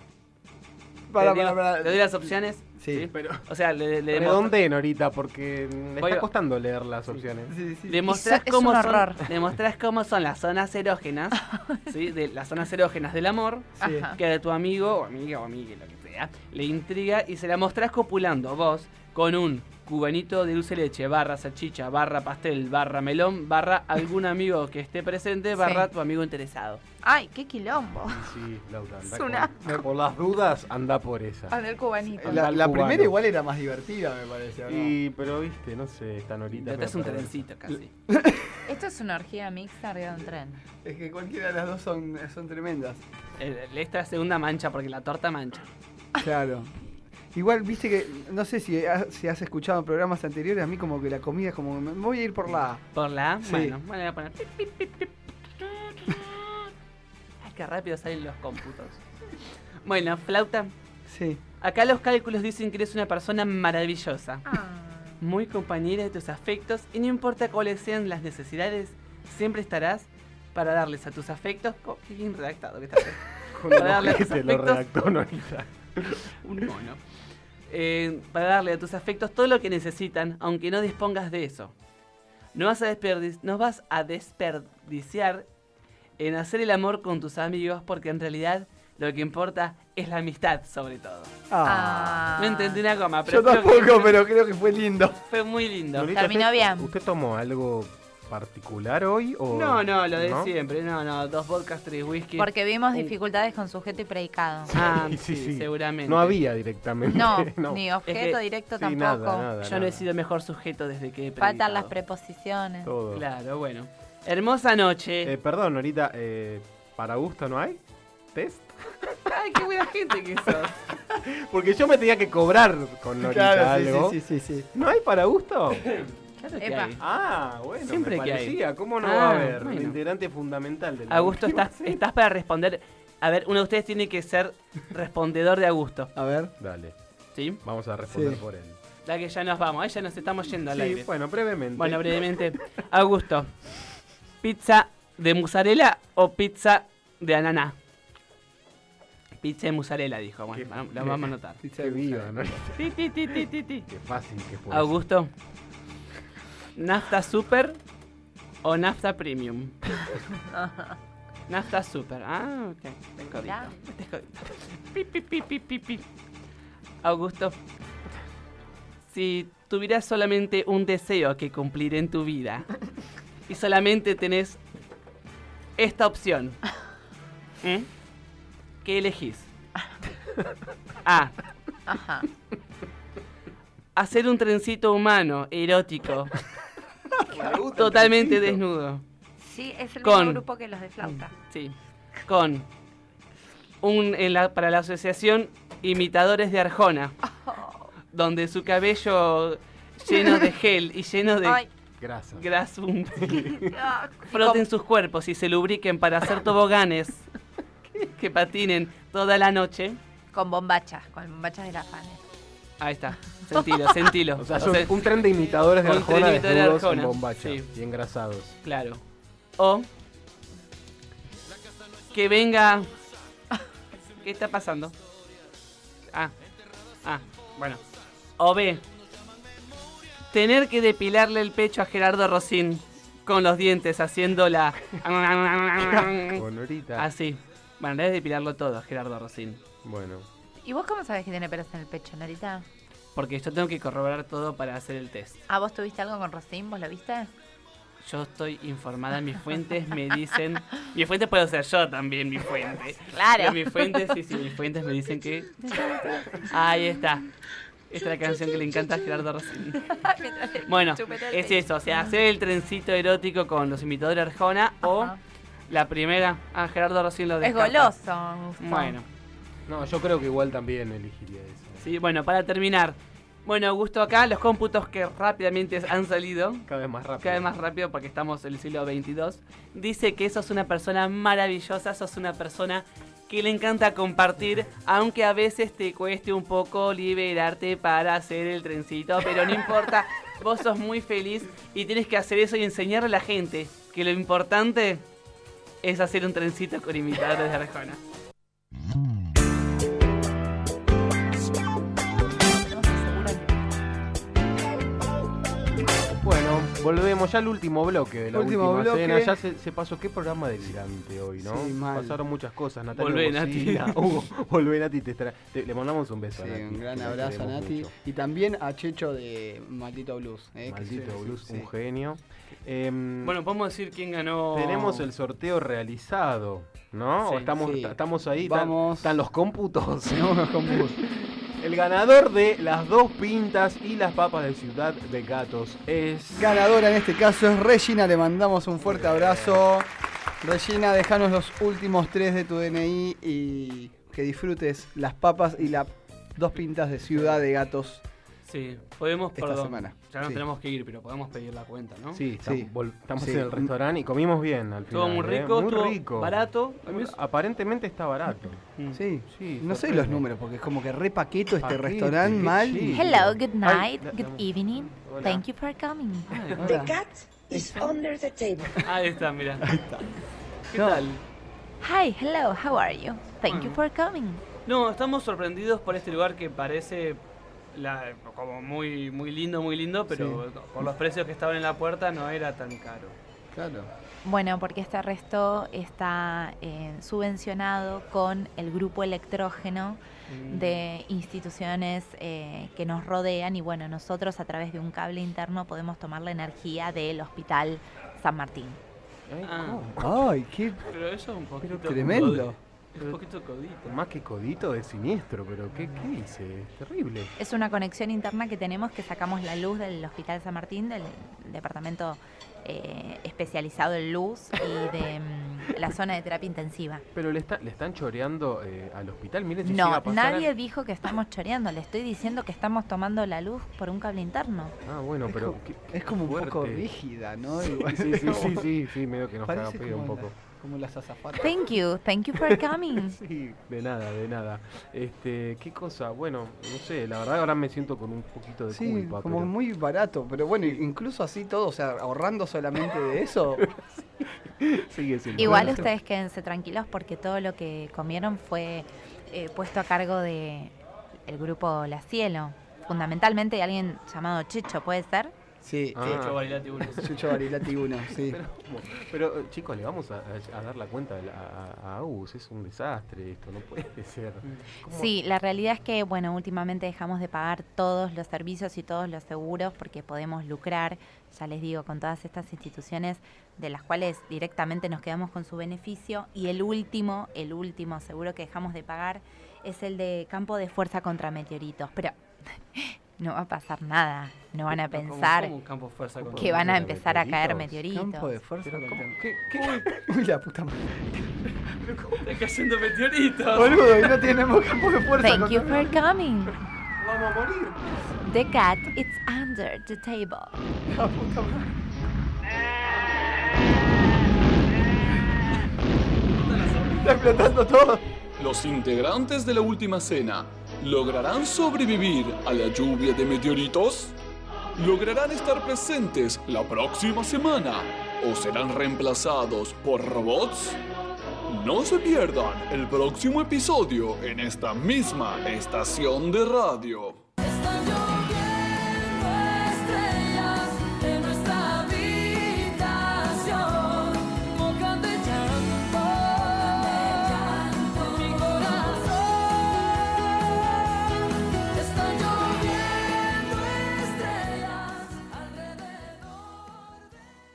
Para, para, para. ¿Le doy las opciones? Sí, ¿sí? Pero... O sea, le, le redondeen ahorita porque me está costando leer las opciones. Sí, sí, sí. Le mostrás cómo son, le mostrás cómo son las zonas erógenas, ¿sí? De, las zonas erógenas del amor, sí. Que a tu amigo o amiga o amiga, lo que sea, le intriga y se la mostrás copulando vos con un cubanito de dulce leche, barra salchicha, barra pastel, barra melón, barra algún amigo que esté presente, barra sí. tu amigo interesado. Ay, qué quilombo. Sí, Laura, anda con, por las dudas, anda por esa. Anda el cubanito. La, la cubano. Primera igual era más divertida, me parece, ¿no? Y, pero viste, no sé, esta norita. Esto es un trencito casi. Esto es una orgía mixta arriba de un tren. Es que cualquiera de las dos son, son tremendas. Esta segunda mancha, porque la torta mancha. Claro. Igual, viste que, no sé si, ha, si has escuchado en programas anteriores, a mí como que la comida es como, me voy a ir por la A. ¿Por la A? Sí. Bueno, bueno, voy a poner... Ay, qué rápido salen los cómputos. Bueno, flauta. Sí. Acá los cálculos dicen que eres una persona maravillosa. Ah. Muy compañera de tus afectos y no importa cuáles sean las necesidades, siempre estarás para darles a tus afectos... Oh, qué bien redactado que está. Para darle a tus afectos... Lo redactó, no, un mono. Eh, para darle a tus afectos todo lo que necesitan, aunque no dispongas de eso. No vas a, desperdici- no vas a desperdiciar en hacer el amor con tus amigos, porque en realidad lo que importa es la amistad, sobre todo. Ah. No entendí una goma, pero yo tampoco, creo que... pero creo que fue lindo. Fue muy lindo. Terminó bien. ¿Usted tomó algo particular hoy? O... No, no, lo de ¿no? siempre. No, no, dos vodkas, tres whisky. Porque vimos dificultades uh. con sujeto y predicado. Sí, ah, sí, sí, sí, seguramente. No había directamente. No, no. Ni objeto es que, directo sí, tampoco. Nada, nada, Yo nada. no he sido mejor sujeto desde que he predicado. Faltan las preposiciones. Todo. Claro, bueno. Hermosa noche. Eh, perdón, ahorita, eh, ¿para gusto no hay? ¿Test? Ay, qué buena gente que sos. Porque yo me tenía que cobrar con Norita claro, algo. Sí, sí, sí, sí. ¿No hay para gusto? Claro que hay. Ah, bueno, siempre me parecía. Hay. ¿Cómo no ah, va a haber? Bueno. El integrante fundamental del Augusto, estás, estás para responder. A ver, uno de ustedes tiene que ser respondedor de Augusto. A ver. Dale. ¿Sí? Vamos a responder sí. por él. Ya que ya nos vamos, ¿eh? Ya nos estamos yendo al sí, aire. Bueno, brevemente. Bueno, brevemente. Augusto, ¿pizza de mozzarella o pizza de ananá? Pizza de mozzarella, dijo. Bueno, vamos, lo vamos a anotar. Pizza de viva, ¿no? Ti, ti, ti, ti, ti, ti. Qué fácil que fue. Augusto. ¿Nafta Super o Nafta Premium? Nafta Super. Ah, ok. Este es jodito. Este es jodito. Pi, pi, pi, pi, pi, pi. Augusto, si tuvieras solamente un deseo que cumplir en tu vida y solamente tenés esta opción. ¿Eh? ¿Qué elegís? A. Ajá. Hacer un trencito humano, erótico. Totalmente desnudo. Sí, es el con, mismo grupo que los de flauta. Sí. Con un en la, para la asociación Imitadores de Arjona. Oh. Donde su cabello lleno de gel y lleno de... Ay. Grasa. Grasum. Froten sus cuerpos y se lubriquen para hacer toboganes que patinen toda la noche. Con bombachas, con bombachas de la Fane. Ahí está, sentilo, sentilo. O sea, son o sea, un tren de imitadores de Arjona desnudos con bombachas sí. y engrasados. Claro. O que venga... ¿Qué está pasando? Ah, ah, bueno. O B... Tener que depilarle el pecho a Gerardo Rosín con los dientes, haciendo la... Así. Bueno, debes depilarlo todo a Gerardo Rosín. Bueno. ¿Y vos cómo sabés que tiene pelos en el pecho, Norita? Porque yo tengo que corroborar todo para hacer el test. ¿Ah, vos tuviste algo con Rosín? ¿Vos lo viste? Yo estoy informada. Mis fuentes me dicen... Mis fuentes puedo ser yo también, mi fuente. Claro. Pero mis fuentes, sí, sí, mis fuentes me dicen que... Ahí está. Esta es la canción que le encanta a Gerardo Rosín. Bueno, es eso, o sea, hacer el trencito erótico con los imitadores Arjona. Ajá. O la primera, ah, Gerardo Rosín lo descarta. Es goloso, Gustavo. Bueno. No, yo creo que igual también elegiría eso. Sí, bueno, para terminar. Bueno, Gusto, acá los cómputos que rápidamente han salido. Cada vez más rápido. Cada vez más rápido porque estamos en el siglo veintidós. Dice que sos una persona maravillosa, sos una persona... que le encanta compartir, aunque a veces te cueste un poco liberarte para hacer el trencito, pero no importa, vos sos muy feliz y tienes que hacer eso y enseñarle a la gente que lo importante es hacer un trencito con imitadores de Arjona. Bueno, volvemos ya al último bloque de la último última bloque. Cena. Ya se, se pasó, qué programa delirante hoy, ¿no? Sí, pasaron muchas cosas. Natalia volvé, Nati. Hugo, volvé, Nati. Te tra- te, le mandamos un beso sí, a Nati. Un gran abrazo a Nati. Mucho. Y también a Checho de Maldito Blues. ¿Eh? Maldito sí, Blues, sí, un sí. genio. Eh, bueno, podemos decir quién ganó. Tenemos el sorteo realizado, ¿no? Sí, estamos, sí. T- estamos ahí. Vamos. Están los cómputos. Tenemos los cómputos. El ganador de las dos pintas y las papas de Ciudad de Gatos es... Ganadora en este caso es Regina, le mandamos un fuerte abrazo. Regina, dejanos los últimos tres de tu D N I y que disfrutes las papas y las dos pintas de Ciudad de Gatos. Sí, podemos, esta perdón, semana. Ya no sí. tenemos que ir, pero podemos pedir la cuenta, ¿no? Sí, sí. Estamos sí. en el restaurante y comimos bien al final. Estuvo muy rico, ¿eh? Muy estuvo rico. Barato. Aparentemente está barato. Sí, sí. No sé los números, porque es como que repaqueto este Paquete, restaurante sí. mal. Y... Hello, good night, Ay, good evening. Hola. Thank you for coming. Ay, the cat is under the table. Ahí está, mira. Ahí está. ¿Qué no. tal? Hi, hello, how are you? Thank bueno. you for coming. No, estamos sorprendidos por este lugar que parece... La, como muy muy lindo, muy lindo, pero sí. por los precios que estaban en la puerta no era tan caro. Claro. Bueno, porque este resto está eh, subvencionado con el grupo electrógeno mm. de instituciones eh, que nos rodean y bueno, nosotros a través de un cable interno podemos tomar la energía del Hospital San Martín. Ay, ah. oh, ay qué pero eso es un poquito tremendo. Un poquito codito. Más que codito de siniestro, pero ¿qué, qué dice? Es terrible. Es una conexión interna que tenemos que sacamos la luz del Hospital San Martín, del departamento eh, especializado en luz y de mm, la zona de terapia intensiva. Pero le, está, le están choreando eh, al hospital, miren si no, llega a pasar. Nadie al... dijo que estamos choreando, le estoy diciendo que estamos tomando la luz por un cable interno. Ah, bueno, es pero... Como, ¿qué, qué es como fuerte. Un poco rígida, ¿no? Sí, sí, sí, sí, sí, sí, medio que nos caga pedo un poco. La... Como las azafatas. Thank you, thank you for coming. Sí, de nada, de nada. Este, qué cosa, bueno, no sé, la verdad ahora me siento con un poquito de sí, culpa. Sí, como pero... muy barato, pero bueno, sí. incluso así todo, o sea, ahorrando solamente de eso. sí. Sigue siendo igual bueno. Ustedes quédense tranquilos porque todo lo que comieron fue eh, puesto a cargo de el grupo La Cielo, fundamentalmente de alguien llamado Chicho, ¿puede ser? Sí, ah. Chucho Barilati uno. Chucho Barilati uno, sí. Pero, pero chicos, le vamos a, a dar la cuenta a Agus, es un desastre esto, no puede ser. ¿Cómo? Sí, la realidad es que, bueno, últimamente dejamos de pagar todos los servicios y todos los seguros porque podemos lucrar, ya les digo, con todas estas instituciones de las cuales directamente nos quedamos con su beneficio. Y el último, el último seguro que dejamos de pagar es el de campo de fuerza contra meteoritos, pero... no va a pasar nada, no van a pensar ¿Cómo, cómo, cómo fuerza, que van a empezar a caer meteoritos. Campo de fuerza. Pero, ¿Qué, qué? Uy, uy, la puta madre. Pero ¿cómo están cayendo meteoritos? Boludo, y no tenemos campo de fuerza. Thank you for coming. Vamos a morir. The cat is under the table. La puta madre. Está explotando todo. Los integrantes de la última cena ¿lograrán sobrevivir a la lluvia de meteoritos? ¿Lograrán estar presentes la próxima semana? ¿O serán reemplazados por robots? No se pierdan el próximo episodio en esta misma estación de radio.